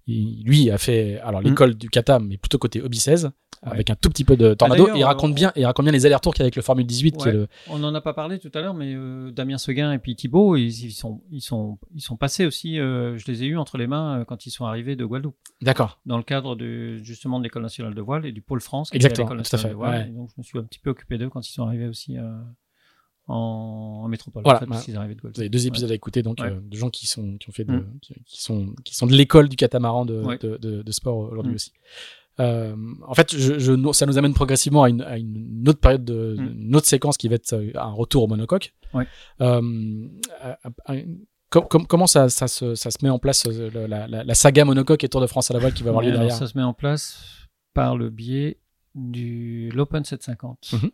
il, lui a fait alors, l'école mmh. du Catam, mais plutôt côté hobby seize, avec ouais. un tout petit peu de Tornado, ah, et il raconte, on... bien, il raconte bien les allers-retours qu'il y a avec le Formule dix-huit. Ouais. Qui est le... On n'en a pas parlé tout à l'heure, mais euh, Damien Seguin et puis Thibaut, ils, ils, sont, ils, sont, ils sont passés aussi, euh, je les ai eus entre les mains euh, quand ils sont arrivés de Guadeloupe. D'accord. Dans le cadre de, justement de l'École nationale de voile et du Pôle France. Exactement, tout à fait. Voile, ouais. Donc je me suis un petit peu occupé d'eux quand ils sont arrivés aussi... Euh... en métropole. Voilà, en fait, bah, parce qu'ils arrivaient de Guadeloupe. Vous avez deux épisodes ouais. à écouter, donc ouais. euh, de gens qui sont qui ont fait de, mmh. qui, qui sont qui sont de l'école du catamaran de ouais. de, de, de sport aujourd'hui mmh. aussi. Euh, en fait, je, je, ça nous amène progressivement à une, à une autre période, de, mmh. une autre séquence qui va être un retour au monocoque. Ouais. Euh, à, à, à, Com- com- comment ça, ça, se, ça se met en place le, la, la saga monocoque et Tour de France à la voile qui va avoir lieu derrière. Ça se met en place par le biais de l'Open sept cent cinquante. Mmh.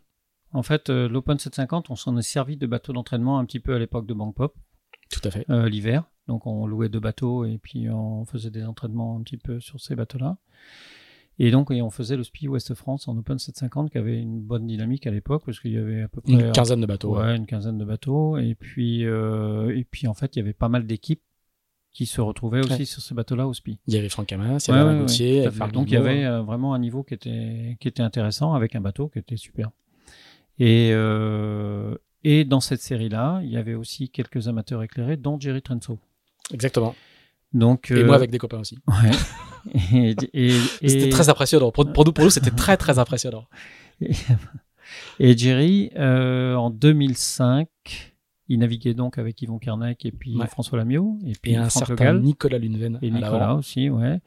En fait, euh, l'Open sept cent cinquante, on s'en est servi de bateaux d'entraînement un petit peu à l'époque de Bank Pop. Tout à fait. Euh, l'hiver. Donc, on louait deux bateaux et puis on faisait des entraînements un petit peu sur ces bateaux-là. Et donc, et on faisait le Spi Ouest France en Open sept cent cinquante qui avait une bonne dynamique à l'époque parce qu'il y avait à peu près... Une quinzaine de bateaux. Ouais, ouais. une quinzaine de bateaux. Et puis, euh, et puis, en fait, il y avait pas mal d'équipes qui se retrouvaient ouais. aussi sur ces bateaux-là au Spi. Il y avait Franck Hamas, il y avait Alain Gauthier. Ouais, ouais, donc, il y avait euh, vraiment un niveau qui était, qui était intéressant avec un bateau qui était super. Et, euh, et dans cette série-là, il y avait aussi quelques amateurs éclairés, dont Jerry Trenzo. Exactement. Donc, et euh... moi avec des copains aussi. Ouais. et, et, et, c'était très impressionnant. Pour, pour, nous, pour nous, c'était très, très impressionnant. et, et Jerry, euh, en deux mille cinq, il naviguait donc avec Yvon Kernek et puis ouais. François Lamiaux. Et puis et un certain Logal, Nicolas Luneven. Et Nicolas aussi, ouais.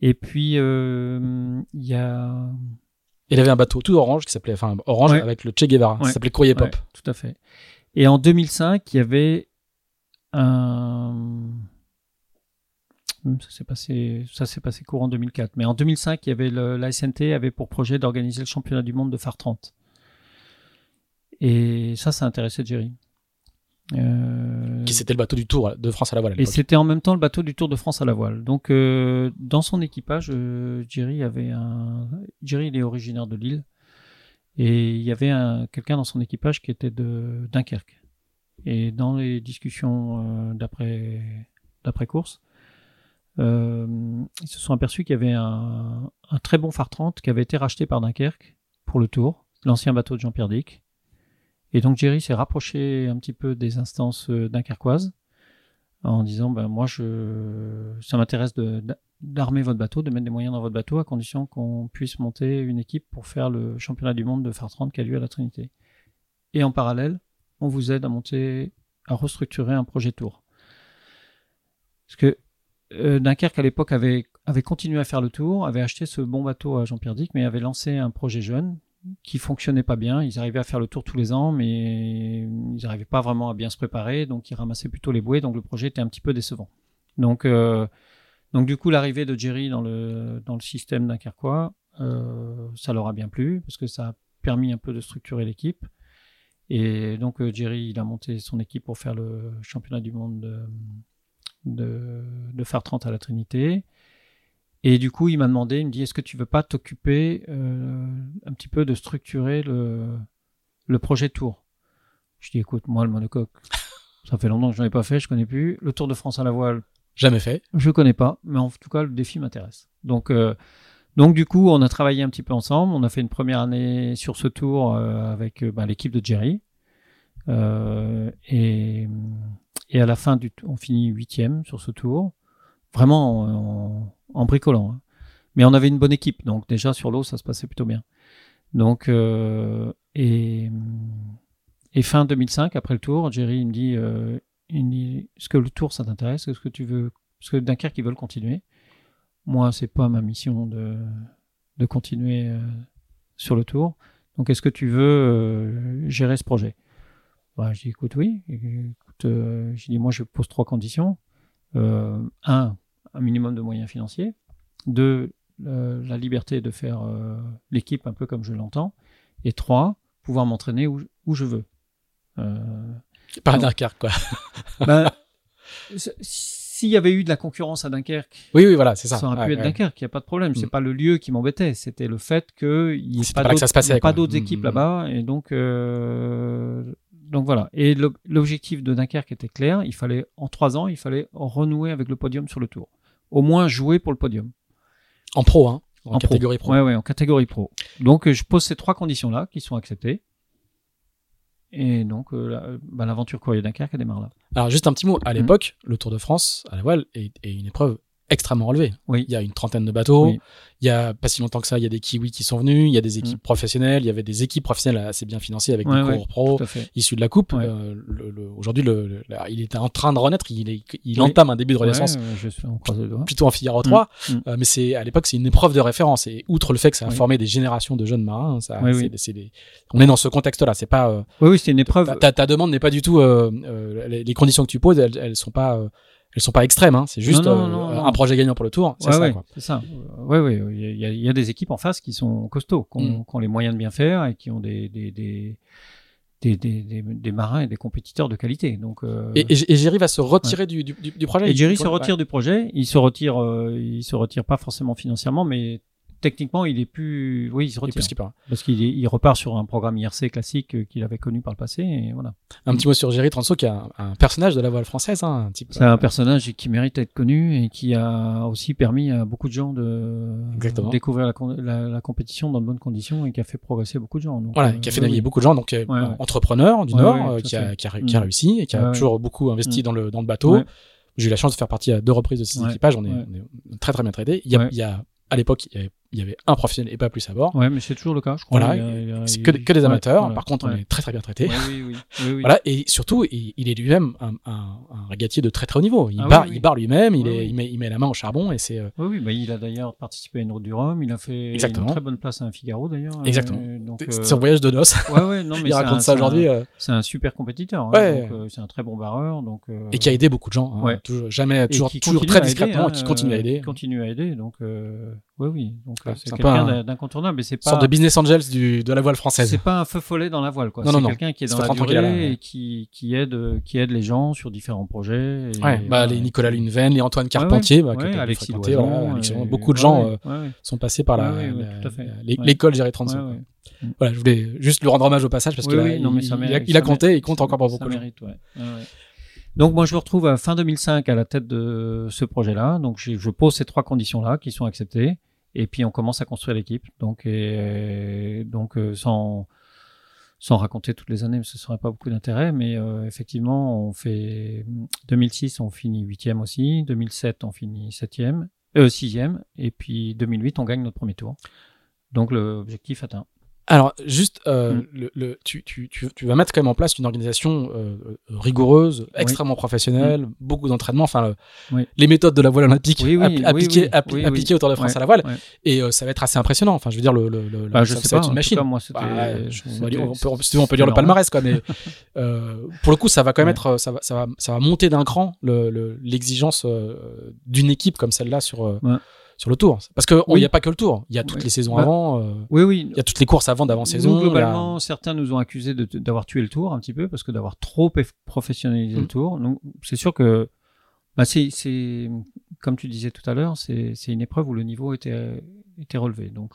Et puis, il euh, y a... Il avait un bateau tout orange qui s'appelait, enfin orange ouais. avec le Che Guevara, ouais. ça s'appelait Courrier Pop. Ouais, tout à fait. Et en deux mille cinq, il y avait un. Ça s'est passé, ça s'est passé court en deux mille quatre. Mais en deux mille cinq, il y avait le, la S N T avait pour projet d'organiser le championnat du monde de Phare trente. Et ça, ça intéressait Jerry. Euh... Qui c'était le bateau du Tour de France à la voile. À l'époque. Et c'était en même temps le bateau du Tour de France à la voile. Donc euh, dans son équipage, euh, Jerry avait un. Jerry il est originaire de Lille et il y avait un quelqu'un dans son équipage qui était de Dunkerque. Et dans les discussions euh, d'après d'après course, euh, ils se sont aperçus qu'il y avait un un très bon Phare trente qui avait été racheté par Dunkerque pour le Tour, l'ancien bateau de Jean-Pierre Dick. Et donc Jerry s'est rapproché un petit peu des instances dunkerquoises en disant ben moi je ça m'intéresse de, d'armer votre bateau, de mettre des moyens dans votre bateau à condition qu'on puisse monter une équipe pour faire le championnat du monde de Phare trente qui a lieu à la Trinité. Et en parallèle, on vous aide à monter, à restructurer un projet Tour. Parce que euh, Dunkerque à l'époque avait, avait continué à faire le Tour, avait acheté ce bon bateau à Jean-Pierre Dick, mais avait lancé un projet jeune qui fonctionnait pas bien. Ils arrivaient à faire le Tour tous les ans, mais ils n'arrivaient pas vraiment à bien se préparer, donc ils ramassaient plutôt les bouées, donc le projet était un petit peu décevant. Donc, euh, donc du coup, l'arrivée de Jerry dans le, dans le système dunkerquois, euh, ça leur a bien plu, parce que ça a permis un peu de structurer l'équipe. Et donc euh, Jerry, il a monté son équipe pour faire le championnat du monde de, de, de Phare trente à la Trinité. Et du coup, il m'a demandé, il me dit, est-ce que tu veux pas t'occuper euh, un petit peu de structurer le, le projet Tour ? Je dis, écoute, moi, le monocoque, ça fait longtemps que je n'en ai pas fait, je connais plus. Le Tour de France à la voile, jamais fait. Je connais pas, mais en tout cas, le défi m'intéresse. Donc, euh, donc du coup, on a travaillé un petit peu ensemble. On a fait une première année sur ce Tour euh, avec ben, l'équipe de Jerry. Euh, et, et à la fin du tour, on finit huitième sur ce Tour. Vraiment, on... en bricolant, hein. Mais on avait une bonne équipe, donc déjà sur l'eau ça se passait plutôt bien. Donc euh, et, et fin deux mille cinq, après le Tour, Jerry il me dit, euh, il me dit est-ce que le Tour ça t'intéresse, est-ce que tu veux, parce que Dunkerque ils veulent continuer. Moi c'est pas ma mission de de continuer euh, sur le Tour. Donc est-ce que tu veux euh, gérer ce projet? Bah, je dis écoute oui, écoute, euh, je dis moi je pose trois conditions. Euh, un un minimum de moyens financiers, deux, euh, la liberté de faire euh, l'équipe un peu comme je l'entends, et trois, pouvoir m'entraîner où, où je veux. Euh, Pas à Dunkerque, quoi. Ben, s'il y avait eu de la concurrence à Dunkerque, oui, oui, voilà, c'est ça. Ça aurait pu ouais, être ouais. Dunkerque, il n'y a pas de problème. Ce n'est mmh. pas le lieu qui m'embêtait, c'était le fait qu'il n'y ait pas, pas, d'autres, passait, y a pas d'autres équipes mmh. là-bas, et donc... Euh, donc voilà. Et l'objectif de Dunkerque était clair. Il fallait, en trois ans, il fallait renouer avec le podium sur le Tour. Au moins jouer pour le podium. En pro, hein. En, en catégorie pro. pro. Ouais, ouais, en catégorie pro. Donc, je pose ces trois conditions-là qui sont acceptées. Et donc, euh, la, bah, l'aventure Courrier Dunkerque démarre là. Alors, juste un petit mot. À l'époque, mmh. le Tour de France à la voile est, est une épreuve extrêmement relevée. Oui. Il y a une trentaine de bateaux. Oui. Il y a pas si longtemps que ça, il y a des Kiwis qui sont venus. Il y a des équipes mmh. professionnelles. Il y avait des équipes professionnelles assez bien financées avec ouais, des coureurs ouais, pro issus de la coupe. Ouais. Euh, le, le, aujourd'hui, le, le, là, il est en train de renaître. Il, est, il oui. entame un début de renaissance. Ouais, euh, plutôt en Figaro trois. Mmh. Mmh. Euh, mais c'est, à l'époque, c'est une épreuve de référence. Et outre le fait que ça a oui. formé des générations de jeunes marins, ça, oui, c'est, oui. C'est, c'est des, on est dans ce contexte-là. C'est pas, euh, oui, oui, c'est une épreuve. Ta, ta demande n'est pas du tout, euh, euh, les, les conditions que tu poses, elles, elles sont pas, euh, elles sont pas extrêmes, hein. C'est juste non, non, non, euh, non. un projet gagnant pour le Tour. C'est ouais, ça, ouais, quoi. C'est ça. Ouais, ouais. Il y a, il y a des équipes en face qui sont costauds, qui ont, mm. qui ont les moyens de bien faire et qui ont des, des, des, des, des, des, des marins et des compétiteurs de qualité. Donc, euh... et, et, et Géry va se retirer ouais. du, du, du projet. Et Géry se retire ouais. du projet. Il se retire, euh, il se retire pas forcément financièrement, mais techniquement, il est plus, oui, il se retire. Il plus parce qu'il est, il repart sur un programme I R C classique qu'il avait connu par le passé, et voilà. Un petit mot sur Géry Transo, qui est un, un personnage de la voile française, hein, un type. C'est un personnage qui mérite d'être connu et qui a aussi permis à beaucoup de gens de Exactement. découvrir la, la, la compétition dans de bonnes conditions et qui a fait progresser beaucoup de gens. Donc, voilà, euh, qui a fait naviguer oui. beaucoup de gens, donc ouais, ouais. entrepreneur du ouais, Nord, ouais, qui, a, qui, a, qui a réussi et qui a ouais, toujours ouais. beaucoup investi ouais. dans le dans le bateau. Ouais. J'ai eu la chance de faire partie à deux reprises de ces ouais. équipages. On est, ouais. on est très très bien traités. Il y a, ouais. il y a à l'époque, il y avait, il y avait un professionnel et pas plus à bord. Ouais, mais c'est toujours le cas, je crois. Voilà, il y a, il y a, c'est que, il, que des amateurs. Ouais, voilà. Par contre, on ouais. est très très bien traités. Ouais, oui, oui, oui, oui. Voilà, et surtout, il, il est lui-même un, un, un régatier de très très haut niveau. Il, ah, barre, oui, oui. il barre lui-même, oui, il, est, oui. il, met, il met la main au charbon et c'est. Euh... Oui, oui, bah, il a d'ailleurs participé à une Route du Rhum. Il a fait Exactement. une très bonne place à un Figaro d'ailleurs. Exactement. Euh, donc, euh... C'est son voyage de noces. Ouais, ouais, non, mais il raconte un, ça aujourd'hui. Euh... C'est un super compétiteur. Ouais. Hein, donc, euh, c'est un très bon barreur, donc. Euh... Et qui a aidé beaucoup de gens. Jamais, toujours, toujours très discrètement, et qui continue à aider. Continue à aider, donc. Oui, oui. Donc, ah, c'est, c'est quelqu'un un, d'incontournable. Mais c'est pas. Une sorte de business angels du, de la voile française. C'est pas un feu follet dans la voile, quoi. Non, c'est non, quelqu'un non. qui est dans la durée là, et qui, qui aide, qui aide les gens sur différents projets. Et, ouais, et, bah, les Nicolas Luneven, les Antoine Carpentier, ouais, bah, ouais, Alexis Loison, Alexis et... beaucoup de gens ouais, ouais, euh, ouais. sont passés par la, ouais, ouais, la, ouais, la ouais. l'école Géry Transo. Ouais, ouais. Voilà, je voulais juste lui rendre hommage au passage parce qu'il a compté et il compte encore pour beaucoup de gens. Donc, moi, je me retrouve à fin deux mille cinq à la tête de ce projet-là. Donc, je, je pose ces trois conditions-là qui sont acceptées. Et puis, on commence à construire l'équipe. Donc, et, donc sans, sans raconter toutes les années, ce serait pas beaucoup d'intérêt. Mais euh, effectivement, on fait deux mille six, on finit huitième aussi. deux mille sept, on finit septième, euh, sixième. Et puis, deux mille huit, on gagne notre premier Tour. Donc, l'objectif atteint. Alors, juste, euh, mm. le, le, tu, tu, tu, tu vas mettre quand même en place une organisation euh, rigoureuse, extrêmement oui. professionnelle, mm. beaucoup d'entraînement, enfin, le, oui. les méthodes de la voile olympique oui, oui, appli- oui, appliquées, oui, appli- oui, appliquées oui. au Tour de France ouais, à la voile, ouais. et euh, ça va être assez impressionnant. Enfin, je veux dire, le, le, le, bah, le je ça, sais ça pas, va être une machine. Cas, moi, bah, je, on, va dire, on peut, on peut dire le palmarès, quoi, mais euh, pour le coup, ça va quand même ouais. être, ça va, ça va, ça va monter d'un cran le, le, l'exigence euh, d'une équipe comme celle-là sur. Euh, ouais. Sur le Tour. Parce qu'il oui. n'y a pas que le Tour. Il y a toutes oui. les saisons bah, avant. Euh, oui, oui. Il y a toutes les courses avant d'avant-saison. Nous, globalement, là. certains nous ont accusés de, de, d'avoir tué le Tour un petit peu, parce que d'avoir trop professionnalisé mmh. le Tour. Donc, c'est sûr que, bah, c'est, c'est, comme tu disais tout à l'heure, c'est, c'est une épreuve où le niveau était, était relevé. Donc,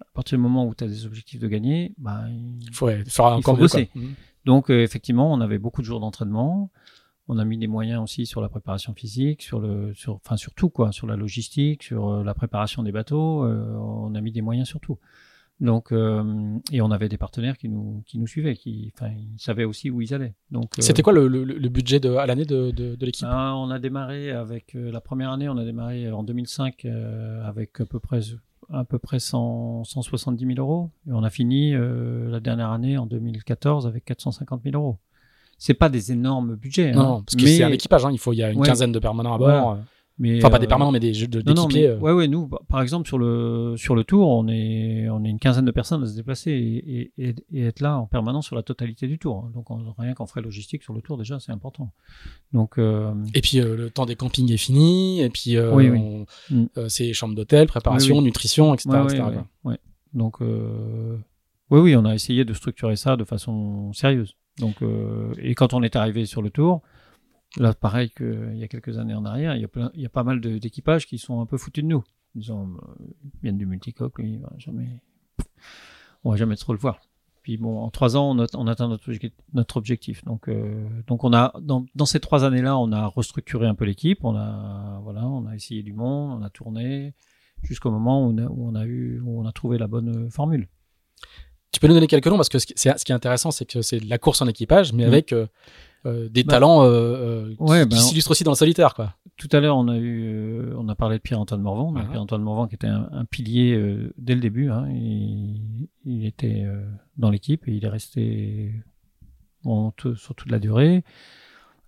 à partir du moment où tu as des objectifs de gagner, bah, il faut, il faudra il encore faut bosser. Mieux, mmh. Donc, euh, effectivement, on avait beaucoup de jours d'entraînement. On a mis des moyens aussi sur la préparation physique, sur le, sur, enfin sur tout quoi, sur la logistique, sur la préparation des bateaux. Euh, on a mis des moyens sur tout. Donc euh, et on avait des partenaires qui nous qui nous suivaient, qui, enfin ils savaient aussi où ils allaient. Donc c'était euh, quoi le, le, le budget de, à l'année de, de, de l'équipe? Ah, on a démarré avec euh, la première année, on a démarré en deux mille cinq euh, avec à peu près à peu près cent soixante-dix mille euros et on a fini euh, la dernière année en deux mille quatorze avec quatre cent cinquante mille euros. C'est pas des énormes budgets. Non, hein, non parce que mais... c'est un équipage. Hein, il faut, il y a une ouais. quinzaine de permanents à bord. Ouais. Mais, enfin, pas des permanents, mais des jeux de, non, d'équipiers. Non, mais, ouais, ouais. Nous, par exemple, sur le sur le Tour, on est on est une quinzaine de personnes à se déplacer et, et, et être là en permanence sur la totalité du Tour. Donc on, rien qu'en frais logistique sur le Tour, déjà, c'est important. Donc. Euh... Et puis euh, le temps des campings est fini. Et puis euh, oui, on, oui. Mm. Euh, c'est chambres d'hôtel, préparation, oui, oui. nutrition, et cetera. Ouais, et cetera, ouais, et cetera Ouais. Ouais. Donc euh... oui, oui, on a essayé de structurer ça de façon sérieuse. Donc, euh, et quand on est arrivé sur le Tour, là, pareil qu'il y a quelques années en arrière, il y a, plein, il y a pas mal de, d'équipages qui sont un peu foutus de nous. Ils, ont, ils viennent du multicoque, lui, on ne va jamais trop le voir. Puis bon, en trois ans, on, a, on atteint notre, notre objectif. Donc, euh, donc on a dans, dans ces trois années-là, on a restructuré un peu l'équipe. On a voilà, on a essayé du monde, on a tourné jusqu'au moment où on a, où on a eu, où on a trouvé la bonne formule. Tu peux nous donner quelques noms, parce que ce qui, c'est, ce qui est intéressant, c'est que c'est de la course en équipage, mais mmh. avec euh, euh, des bah, talents euh, euh, ouais, qui, bah, qui s'illustrent aussi dans le solitaire, quoi. Tout à l'heure, on a eu, euh, on a parlé de Pierre-Antoine Morvan, ah. Pierre-Antoine Morvan qui était un, un pilier euh, dès le début. Hein, il, il était euh, dans l'équipe et il est resté bon, t- sur toute la durée.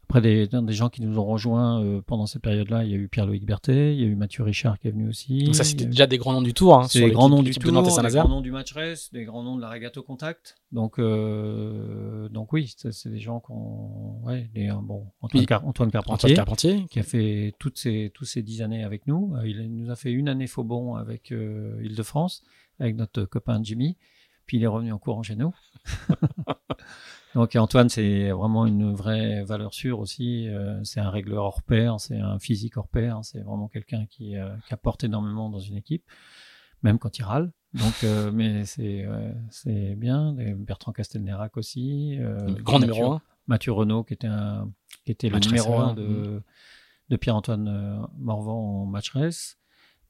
Après, des, des gens qui nous ont rejoints euh, pendant cette période-là, il y a eu Pierre-Loïc Berthet, il y a eu Mathieu Richard qui est venu aussi. Donc ça, c'était eu... déjà des grands noms du tour. Hein, c'est des grands noms du tour, des grands noms du match race, des grands noms de la régate au contact. Donc, euh, donc oui, c'est, c'est des gens qu'on... Ouais, des, bon, Antoine, oui. Car- Antoine Carpentier, Antoine Carpentier, qui a fait toutes ces, toutes ces dix années avec nous. Euh, il nous a fait une année Faubon avec euh, Île-de-France, avec notre copain Jimmy. Puis il est revenu en courant chez nous. Donc Antoine, c'est vraiment une vraie valeur sûre aussi. Euh, c'est un régleur hors pair, c'est un physique hors pair. C'est vraiment quelqu'un qui, euh, qui apporte énormément dans une équipe, même quand il râle. Donc, euh, mais c'est, euh, c'est bien. Et Bertrand Castelnerac aussi. Euh, Grand Mathieu, numéro un. Mathieu Renaud, qui était, un, qui était le numéro un de, mmh. de Pierre-Antoine Morvan en match race.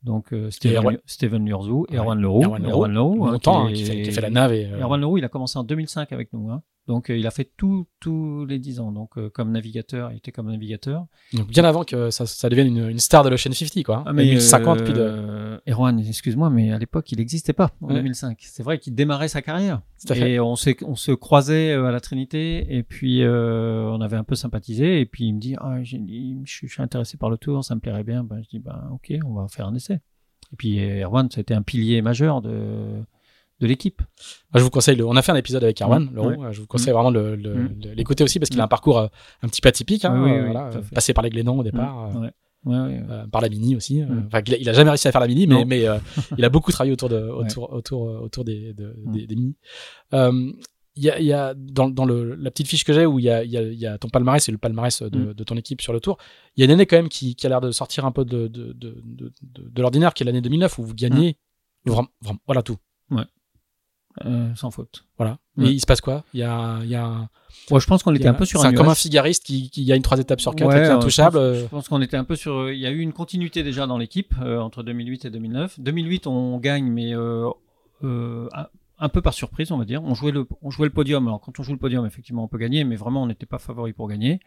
Donc, euh, Steven, Erwan... Steven Lurzou, ouais. Erwan Leroux. Erwan Leroux, Erwan Leroux longtemps, hein, qui, est... qui, fait, qui fait la nave. Et, euh... Erwan Leroux, il a commencé en deux mille cinq avec nous. Hein. Donc, euh, il a fait tous tous les dix ans. Donc, euh, comme navigateur, il était comme navigateur. Donc, bien avant que ça, ça devienne une, une star de l'Ocean cinquante, quoi. Ah, mais deux mille cinquante, euh... puis de... Erwan, excuse-moi, mais à l'époque, il n'existait pas en ouais. deux mille cinq. C'est vrai qu'il démarrait sa carrière. Et on, on se croisait à la Trinité. Et puis, euh, on avait un peu sympathisé. Et puis, il me dit, ah, j'ai, je suis intéressé par le tour, ça me plairait bien. Ben, je dis, ben, OK, on va faire un essai. Et puis, Erwan, c'était un pilier majeur de... de l'équipe. Ah, je vous conseille, le, on a fait un épisode avec Erwan, mmh, Leroux, ouais. Je vous conseille mmh. vraiment le, le, mmh. l'écouter aussi parce qu'il mmh. a un parcours euh, un petit peu atypique, hein, oui, oui, euh, oui, voilà, euh, passé par les Glénans au départ, mmh. ouais. Ouais, ouais, ouais. Euh, par la Mini aussi. Mmh. Euh, enfin, il a, il a jamais réussi à faire la Mini, mais, mais euh, il a beaucoup travaillé autour de, autour, ouais. autour, autour, autour des, de, mmh. des, des Mini. Euh, Il y a, il y a dans, dans le, la petite fiche que j'ai où il y a, il y a, il y a ton palmarès et le palmarès de, mmh. de ton équipe sur le tour. Il y a une année quand même qui, qui a l'air de sortir un peu de, de, de, de, de, de l'ordinaire, qui est l'année deux mille neuf où vous gagnez mmh. vraiment, vraiment, voilà tout. Ouais. Euh, sans faute. Voilà. Ouais. Et il se passe quoi ? Il y a, il y a. Ouais, je pense qu'on était a, un peu sur. C'est un comme un figariste qui, qui gagne trois étapes sur quatre, ouais, qui est intouchable. Je pense, je pense qu'on était un peu sur. Il y a eu une continuité déjà dans l'équipe euh, entre deux mille huit et deux mille neuf. deux mille huit, on gagne, mais euh, euh, un peu par surprise, on va dire. On jouait le, on jouait le podium. Alors quand on joue le podium, effectivement, on peut gagner, mais vraiment, on n'était pas favori pour gagner.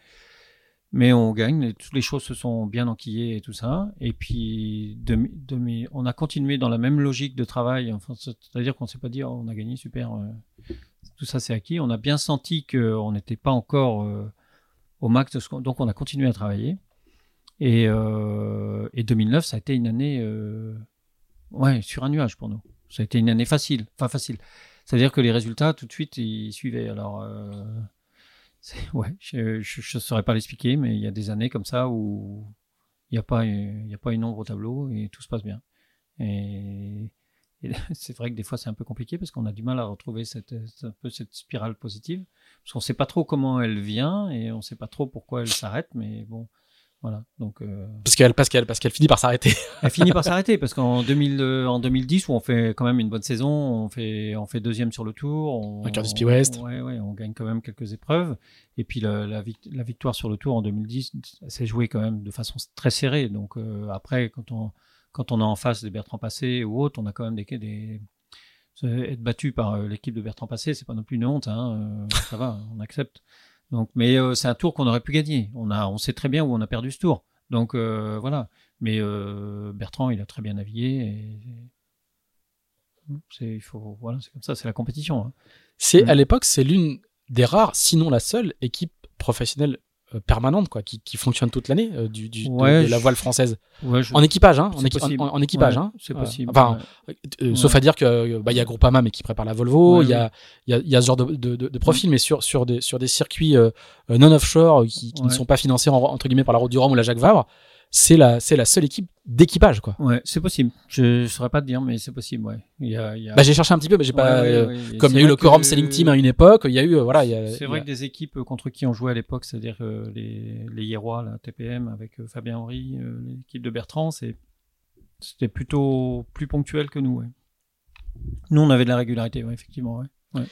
Mais on gagne, et toutes les choses se sont bien enquillées et tout ça. Et puis, demi, demi, on a continué dans la même logique de travail. Enfin, c'est-à-dire qu'on ne s'est pas dit, oh, on a gagné, super, euh, tout ça c'est acquis. On a bien senti qu'on n'était pas encore euh, au max, donc on a continué à travailler. Et, euh, et deux mille neuf, ça a été une année euh, ouais, sur un nuage pour nous. Ça a été une année facile, enfin facile. C'est-à-dire que les résultats, tout de suite, ils suivaient. Alors... Euh, Ouais, je ne saurais pas l'expliquer, mais il y a des années comme ça où il n'y a, a pas une ombre au tableau et tout se passe bien. Et, et c'est vrai que des fois, c'est un peu compliqué parce qu'on a du mal à retrouver cette, un peu cette spirale positive. Parce qu'on ne sait pas trop comment elle vient et on ne sait pas trop pourquoi elle s'arrête, mais bon, voilà. Donc, euh... parce, qu'elle, parce, qu'elle, parce qu'elle finit par s'arrêter. Elle finit par s'arrêter parce qu'en deux mille, en deux mille dix, où on fait quand même une bonne saison, on fait, on fait deuxième sur le tour. On, Vainqueur du Spi West. Ouais, ouais, on gagne quand même quelques épreuves. Et puis la, la, la victoire sur le tour en deux mille dix, elle s'est jouée quand même de façon très serrée. Donc euh, après, quand on, quand on est en face des Bertrand Passé ou autres, on a quand même des... des... Être battu par l'équipe de Bertrand Passé, c'est pas non plus une honte. Hein. Euh, ça va, on accepte. Donc, mais euh, c'est un tour qu'on aurait pu gagner. On a, on sait très bien où on a perdu ce tour. Donc euh, voilà. Mais euh, Bertrand, il a très bien navigué. Et... C'est, il faut, voilà, c'est comme ça. C'est la compétition. Hein. C'est mmh. à l'époque, c'est l'une des rares, sinon la seule équipe professionnelle euh, permanente, quoi, qui, qui fonctionne toute l'année euh, du, du ouais, de, de la voile française. Ouais, je... En équipage, hein. En, équi- en, en équipage, ouais, hein. C'est possible. Enfin, ouais. euh, ouais. sauf à dire que bah il y a Groupama mais qui prépare la Volvo. Il ouais, y a il ouais. y, y a ce genre de de, de, de profil, ouais. mais sur sur des sur des circuits euh, non offshore qui, qui ouais. ne sont pas financés en, entre guillemets par la Route du Rhum ou la Jacques Vabre. C'est la c'est la seule équipe d'équipage, quoi. Ouais, c'est possible. Je, je saurais pas te dire, mais c'est possible, ouais. Il y a, il y a... Bah j'ai cherché un petit peu, mais j'ai ouais, pas. Ouais, euh, ouais, comme il y a eu le Coram Sailing Team à une époque, il y a eu euh, voilà. Il y a, c'est vrai il y a... que des équipes contre qui on jouait à l'époque, c'est-à-dire euh, les les Hierrois, la T P M avec euh, Fabien Henry, euh, l'équipe de Bertrand, c'est c'était plutôt plus ponctuel que nous. Ouais. Nous on avait de la régularité, ouais, effectivement, ouais. ouais.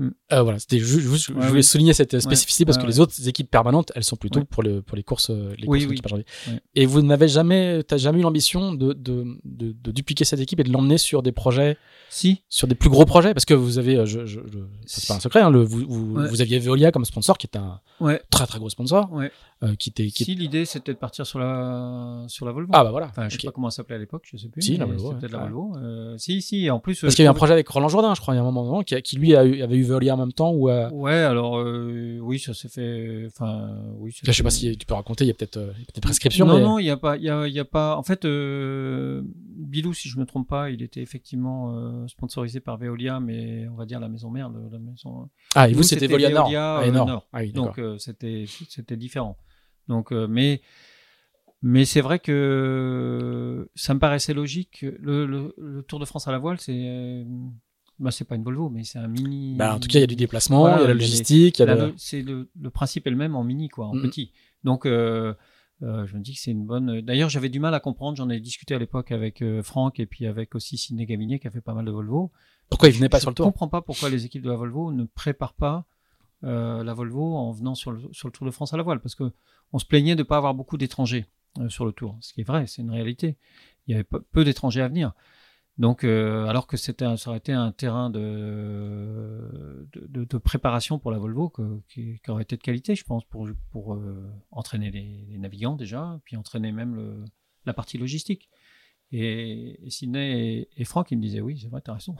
Mm. Euh, voilà, c'était juste, juste ouais, je voulais oui. souligner cette spécificité ouais, parce ouais, que ouais. les autres équipes permanentes, elles sont plutôt ouais. pour, le, pour les courses, les oui, courses oui. d'équipage. Ouais. Et vous n'avez jamais, t'as jamais eu l'ambition de, de, de, de dupliquer cette équipe et de l'emmener sur des projets, si. sur des plus gros projets, parce que vous avez, je, je, je, c'est pas un secret, hein, le, vous, vous, ouais. vous aviez Veolia comme sponsor, qui est un ouais. très très gros sponsor, ouais. euh, qui était. Qui si était... l'idée c'était de partir sur la sur la Volvo. Ah bah voilà. Enfin, je okay. sais pas comment ça s'appelait à l'époque, je sais plus. Si la Volvo. Peut-être ouais. la Volvo. Euh, si si. En plus. Parce qu'il y a eu un projet avec Roland Jourdain, je crois, il y a un moment, qui, qui lui avait eu Veolia en même temps ou euh... ouais alors euh, oui ça s'est fait enfin oui ça là, je sais pas si tu peux raconter il y a peut-être euh, peut-être prescription non mais... non il y a pas il y a il y a pas en fait euh, Bilou si je me trompe pas il était effectivement euh, sponsorisé par Veolia mais on va dire la maison mère le, la maison ah et vous c'était, c'était Veolia Nord, Veolia, ah, Nord. Euh, Nord. Ah, oui, donc euh, c'était c'était différent donc euh, mais mais c'est vrai que ça me paraissait logique le le, le Tour de France à la voile c'est euh, bah, c'est pas une Volvo, mais c'est un mini. Bah, en tout cas, il y a du déplacement, il voilà, y a la logistique. Y a la de... lo... C'est le, le principe est le même en mini, quoi, en mm-hmm. petit. Donc, euh, euh, je me dis que c'est une bonne. D'ailleurs, j'avais du mal à comprendre. J'en ai discuté à l'époque avec euh, Franck et puis avec aussi Sidney Gavinier qui a fait pas mal de Volvo. Pourquoi ils venaient pas je, sur le tour ? Je ne comprends pas pourquoi les équipes de la Volvo ne préparent pas euh, la Volvo en venant sur le, sur le Tour de France à la voile, parce que on se plaignait de ne pas avoir beaucoup d'étrangers euh, sur le Tour, ce qui est vrai, c'est une réalité. Il y avait peu, peu d'étrangers à venir. Donc, euh, alors que c'était un, ça aurait été un terrain de, de, de préparation pour la Volvo que, qui, qui aurait été de qualité, je pense, pour, pour euh, entraîner les, les navigants déjà, puis entraîner même le, la partie logistique. Et, et Sidney et, et Franck, ils me disaient, oui, c'est vrai, t'as raison.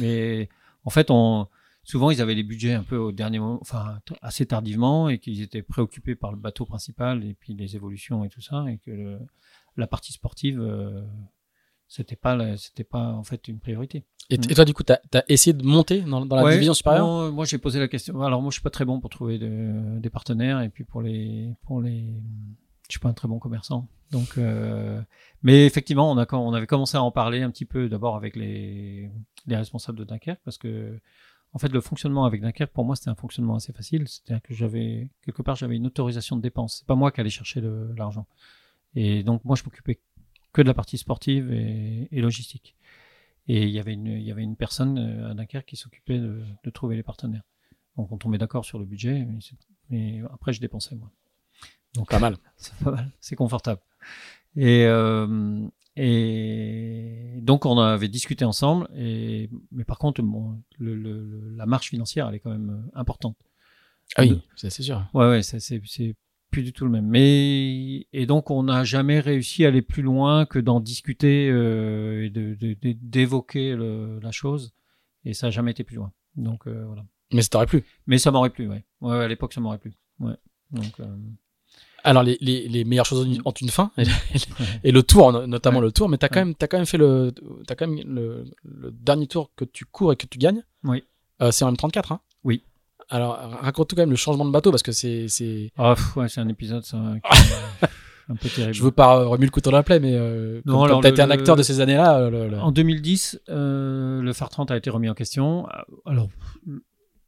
Mais en fait, on, souvent, ils avaient les budgets un peu au dernier moment, enfin, assez tardivement, et qu'ils étaient préoccupés par le bateau principal, et puis les évolutions et tout ça, et que le, la partie sportive... Euh, C'était pas, la, c'était pas en fait une priorité. Et, t- et toi, du coup, t'as, t'as essayé de monter dans, dans la ouais, division supérieure ? Non, moi, j'ai posé la question. Alors, moi, je suis pas très bon pour trouver de, des partenaires et puis pour les, pour les, je suis pas un très bon commerçant. Donc, euh, mais effectivement, on a, on avait commencé à en parler un petit peu d'abord avec les, les responsables de Dunkerque parce que, en fait, le fonctionnement avec Dunkerque pour moi, c'était un fonctionnement assez facile. C'est-à-dire que j'avais quelque part, j'avais une autorisation de dépense. C'est pas moi qui allais chercher le, l'argent. Et donc, moi, je m'occupais que de la partie sportive et, et logistique. Et il y avait une, il y avait une personne à Dunkerque qui s'occupait de, de trouver les partenaires. Donc on tombait d'accord sur le budget, mais, mais après je dépensais moi. Donc pas mal. C'est pas mal, c'est confortable. Et, euh, et donc on avait discuté ensemble, et, mais par contre bon, le, le, la marge financière elle est quand même importante. Ah oui, c'est sûr. Ouais, ouais, c'est, c'est, c'est plus du tout le même. Mais et donc on n'a jamais réussi à aller plus loin que d'en discuter euh, et de, de, de, d'évoquer le, la chose. Et ça n'a jamais été plus loin. Donc euh, voilà. Mais ça t'aurait plu. Mais ça m'aurait plu, ouais. Ouais, à l'époque ça m'aurait plu. Ouais. Donc. Euh... Alors les, les les meilleures choses ont une fin et, et, ouais. et le tour notamment ouais. le tour. Mais t'as quand ouais. même t'as quand même fait le t'as quand même le, le dernier tour que tu cours et que tu gagnes. Oui. Euh, c'est en M trente-quatre, hein. Oui. Alors, raconte-nous quand même le changement de bateau, parce que c'est... c'est... Oh, ouais, c'est un épisode, ça, un peu terrible. Je veux pas remuer le couteau dans la plaie, mais euh, non, comme t'as le, été un acteur le... de ces années-là... Le, le... En deux mille dix, euh, le Phare trente a été remis en question. Alors,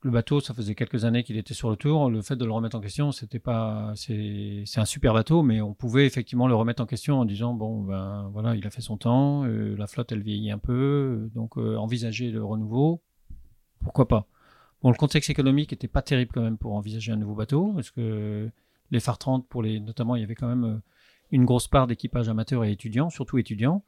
le bateau, ça faisait quelques années qu'il était sur le tour. Le fait de le remettre en question, c'était pas... C'est, c'est un super bateau, mais on pouvait effectivement le remettre en question en disant, bon, ben, voilà, il a fait son temps, euh, la flotte, elle vieillit un peu, donc euh, envisager le renouveau, pourquoi pas. Bon, le contexte économique n'était pas terrible quand même pour envisager un nouveau bateau, parce que les Phares trente, pour les, notamment, il y avait quand même une grosse part d'équipages amateurs et étudiants, surtout étudiants,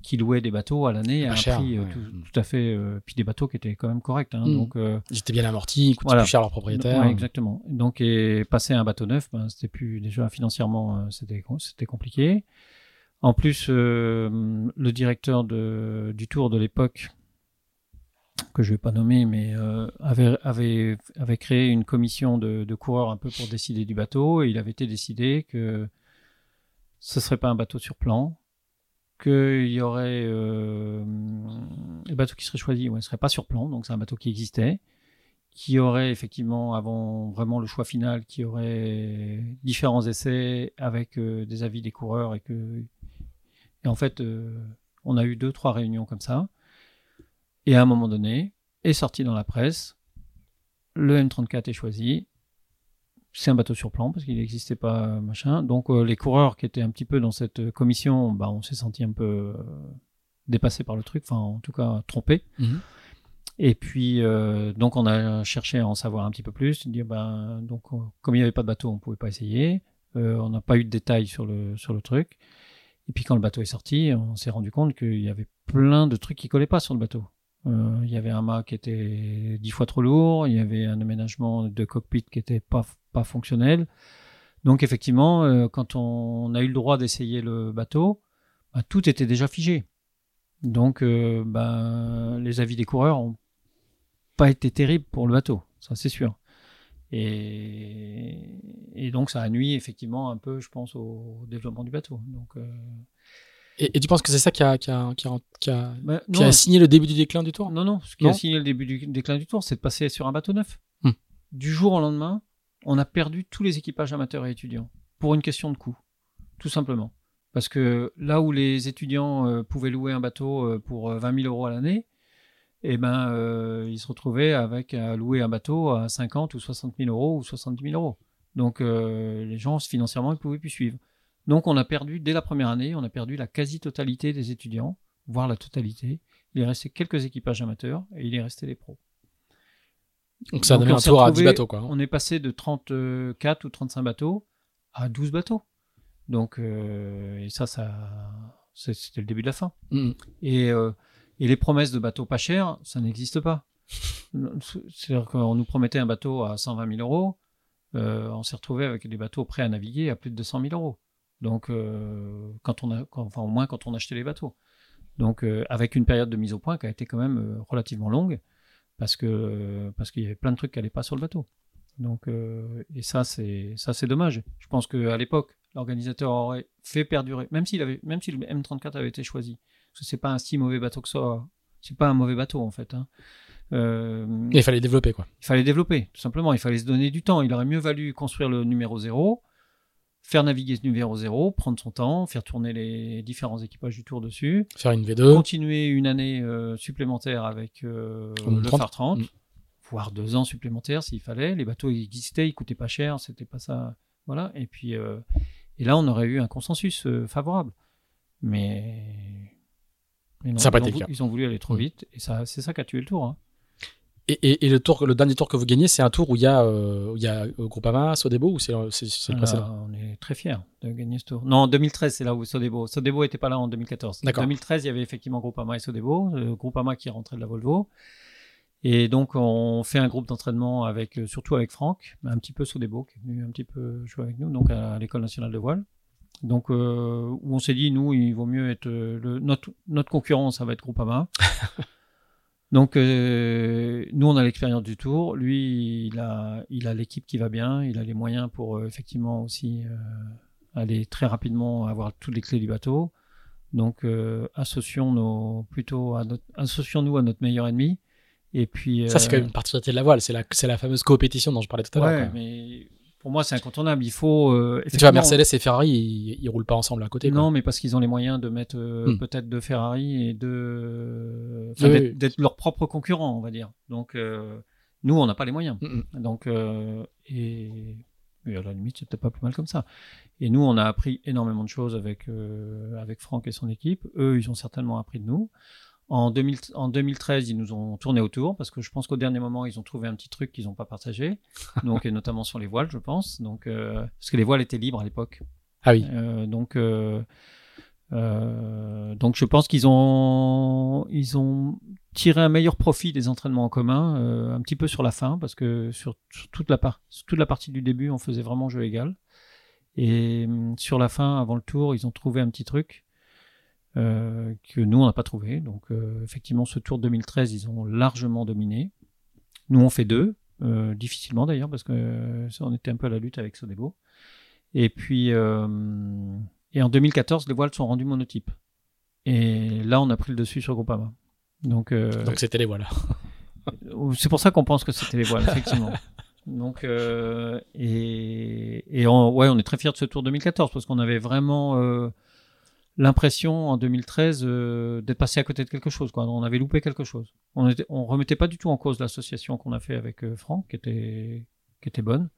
qui louaient des bateaux à l'année à un cher, prix ouais. tout, tout à fait... Euh, puis des bateaux qui étaient quand même corrects. Hein, mmh. donc, euh, ils étaient bien amortis, ils coûtaient voilà. plus cher à leurs propriétaires. Ouais, exactement. Donc, et passer à un bateau neuf, ben, c'était plus... Déjà, financièrement, c'était, c'était compliqué. En plus, euh, le directeur de, du Tour de l'époque... que je ne vais pas nommer, mais euh, avait, avait, avait créé une commission de, de coureurs un peu pour décider du bateau, et il avait été décidé que ce ne serait pas un bateau sur plan, qu'il y aurait... Euh, le bateau qui serait choisi, ouais, ne serait pas sur plan, donc c'est un bateau qui existait, qui aurait effectivement, avant vraiment le choix final, qui aurait différents essais avec euh, des avis des coureurs, et que... Et en fait, euh, on a eu deux, trois réunions comme ça. Et à un moment donné, est sorti dans la presse, le M trente-quatre est choisi, c'est un bateau sur plan parce qu'il n'existait pas, machin. Donc euh, les coureurs qui étaient un petit peu dans cette commission, bah, on s'est senti un peu euh, dépassés par le truc, enfin en tout cas trompés. Mm-hmm. Et puis, euh, donc, on a cherché à en savoir un petit peu plus. Dire, ben, donc, comme il n'y avait pas de bateau, on ne pouvait pas essayer. Euh, on n'a pas eu de détails sur le, sur le truc. Et puis, quand le bateau est sorti, on s'est rendu compte qu'il y avait plein de trucs qui ne collaient pas sur le bateau. Euh, il y avait un mât qui était dix fois trop lourd. Il y avait un aménagement de cockpit qui n'était pas, pas fonctionnel. Donc, effectivement, euh, quand on a eu le droit d'essayer le bateau, ben, tout était déjà figé. Donc, euh, ben, les avis des coureurs ont pas été terrible pour le bateau, ça c'est sûr. Et, et donc ça nuit effectivement un peu, je pense, au développement du bateau. Donc, euh... et, et tu penses que c'est ça qui a, qui a, qui a, qui a, bah, non, qui a signé le début du déclin du Tour ? Non, non, ce qui non. a signé le début du déclin du Tour, c'est de passer sur un bateau neuf. Hum. Du jour au lendemain, on a perdu tous les équipages amateurs et étudiants, pour une question de coût, tout simplement. Parce que là où les étudiants euh, pouvaient louer un bateau euh, pour vingt mille euros à l'année, et eh ben euh, ils se retrouvaient avec à louer un bateau à cinquante ou soixante mille euros ou soixante-dix mille euros. Donc euh, les gens financièrement ils pouvaient plus suivre. Donc on a perdu dès la première année, on a perdu la quasi-totalité des étudiants, voire la totalité. Il est resté quelques équipages amateurs et il est resté les pros. Donc ça a donné un tour à dix bateaux quoi. On est passé de trente-quatre ou trente-cinq bateaux à douze bateaux. Donc euh, et ça ça c'était le début de la fin. Mmh. Et euh, Et les promesses de bateaux pas chers, ça n'existe pas. C'est-à-dire qu'on nous promettait un bateau à cent vingt mille euros, euh, on s'est retrouvé avec des bateaux prêts à naviguer à plus de deux cent mille euros. Donc, euh, quand on a, quand, enfin, au moins quand on achetait les bateaux. Donc, euh, avec une période de mise au point qui a été quand même euh, relativement longue, parce que euh, parce qu'il y avait plein de trucs qui n'allaient pas sur le bateau. Donc, euh, et ça c'est ça c'est dommage. Je pense qu'à l'époque, l'organisateur aurait fait perdurer, même s'il avait, même si le M trente-quatre avait été choisi. Parce que c'est pas un si mauvais bateau que ça. C'est pas un mauvais bateau, en fait. Hein. Euh... Il fallait développer, quoi. Il fallait développer, tout simplement. Il fallait se donner du temps. Il aurait mieux valu construire le numéro zéro, faire naviguer ce numéro zéro, prendre son temps, faire tourner les différents équipages du Tour dessus. Faire une V deux. Continuer une année euh, supplémentaire avec euh, le Phare trente, mmh. voire deux ans supplémentaires s'il fallait. Les bateaux existaient, ils coûtaient pas cher, c'était pas ça. Voilà. Et puis, euh... et là, on aurait eu un consensus euh, favorable. Mais... Non, ça ils, ont voulu, ils ont voulu aller trop vite et ça, c'est ça qui a tué le Tour. Hein. Et, et, et le, tour, le dernier Tour que vous gagnez, c'est un Tour où il y a, euh, il y a Groupama, Sodebo ou c'est, c'est, c'est le précédent ? On est très fiers de gagner ce Tour. Non, en deux mille treize, c'est là où Sodebo. Sodebo n'était pas là en deux mille quatorze. En deux mille treize, il y avait effectivement Groupama et Sodebo. Le Groupama qui rentrait de la Volvo. Et donc, on fait un groupe d'entraînement avec, surtout avec Franck, un petit peu Sodebo qui est venu un petit peu jouer avec nous, donc à l'École nationale de voile. Donc, euh, où on s'est dit, nous, il vaut mieux être... Euh, le, notre, notre concurrent, ça va être Groupama. Donc, euh, nous, on a l'expérience du Tour. Lui, il a, il a l'équipe qui va bien. Il a les moyens pour, euh, effectivement, aussi euh, aller très rapidement avoir toutes les clés du bateau. Donc, euh, associons nos, plutôt à notre, associons-nous à notre meilleur ennemi. Et puis, euh, ça, c'est quand même une particularité de la voile. C'est la, c'est la fameuse compétition dont je parlais tout à ouais, l'heure. Oui, mais... Pour moi, c'est incontournable. Il faut. Euh, tu vois, Mercedes et Ferrari, ils, ils roulent pas ensemble à côté. Non, quoi. Mais parce qu'ils ont les moyens de mettre euh, mm. peut-être deux Ferrari et deux. Euh, oui, d'être, oui. d'être leurs propres concurrents, on va dire. Donc, euh, nous, on n'a pas les moyens. Mm-mm. Donc, euh, et, et à la limite, c'est peut-être pas plus mal comme ça. Et nous, on a appris énormément de choses avec, euh, avec Franck et son équipe. Eux, ils ont certainement appris de nous. En, deux mille, en deux mille treize, ils nous ont tourné autour parce que je pense qu'au dernier moment, ils ont trouvé un petit truc qu'ils n'ont pas partagé, donc, et notamment sur les voiles, je pense. Donc, euh, parce que les voiles étaient libres à l'époque. Ah oui. Euh, donc, euh, euh, donc, je pense qu'ils ont, ils ont tiré un meilleur profit des entraînements en commun, euh, un petit peu sur la fin, parce que sur, sur, toute la par- sur toute la partie du début, on faisait vraiment jeu égal. Et euh, sur la fin, avant le Tour, ils ont trouvé un petit truc. Euh, que nous on n'a pas trouvé, donc euh, effectivement ce Tour deux mille treize ils ont largement dominé. Nous on fait deux, euh, difficilement d'ailleurs parce que euh, on était un peu à la lutte avec Sodebo. Et puis euh, et en deux mille quatorze les voiles sont rendues monotypes. Et là on a pris le dessus sur Groupama. Donc euh, donc c'était les voiles. C'est pour ça qu'on pense que c'était les voiles effectivement. Donc euh, et et on, ouais on est très fiers de ce Tour deux mille quatorze parce qu'on avait vraiment euh, l'impression en deux mille treize euh, d'être passé à côté de quelque chose, quoi. On avait loupé quelque chose. On était, on remettait pas du tout en cause l'association qu'on a fait avec euh, Franck, qui était, qui était bonne,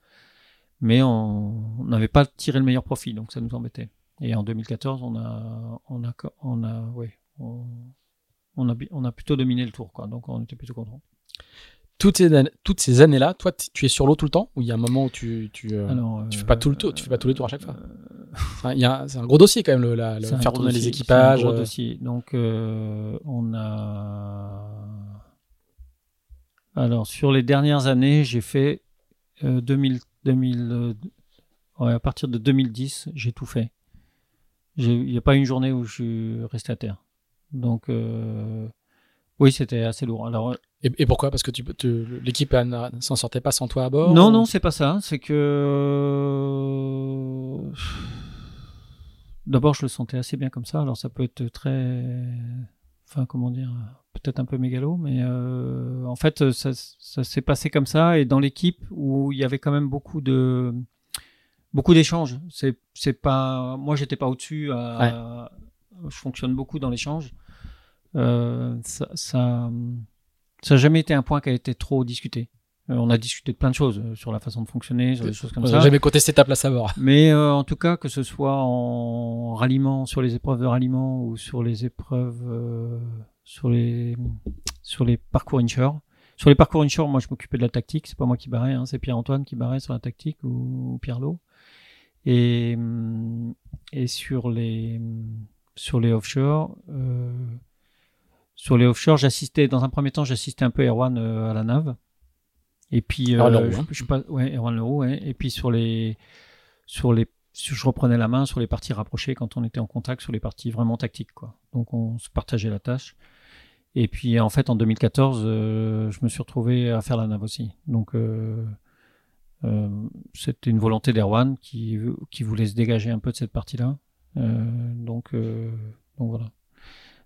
mais on n'avait pas tiré le meilleur profit, donc ça nous embêtait. Et en deux mille quatorze, on a, on a, on a, ouais, on, on a, on a plutôt dominé le tour, quoi. Donc on était plutôt contents. Toutes ces, toutes ces années-là, toi, tu es sur l'eau tout le temps, ou il y a un moment où tu tu, euh, Alors, tu fais pas tout le tour, euh, tu fais pas tous les tours à chaque fois. Euh, c'est, un, c'est un gros dossier quand même, le, la, le faire tourner les équipages. C'est un gros dossier. Donc euh, on a. Alors sur les dernières années, j'ai fait euh, deux mille, deux mille, ouais, à partir de deux mille dix, j'ai tout fait. Il n'y a pas une journée où je suis resté à terre. Donc euh, oui, c'était assez lourd. Alors. Et, et pourquoi ? Parce que tu, tu, l'équipe ne s'en sortait pas sans toi à bord ? Non, ou... non, c'est pas ça. C'est que... D'abord, je le sentais assez bien comme ça. Alors, ça peut être très... Enfin, comment dire ? Peut-être un peu mégalo, mais euh, en fait, ça, ça s'est passé comme ça. Et dans l'équipe, où il y avait quand même beaucoup de... Beaucoup d'échanges. C'est, c'est pas... Moi, j'étais pas au-dessus. À... Ouais. Je fonctionne beaucoup dans l'échange. Euh, ça... ça... Ça n'a jamais été un point qui a été trop discuté. Euh, on a discuté de plein de choses, euh, sur la façon de fonctionner, sur des choses comme euh, ça. Jamais contesté ta place à bord. Mais euh, en tout cas, que ce soit en ralliement, sur les épreuves de ralliement ou sur les épreuves, euh, sur, les, sur les parcours inshore. Sur les parcours inshore, moi, je m'occupais de la tactique. C'est pas moi qui barrais, hein, c'est Pierre-Antoine qui barrait sur la tactique, ou, ou Pierre-Lot. Et, et sur, les, sur les offshore... Euh, Sur les offshore, j'assistais, dans un premier temps, j'assistais un peu Erwan euh, à la nave. Et puis, euh, ah, Leroux, je, je pas, ouais, Erwan Leroux, ouais. Et puis, sur les, sur les, je reprenais la main sur les parties rapprochées quand on était en contact, sur les parties vraiment tactiques, quoi. Donc, on se partageait la tâche. Et puis, en fait, en deux mille quatorze, euh, je me suis retrouvé à faire la nave aussi. Donc, euh, euh, c'était une volonté d'Erwan qui, qui voulait se dégager un peu de cette partie-là. Euh, donc, euh, donc, voilà.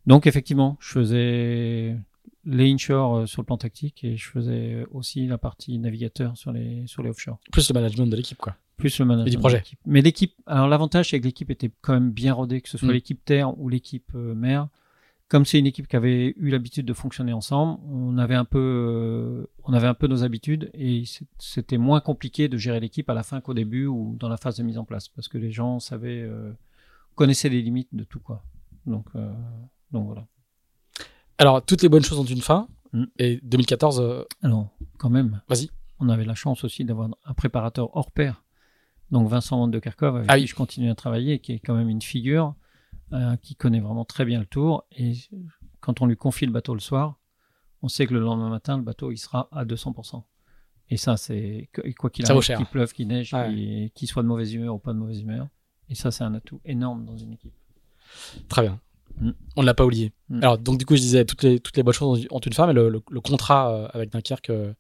Donc, effectivement, je faisais les inshore sur le plan tactique et je faisais aussi la partie navigateur sur les, sur les offshore. Plus le management de l'équipe, quoi. Plus le management. Et du projet. L'équipe. Mais l'équipe, alors l'avantage, c'est que l'équipe était quand même bien rodée, que ce soit mmh. l'équipe terre ou l'équipe euh, mer. Comme c'est une équipe qui avait eu l'habitude de fonctionner ensemble, on avait un peu, euh, on avait un peu nos habitudes et c'était moins compliqué de gérer l'équipe à la fin qu'au début ou dans la phase de mise en place, parce que les gens savaient, euh, connaissaient les limites de tout, quoi. Donc, euh, Donc voilà. Alors, toutes les bonnes choses ont une fin. Mmh. Et deux mille quatorze... Euh... Alors, quand même. Vas-y. On avait la chance aussi d'avoir un préparateur hors pair. Donc Vincent Van de Kerkhove, avec ah, qui oui. je continue à travailler, qui est quand même une figure euh, qui connaît vraiment très bien le tour. Et quand on lui confie le bateau le soir, on sait que le lendemain matin, le bateau, il sera à deux cents pour cent. Et ça, c'est... Quoi qu'il arrive, qu'il pleuve, qu'il neige, ah, qu'il... Ouais. qu'il soit de mauvaise humeur ou pas de mauvaise humeur. Et ça, c'est un atout énorme dans une équipe. Très bien. Mmh. On ne l'a pas oublié. Mmh. Alors, donc, du coup, je disais, toutes les, toutes les bonnes choses ont une fin, mais le, le, le contrat avec Dunkerque euh,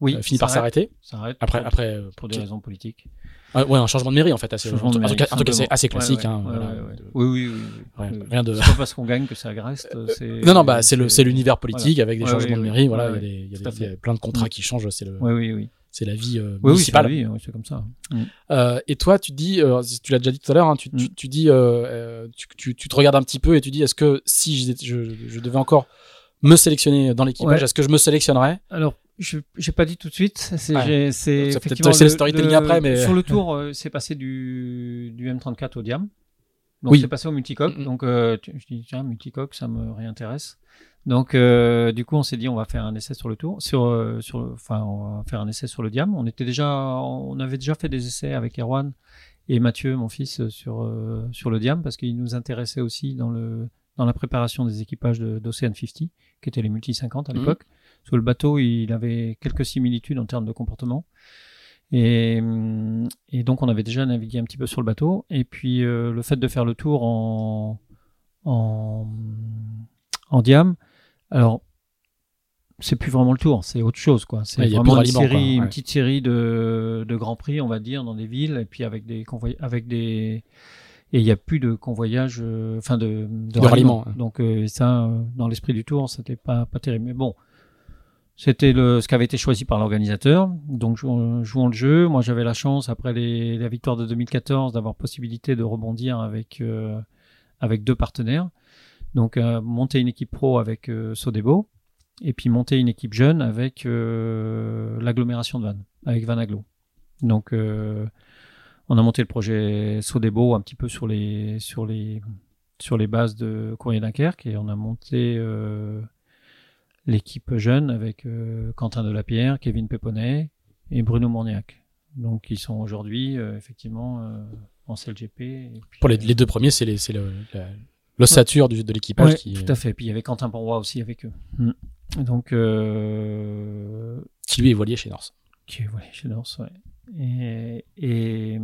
oui, euh, finit par s'arrêter. S'arrête. Après, pour, après, euh, pour des okay. raisons politiques. Ah, ouais, un changement de mairie, en fait. Assez, changement de mairie, un truc assez, assez classique. Ouais, ouais, hein, ouais, voilà. ouais, ouais. Oui, oui, oui. Ouais, oui. Rien de... C'est pas parce qu'on gagne que ça agresse. C'est... Non, non, bah, c'est, le, c'est l'univers politique, voilà. Avec des ouais, changements oui, de mairie. Ouais, voilà, ouais, il y a, des, y a plein de contrats oui. qui changent. C'est le... Oui, oui, oui. C'est la vie euh, oui, municipale. Oui, c'est la vie, oui, c'est comme ça. Mm. Euh, et toi, tu dis, euh, tu l'as déjà dit tout à l'heure, hein, tu, mm. tu, tu dis, euh, tu, tu, tu te regardes un petit peu et tu dis, est-ce que si je, je, je devais encore me sélectionner dans l'équipage, ouais. est-ce que je me sélectionnerais ? Alors, je j'ai pas dit tout de suite. C'est, ouais. j'ai, c'est ça, effectivement c'est le storytelling après, mais sur le tour, euh, c'est passé du, du M trente-quatre au Diam. Donc oui. c'est passé au multicoque. Mm-hmm. Donc euh, je dis tiens, multicoque, ça me réintéresse. Donc euh, du coup on s'est dit on va faire un essai sur le tour, sur euh, sur enfin on va faire un essai sur le Diam. On était déjà, on avait déjà fait des essais avec Erwan et Mathieu, mon fils, sur euh, sur le Diam parce qu'il nous intéressait aussi dans le dans la préparation des équipages de, d'Ocean cinquante, qui étaient les multi cinquante à l'époque. Mmh. Parce que le bateau il avait quelques similitudes en termes de comportement. Et, et donc on avait déjà navigué un petit peu sur le bateau et puis euh, le fait de faire le tour en en, en Diam, alors c'est plus vraiment le tour, c'est autre chose quoi, c'est ouais, vraiment une série, quoi. Ouais. une petite série de de grands prix on va dire dans des villes et puis avec des convoy- avec des et il y a plus de convoyage, enfin euh, de de, de ralliement. Ralliement. Donc euh, ça dans l'esprit du tour c'était pas pas terrible mais bon. C'était le, ce qui avait été choisi par l'organisateur. Donc, jou- jouons le jeu. Moi, j'avais la chance, après les, la victoire de deux mille quatorze, d'avoir possibilité de rebondir avec, euh, avec deux partenaires. Donc, euh, monter une équipe pro avec euh, Sodebo et puis monter une équipe jeune avec euh, l'agglomération de Vannes, avec Vannes Agglo. Donc, euh, on a monté le projet Sodebo un petit peu sur les, sur les, sur les bases de Courrier Dunkerque, et on a monté euh, l'équipe jeune avec euh, Quentin Delapierre, Kevin Péponnet et Bruno Mourniac. Donc ils sont aujourd'hui euh, effectivement euh, en C L G P. Et puis, Pour les, les deux premiers, c'est, les, c'est le, la, l'ossature ouais. du, de l'équipage. Oui, qui... tout à fait. Et puis il y avait Quentin Bonroy aussi avec eux. Mm. Donc, euh... qui lui est voilier chez Norse. Qui est voilier chez Norse, ouais. Et, et,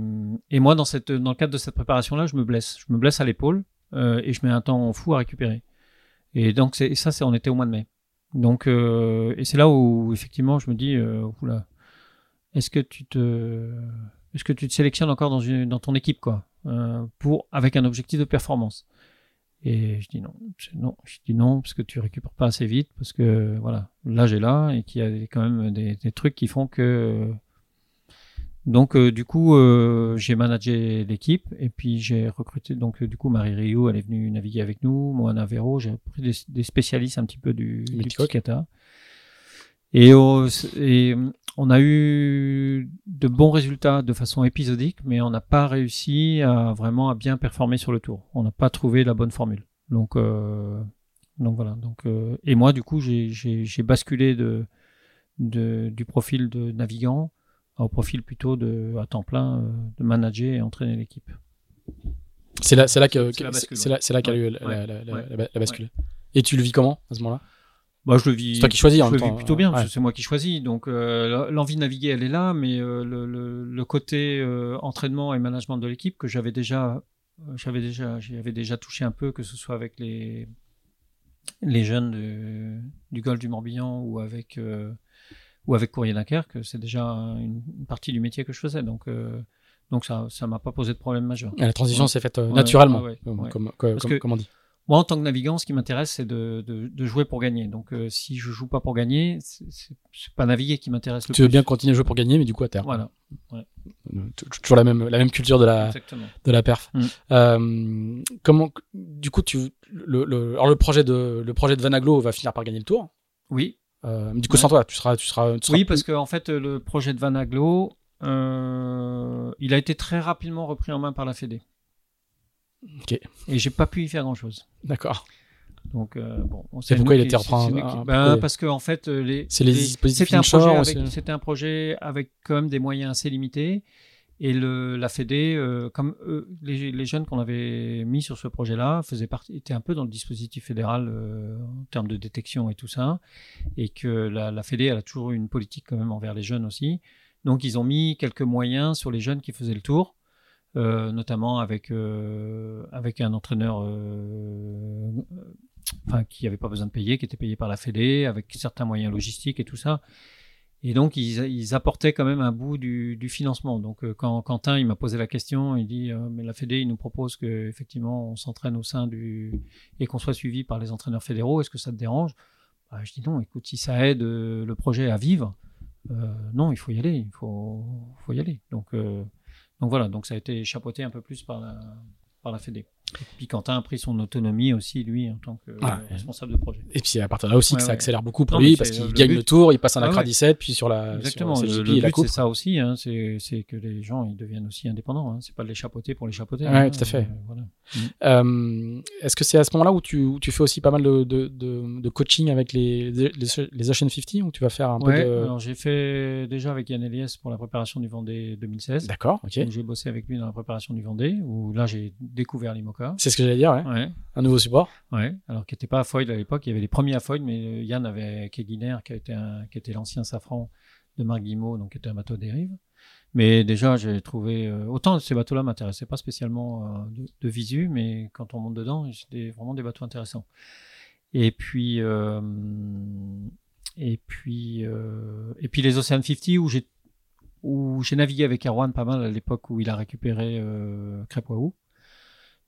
et moi, dans, cette, dans le cadre de cette préparation-là, je me blesse. Je me blesse à l'épaule euh, et je mets un temps fou à récupérer. Et donc, c'est, et ça, c'est, on était au mois de mai. Donc, euh, et c'est là où, effectivement, je me dis, euh, oula, est-ce que tu te, est-ce que tu te sélectionnes encore dans, une, dans ton équipe, quoi, euh, pour, avec un objectif de performance ? Et je dis non, je dis non, je dis non, parce que tu récupères pas assez vite, parce que voilà, l'âge est là et qu'il y a quand même des, des trucs qui font que. Donc, euh, du coup, euh, j'ai managé l'équipe et puis j'ai recruté. Donc, euh, du coup, Marie Rioux, elle est venue naviguer avec nous, Moana Véro, j'ai pris des, des spécialistes un petit peu du, du petit kata. Et, euh, et on a eu de bons résultats de façon épisodique, mais on n'a pas réussi à vraiment à bien performer sur le tour. On n'a pas trouvé la bonne formule. Donc, euh, donc voilà. Donc, euh, et moi, du coup, j'ai, j'ai, j'ai basculé de, de, du profil de navigant au profil plutôt de, à temps plein de manager et entraîner l'équipe. C'est là, c'est là que, c'est la bascule, c'est, ouais. c'est là, là qu'a eu ouais, la, ouais, la, ouais, la, la bascule. Ouais. Et tu le vis comment à ce moment-là ? Bah, je le vis, c'est toi qui choisis, je en le temps, vis plutôt bien, ouais. parce que c'est moi qui choisis. Donc, euh, l'envie de naviguer, elle est là, mais euh, le, le, le côté euh, entraînement et management de l'équipe que j'avais déjà, euh, j'avais déjà, j'y avais déjà touché un peu, que ce soit avec les, les jeunes de, du golfe du Morbihan ou avec, euh, ou avec Courrier Dunkerque, c'est déjà une, une partie du métier que je faisais. Donc, euh, donc ça ne m'a pas posé de problème majeur. Et la transition ouais. s'est faite euh, ouais, naturellement, ouais, ouais, ouais. Comme, comme, comme, comme on dit. Moi, en tant que navigant, ce qui m'intéresse, c'est de, de, de jouer pour gagner. Donc, euh, si je ne joue pas pour gagner, c'est, c'est, c'est pas naviguer qui m'intéresse le plus. Tu veux bien continuer à jouer pour gagner, mais du coup, à terre. Voilà. Ouais. Toujours la même, la même culture de la, de la perf. Mmh. Euh, comment, du coup, tu, le, le, alors le projet de, le projet de Vanaglo va finir par gagner le tour. Oui. Euh, du coup, ouais. sans toi, tu seras, tu seras, tu seras oui, plus... parce qu'en fait, le projet de Vanaglo, euh, il a été très rapidement repris en main par la Fédé. Okay. Et j'ai pas pu y faire grand chose. D'accord. Donc euh, bon, on sait pourquoi il était reprend. Ben, parce que en fait, les, c'est les, les dispositifs c'était, un projet avec, c'est... c'était un projet avec quand même des moyens assez limités. Et le, la Fédé, euh, comme euh, les, les jeunes qu'on avait mis sur ce projet-là, faisaient partie, étaient un peu dans le dispositif fédéral euh, en termes de détection et tout ça, et que la, la Fédé, elle a toujours eu une politique quand même envers les jeunes aussi. Donc ils ont mis quelques moyens sur les jeunes qui faisaient le tour. Euh, notamment avec euh, avec un entraîneur euh, enfin qui avait pas besoin de payer, qui était payé par la Fédé, avec certains moyens logistiques et tout ça, et donc ils ils apportaient quand même un bout du du financement. Donc euh, quand Quentin il m'a posé la question, il dit euh, mais la Fédé il nous propose que effectivement on s'entraîne au sein du et qu'on soit suivi par les entraîneurs fédéraux, est-ce que ça te dérange? Bah, je dis non, écoute, si ça aide euh, le projet à vivre, euh, non, il faut y aller, il faut faut y aller. Donc euh, Donc voilà, donc ça a été chapeauté un peu plus par la, par la Fédé. Et puis Quentin a pris son autonomie aussi, lui, en tant que ah, responsable de projet. Et puis à partir de là aussi, ouais, que ouais. ça accélère beaucoup pour non, lui, parce qu'il le gagne but. Le tour, il passe un Accra ah, ouais. dix-sept, puis sur la Exactement, sur le, le, le but, c'est ça aussi, hein, c'est, c'est que les gens ils deviennent aussi indépendants, hein, c'est pas de les chapeauter pour les chapeauter. Oui, hein, tout à fait. Euh, voilà. mmh. euh, est-ce que c'est à ce moment-là où tu, où tu fais aussi pas mal de, de, de, de coaching avec les, les, les Ocean cinquante, où tu vas faire un ouais, peu de... Alors j'ai fait déjà avec Yann Eliès pour la préparation du Vendée deux mille seize. D'accord, ok. Donc j'ai bossé avec lui dans la préparation du Vendée, où là j'ai découvert l'Imoca. C'est ce que j'allais dire, ouais. Ouais. Un nouveau support. Ouais. Alors qui n'était pas à Foyd à l'époque, il y avait les premiers à Foyd, mais Yann avait Keguiner, qui, qui était l'ancien Safran de Marc Guimau, donc qui était un bateau à dérive. Mais déjà, j'ai trouvé... Euh, autant ces bateaux-là ne m'intéressaient pas spécialement euh, de, de visu, mais quand on monte dedans, c'était vraiment des bateaux intéressants. Et puis... Euh, et, puis euh, et puis les Ocean cinquante, où j'ai, où j'ai navigué avec Erwan pas mal à l'époque où il a récupéré euh, Crépouahou.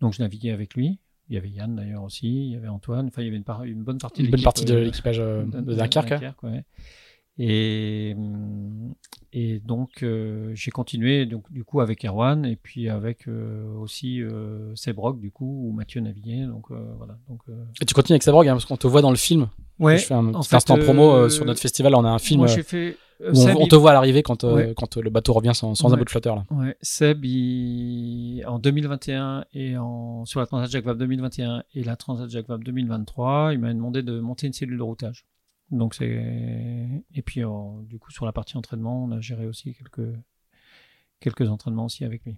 Donc, je naviguais avec lui. Il y avait Yann, d'ailleurs, aussi. Il y avait Antoine. Enfin, il y avait une, par- une bonne partie de l'équipe. Une bonne partie de l'équipage euh, de, de Dunkerque. Dunkerque ouais. et, et donc, euh, j'ai continué, donc, du coup, avec Erwan et puis avec euh, aussi euh, Sebrog, du coup, où Mathieu naviguait. Donc, euh, voilà. Donc, euh... Et tu continues avec Sebrog, hein, parce qu'on te voit dans le film. Ouais. Je fais un petit instant euh, promo euh, sur notre festival. On a un film... Moi, j'ai fait... Seb, on, on te il... voit à l'arrivée quand, ouais. euh, quand le bateau revient sans, sans ouais. un bout de flotteur. Là. Ouais. Seb, il... en deux mille vingt et un, et en... sur la Transat Jacques Vabre deux mille vingt et un et la Transat Jacques Vabre deux mille vingt-trois, il m'a demandé de monter une cellule de routage. Donc c'est... Et puis, on... du coup, sur la partie entraînement, on a géré aussi quelques, quelques entraînements aussi avec lui.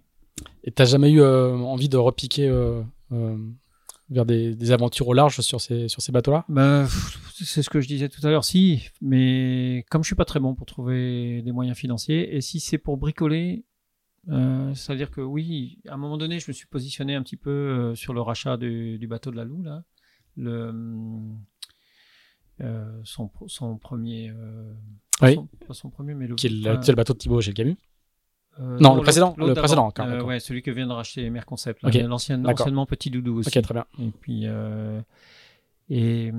Et tu n'as jamais eu euh, envie de repiquer euh, euh, vers des, des aventures au large sur ces, sur ces bateaux-là? Bah, c'est ce que je disais tout à l'heure, si, mais comme je ne suis pas très bon pour trouver des moyens financiers, et si c'est pour bricoler, euh, c'est-à-dire que oui, à un moment donné, je me suis positionné un petit peu euh, sur le rachat du, du bateau de Lalou, là, le, euh, son, son premier... Euh, oui, son, pas son premier, mais le... Qui est le, euh, c'est le bateau de Thibaut chez le Camus. Euh, non, non, le précédent, le précédent encore, euh, ouais, celui que vient de racheter Merconcept, okay. l'ancien, anciennement Petit Doudou aussi. Ok, très bien. Et puis, euh, et,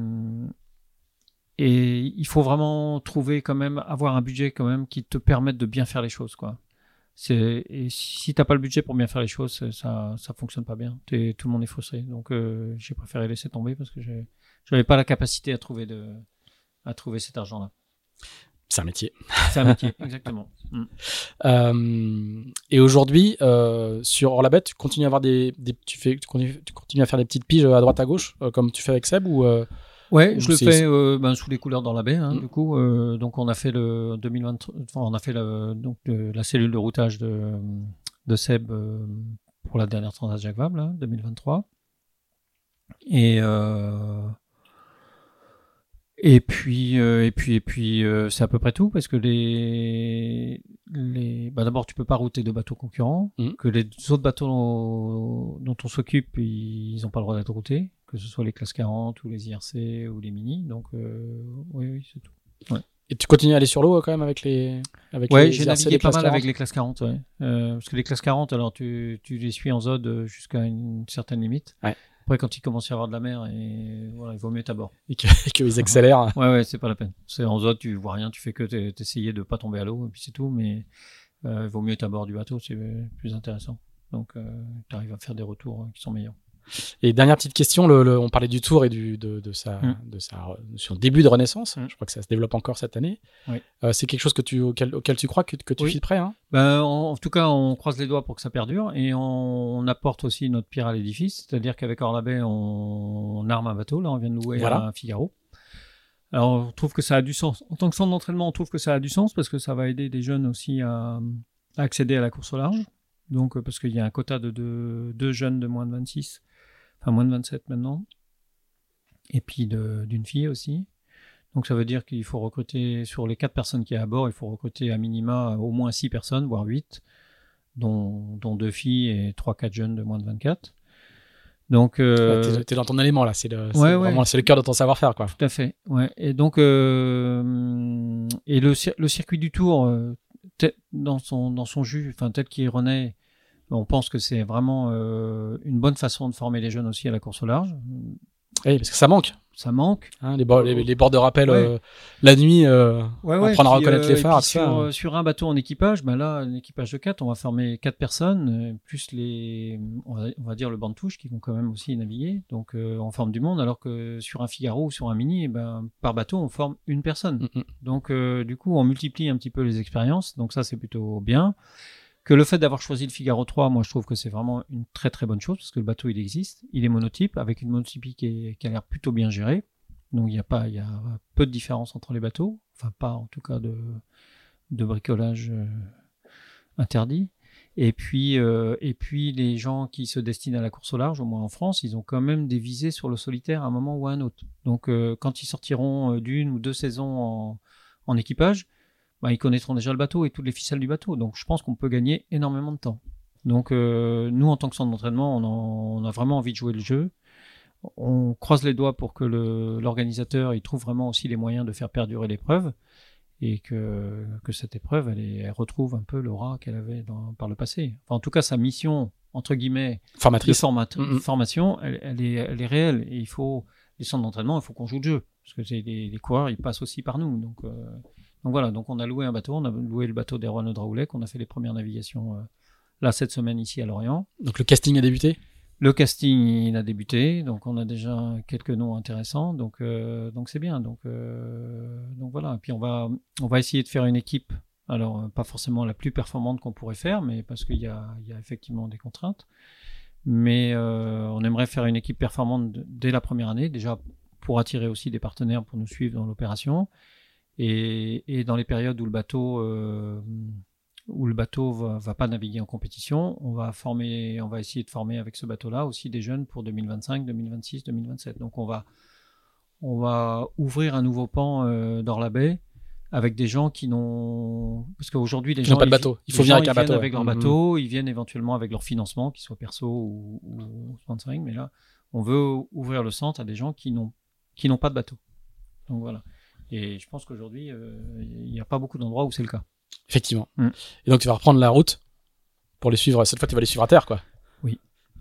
et il faut vraiment trouver quand même, avoir un budget quand même qui te permette de bien faire les choses, quoi. C'est, et si t'as pas le budget pour bien faire les choses, ça, ça fonctionne pas bien. T'es, tout le monde est frustré. Donc, euh, j'ai préféré laisser tomber parce que j'ai, j'avais pas la capacité à trouver de, à trouver cet argent-là. C'est un métier. C'est un métier, exactement. Mm. Euh, et aujourd'hui, euh, sur Hors-la-Baie, tu continues à avoir des, des tu, fais, tu, continues, tu continues à faire des petites piges à droite à gauche, euh, comme tu fais avec Seb ou euh, ouais, ou je le fais euh, ben, sous les couleurs d'Hors-la-Baie. Hein, mm. Du coup, euh, donc on a fait le deux mille vingt, enfin, on a fait la, donc de, la cellule de routage de, de Seb euh, pour la dernière Transat Jacques Vabre, là, deux mille vingt-trois. Et euh, Et puis, euh, et puis, et puis, euh, c'est à peu près tout parce que les, les, bah d'abord tu peux pas router de bateaux concurrents, mmh. que les autres bateaux dont, dont on s'occupe, ils ont pas le droit d'être routés, que ce soit les classes quarante ou les I R C ou les mini. Donc, euh, oui, oui, c'est tout. Ouais. Et tu continues à aller sur l'eau quand même avec les, avec ouais, les j'ai I R C, navigué pas mal quarante. Avec les classes quarante, ouais. Euh, parce que les classes quarante, alors tu, tu les suis en zone jusqu'à une certaine limite. Ouais. Après, quand il commence à y avoir de la mer, et voilà, il vaut mieux t'abord. Et qu'ils accélèrent. Ouais, ouais, c'est pas la peine. C'est en zone, tu vois rien, tu fais que t'essayer de pas tomber à l'eau, et puis c'est tout. Mais euh, il vaut mieux t'abord du bateau, c'est plus intéressant. Donc, euh, t'arrives à faire des retours qui sont meilleurs. Et dernière petite question, le, le, on parlait du Tour et du, de, de, sa, mmh. de sa, son début de renaissance, mmh. je crois que ça se développe encore cette année, oui. euh, c'est quelque chose que tu, auquel, auquel tu crois, que, que tu oui. files prêt hein. ben, en, en tout cas on croise les doigts pour que ça perdure et on, on apporte aussi notre pierre à l'édifice, c'est-à-dire qu'avec Hors-la-Baie on, on arme un bateau, là on vient de louer voilà. un Figaro. Alors on trouve que ça a du sens, en tant que centre d'entraînement on trouve que ça a du sens parce que ça va aider des jeunes aussi à, à accéder à la course au large, donc parce qu'il y a un quota de deux, deux jeunes de moins de vingt-six. Enfin, moins de vingt-sept maintenant. Et puis de, d'une fille aussi. Donc, ça veut dire qu'il faut recruter, sur les quatre personnes qui est à bord, il faut recruter à minima au moins six personnes, voire huit, dont, dont deux filles et trois quatre jeunes de moins de vingt-quatre. Donc, euh, ouais, t'es, t'es dans ton élément là, c'est le, c'est ouais, vraiment, ouais. c'est le cœur de ton savoir-faire, quoi. Tout à fait, ouais. Et donc, euh, et le, le circuit du Tour, dans son, dans son jus, enfin, tel qu'il renaît, on pense que c'est vraiment euh, une bonne façon de former les jeunes aussi à la course au large. Oui, parce que ça manque. Ça manque. Hein, les, bo- les, les bords de rappel ouais. euh, la nuit, euh, ouais, ouais, apprendre puis, à reconnaître euh, les phares. Sur, ça, euh, sur un bateau en équipage, ben là, un équipage de quatre, on va former quatre personnes, plus les, on va, on va dire le banc de touche qui vont quand même aussi naviguer. Donc, euh, on forme du monde, alors que sur un Figaro ou sur un mini, eh ben, par bateau, on forme une personne. Mm-hmm. Donc, euh, du coup, on multiplie un petit peu les expériences. Donc, ça, c'est plutôt bien. Que le fait d'avoir choisi le Figaro trois, moi je trouve que c'est vraiment une très très bonne chose parce que le bateau il existe, il est monotype avec une monotypie qui, est, qui a l'air plutôt bien gérée, donc il y a pas, il y a peu de différence entre les bateaux, enfin pas en tout cas de, de bricolage euh, interdit. Et puis euh, et puis les gens qui se destinent à la course au large, au moins en France, ils ont quand même des visées sur le solitaire à un moment ou à un autre. Donc euh, quand ils sortiront d'une ou deux saisons en, en équipage. Bah, ils connaîtront déjà le bateau et toutes les ficelles du bateau. Donc, je pense qu'on peut gagner énormément de temps. Donc, euh, nous, en tant que centre d'entraînement, on, en, on a vraiment envie de jouer le jeu. On croise les doigts pour que le, l'organisateur il trouve vraiment aussi les moyens de faire perdurer l'épreuve et que, que cette épreuve, elle, est, elle retrouve un peu l'aura qu'elle avait dans, par le passé. Enfin, en tout cas, sa mission, entre guillemets, formatrice. de format, mmh. formation, elle, elle, est, elle est réelle. Et il faut, les centres d'entraînement, il faut qu'on joue le jeu. Parce que c'est les, les coureurs, ils passent aussi par nous. Donc... Euh, Donc voilà, donc on a loué un bateau, on a loué le bateau d'Erwan Odraoulec, on a fait les premières navigations euh, là cette semaine ici à Lorient. Donc le casting a débuté ? Le casting, il a débuté, donc on a déjà quelques noms intéressants, donc euh, donc c'est bien, donc euh, donc voilà. Et puis on va on va essayer de faire une équipe, alors pas forcément la plus performante qu'on pourrait faire, mais parce qu'il y a il y a effectivement des contraintes, mais euh, on aimerait faire une équipe performante de, dès la première année, déjà pour attirer aussi des partenaires pour nous suivre dans l'opération et et dans les périodes où le bateau euh, où le bateau va, va pas naviguer en compétition, on va former, on va essayer de former avec ce bateau-là aussi des jeunes pour deux mille vingt-cinq, deux mille vingt-six, deux mille vingt-sept. Donc on va, on va ouvrir un nouveau pan euh, d'Hors-la-Baie avec des gens qui n'ont, parce qu'aujourd'hui les qui gens n'ont pas de bateau, il faut venir avec un bateau, avec leur bateau, mmh. Ils viennent éventuellement avec leur financement, qu'ils soient perso ou, ou sponsoring, mais là on veut ouvrir le centre à des gens qui n'ont, qui n'ont pas de bateau. Donc voilà. Et je pense qu'aujourd'hui il euh, n'y a pas beaucoup d'endroits où c'est le cas. Effectivement. Mm. Et donc, tu vas reprendre la route pour les suivre. Cette fois, tu vas les suivre à terre, quoi. Oui.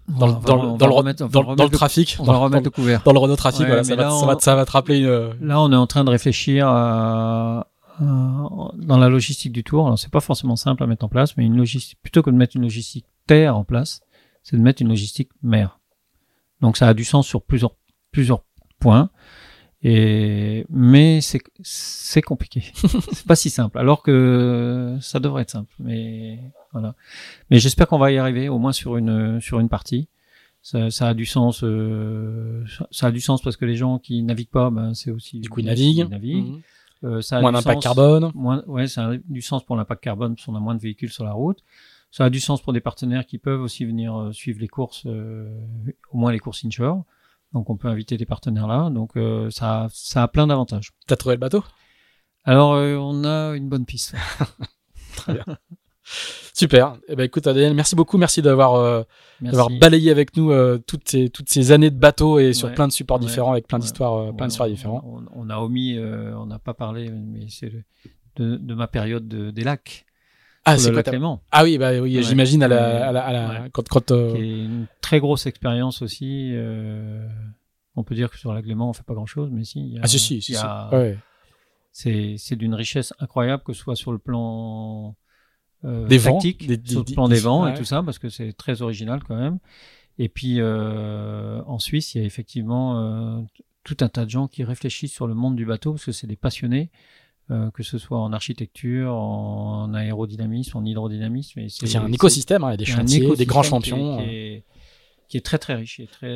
Dans le trafic. On va le remettre au couvert. Dans le Renault Trafic, ouais, voilà, ça, va, on... ça, va, ça va te rappeler une... Là, on est en train de réfléchir à, à, dans la logistique du tour. Alors, c'est pas forcément simple à mettre en place, mais une logistique, plutôt que de mettre une logistique terre en place, c'est de mettre une logistique mer. Donc, ça a du sens sur plusieurs, plusieurs points. Et mais c'est c'est compliqué, c'est pas si simple. Alors que ça devrait être simple, mais voilà. Mais j'espère qu'on va y arriver, au moins sur une sur une partie. Ça, ça a du sens, euh, ça a du sens parce que les gens qui naviguent pas, ben c'est aussi du coup ils naviguent. Ils naviguent. Mmh. Euh, ça a moins d'impact carbone. Moins, ouais, ça a du sens pour l'impact carbone parce qu'on a moins de véhicules sur la route. Ça a du sens pour des partenaires qui peuvent aussi venir euh, suivre les courses, euh, au moins les courses inshore. Donc, on peut inviter des partenaires là. Donc, euh, ça, ça a plein d'avantages. T'as trouvé le bateau? Alors, euh, on a une bonne piste. Très bien. Super. Eh ben, écoute, Adrien, merci beaucoup. Merci d'avoir, euh, merci. d'avoir balayé avec nous euh, toutes, ces, toutes ces années de bateau et sur ouais, plein de supports ouais, différents avec plein ouais, d'histoires, euh, plein ouais, d'histoires différentes. On, on a omis, euh, on n'a pas parlé, mais c'est le, de, de ma période de, des lacs. Ah, c'est quoi ta... ah oui, bah oui, ouais, j'imagine à la, à la, à la... Ouais. Quand, quand, euh... qui est une très grosse expérience aussi. Euh... On peut dire que sur l'agrément, on fait pas grand chose, mais si. Y a... Ah si si. si, si. A... Ouais. C'est c'est d'une richesse incroyable, que ce soit sur le plan euh, des tactique, vents, des, des, sur le plan des, des vents ouais. et tout ça, parce que c'est très original quand même. Et puis euh, en Suisse, il y a effectivement euh, tout un tas de gens qui réfléchissent sur le monde du bateau, parce que c'est des passionnés. Euh, que ce soit en architecture, en aérodynamisme, en hydrodynamisme. Et c'est, c'est un écosystème, il y a des chantiers, des grands champions. Qui est, qui, est, qui est très très riche. Et, très...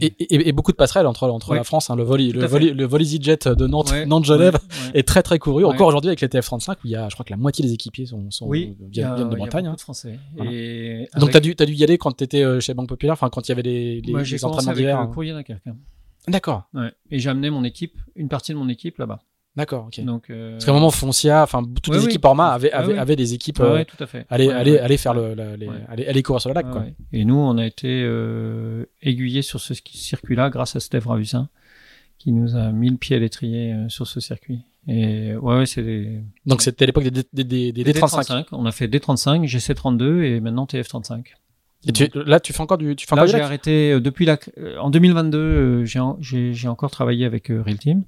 et, et, et beaucoup de passerelles entre, entre ouais. la France. Hein, le vol le vol, le vol EasyJet de Nantes, ouais, Nantes-Genève ouais, ouais. est très très couru. Ouais. Encore aujourd'hui avec les T F trente-cinq, où il y a, je crois que la moitié des équipiers sont, sont oui, viennent de Bretagne. Hein. Français. Voilà. Et donc avec... tu as dû, t'as dû y aller quand tu étais chez Banque Populaire, enfin quand il y avait les, les, Moi, j'ai les entraînements d'hiver. Moi j'ai commencé avec le Courrier Dunkerque. D'accord. Ouais. Et j'ai amené mon équipe, une partie de mon équipe là-bas. D'accord, ok. Donc, euh... parce qu'à un moment, Foncia, enfin, toutes ouais, les oui. équipes Orma avaient, avaient, ah, oui. avaient des équipes. Euh, ouais, tout à fait. Aller, ouais, aller, ouais. aller faire le, le les, ouais. aller, aller courir sur le lac, ah, quoi. Ouais. Et nous, on a été euh, aiguillés sur ce circuit-là grâce à Steph Ravussin, qui nous a mis le pied à l'étrier euh, sur ce circuit. Et ouais, ouais, c'est des... Donc, c'était à l'époque des, des, des, des, des D trente-cinq. D trente-cinq. On a fait D trente-cinq, G C trente-deux et maintenant T F trente-cinq. Et tu, là, tu fais encore du, tu fais là, encore du lac? J'ai arrêté euh, depuis la, euh, en deux mille vingt-deux, euh, j'ai, j'ai, j'ai encore travaillé avec euh, Real Team.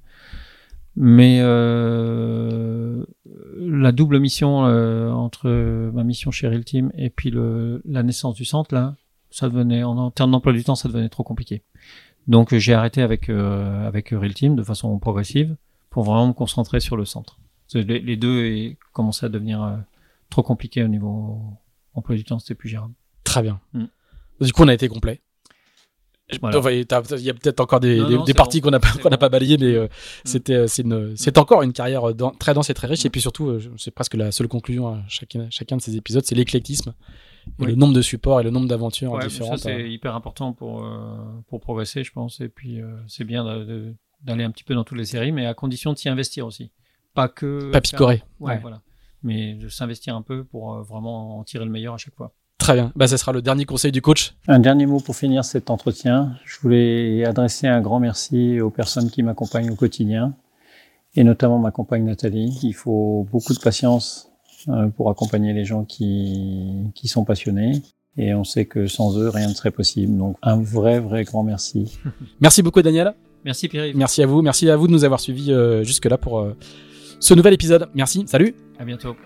Mais euh, la double mission euh, entre ma mission chez Real Team et puis le, la naissance du centre, là, ça devenait en, en termes d'emploi du temps, ça devenait trop compliqué. Donc j'ai arrêté avec euh, avec Real Team de façon progressive pour vraiment me concentrer sur le centre. Les, les deux commençaient à devenir euh, trop compliqués au niveau emploi du temps, c'était plus gérable. Très bien. Mm. Du coup, on a été complet. Voilà. Enfin, il y a peut-être encore des, non, des, non, des parties bon. qu'on n'a pas, qu'on n'a pas balayées, mais euh, c'était, c'est, une, c'est encore une carrière dans, très dense et très riche. Et puis surtout, euh, c'est presque la seule conclusion à chacun, chacun de ces épisodes, c'est l'éclectisme, oui. le nombre de supports et le nombre d'aventures ouais, différentes. Ça, c'est euh... hyper important pour, euh, pour progresser, je pense. Et puis, euh, c'est bien de, de, d'aller un petit peu dans toutes les séries, mais à condition de s'y investir aussi. Pas que. Pas picorer. Faire... Ouais, ouais. Voilà. Mais de s'investir un peu pour euh, vraiment en tirer le meilleur à chaque fois. Très bien. Bah, ça sera le dernier conseil du coach. Un dernier mot pour finir cet entretien. Je voulais adresser un grand merci aux personnes qui m'accompagnent au quotidien et notamment ma compagne Nathalie. Il faut beaucoup de patience pour accompagner les gens qui, qui sont passionnés. Et on sait que sans eux, rien ne serait possible. Donc, un vrai, vrai grand merci. Merci beaucoup, Daniel. Merci, Pierre-Yves. Merci à vous. Merci à vous de nous avoir suivis jusque-là pour ce nouvel épisode. Merci. Salut. À bientôt.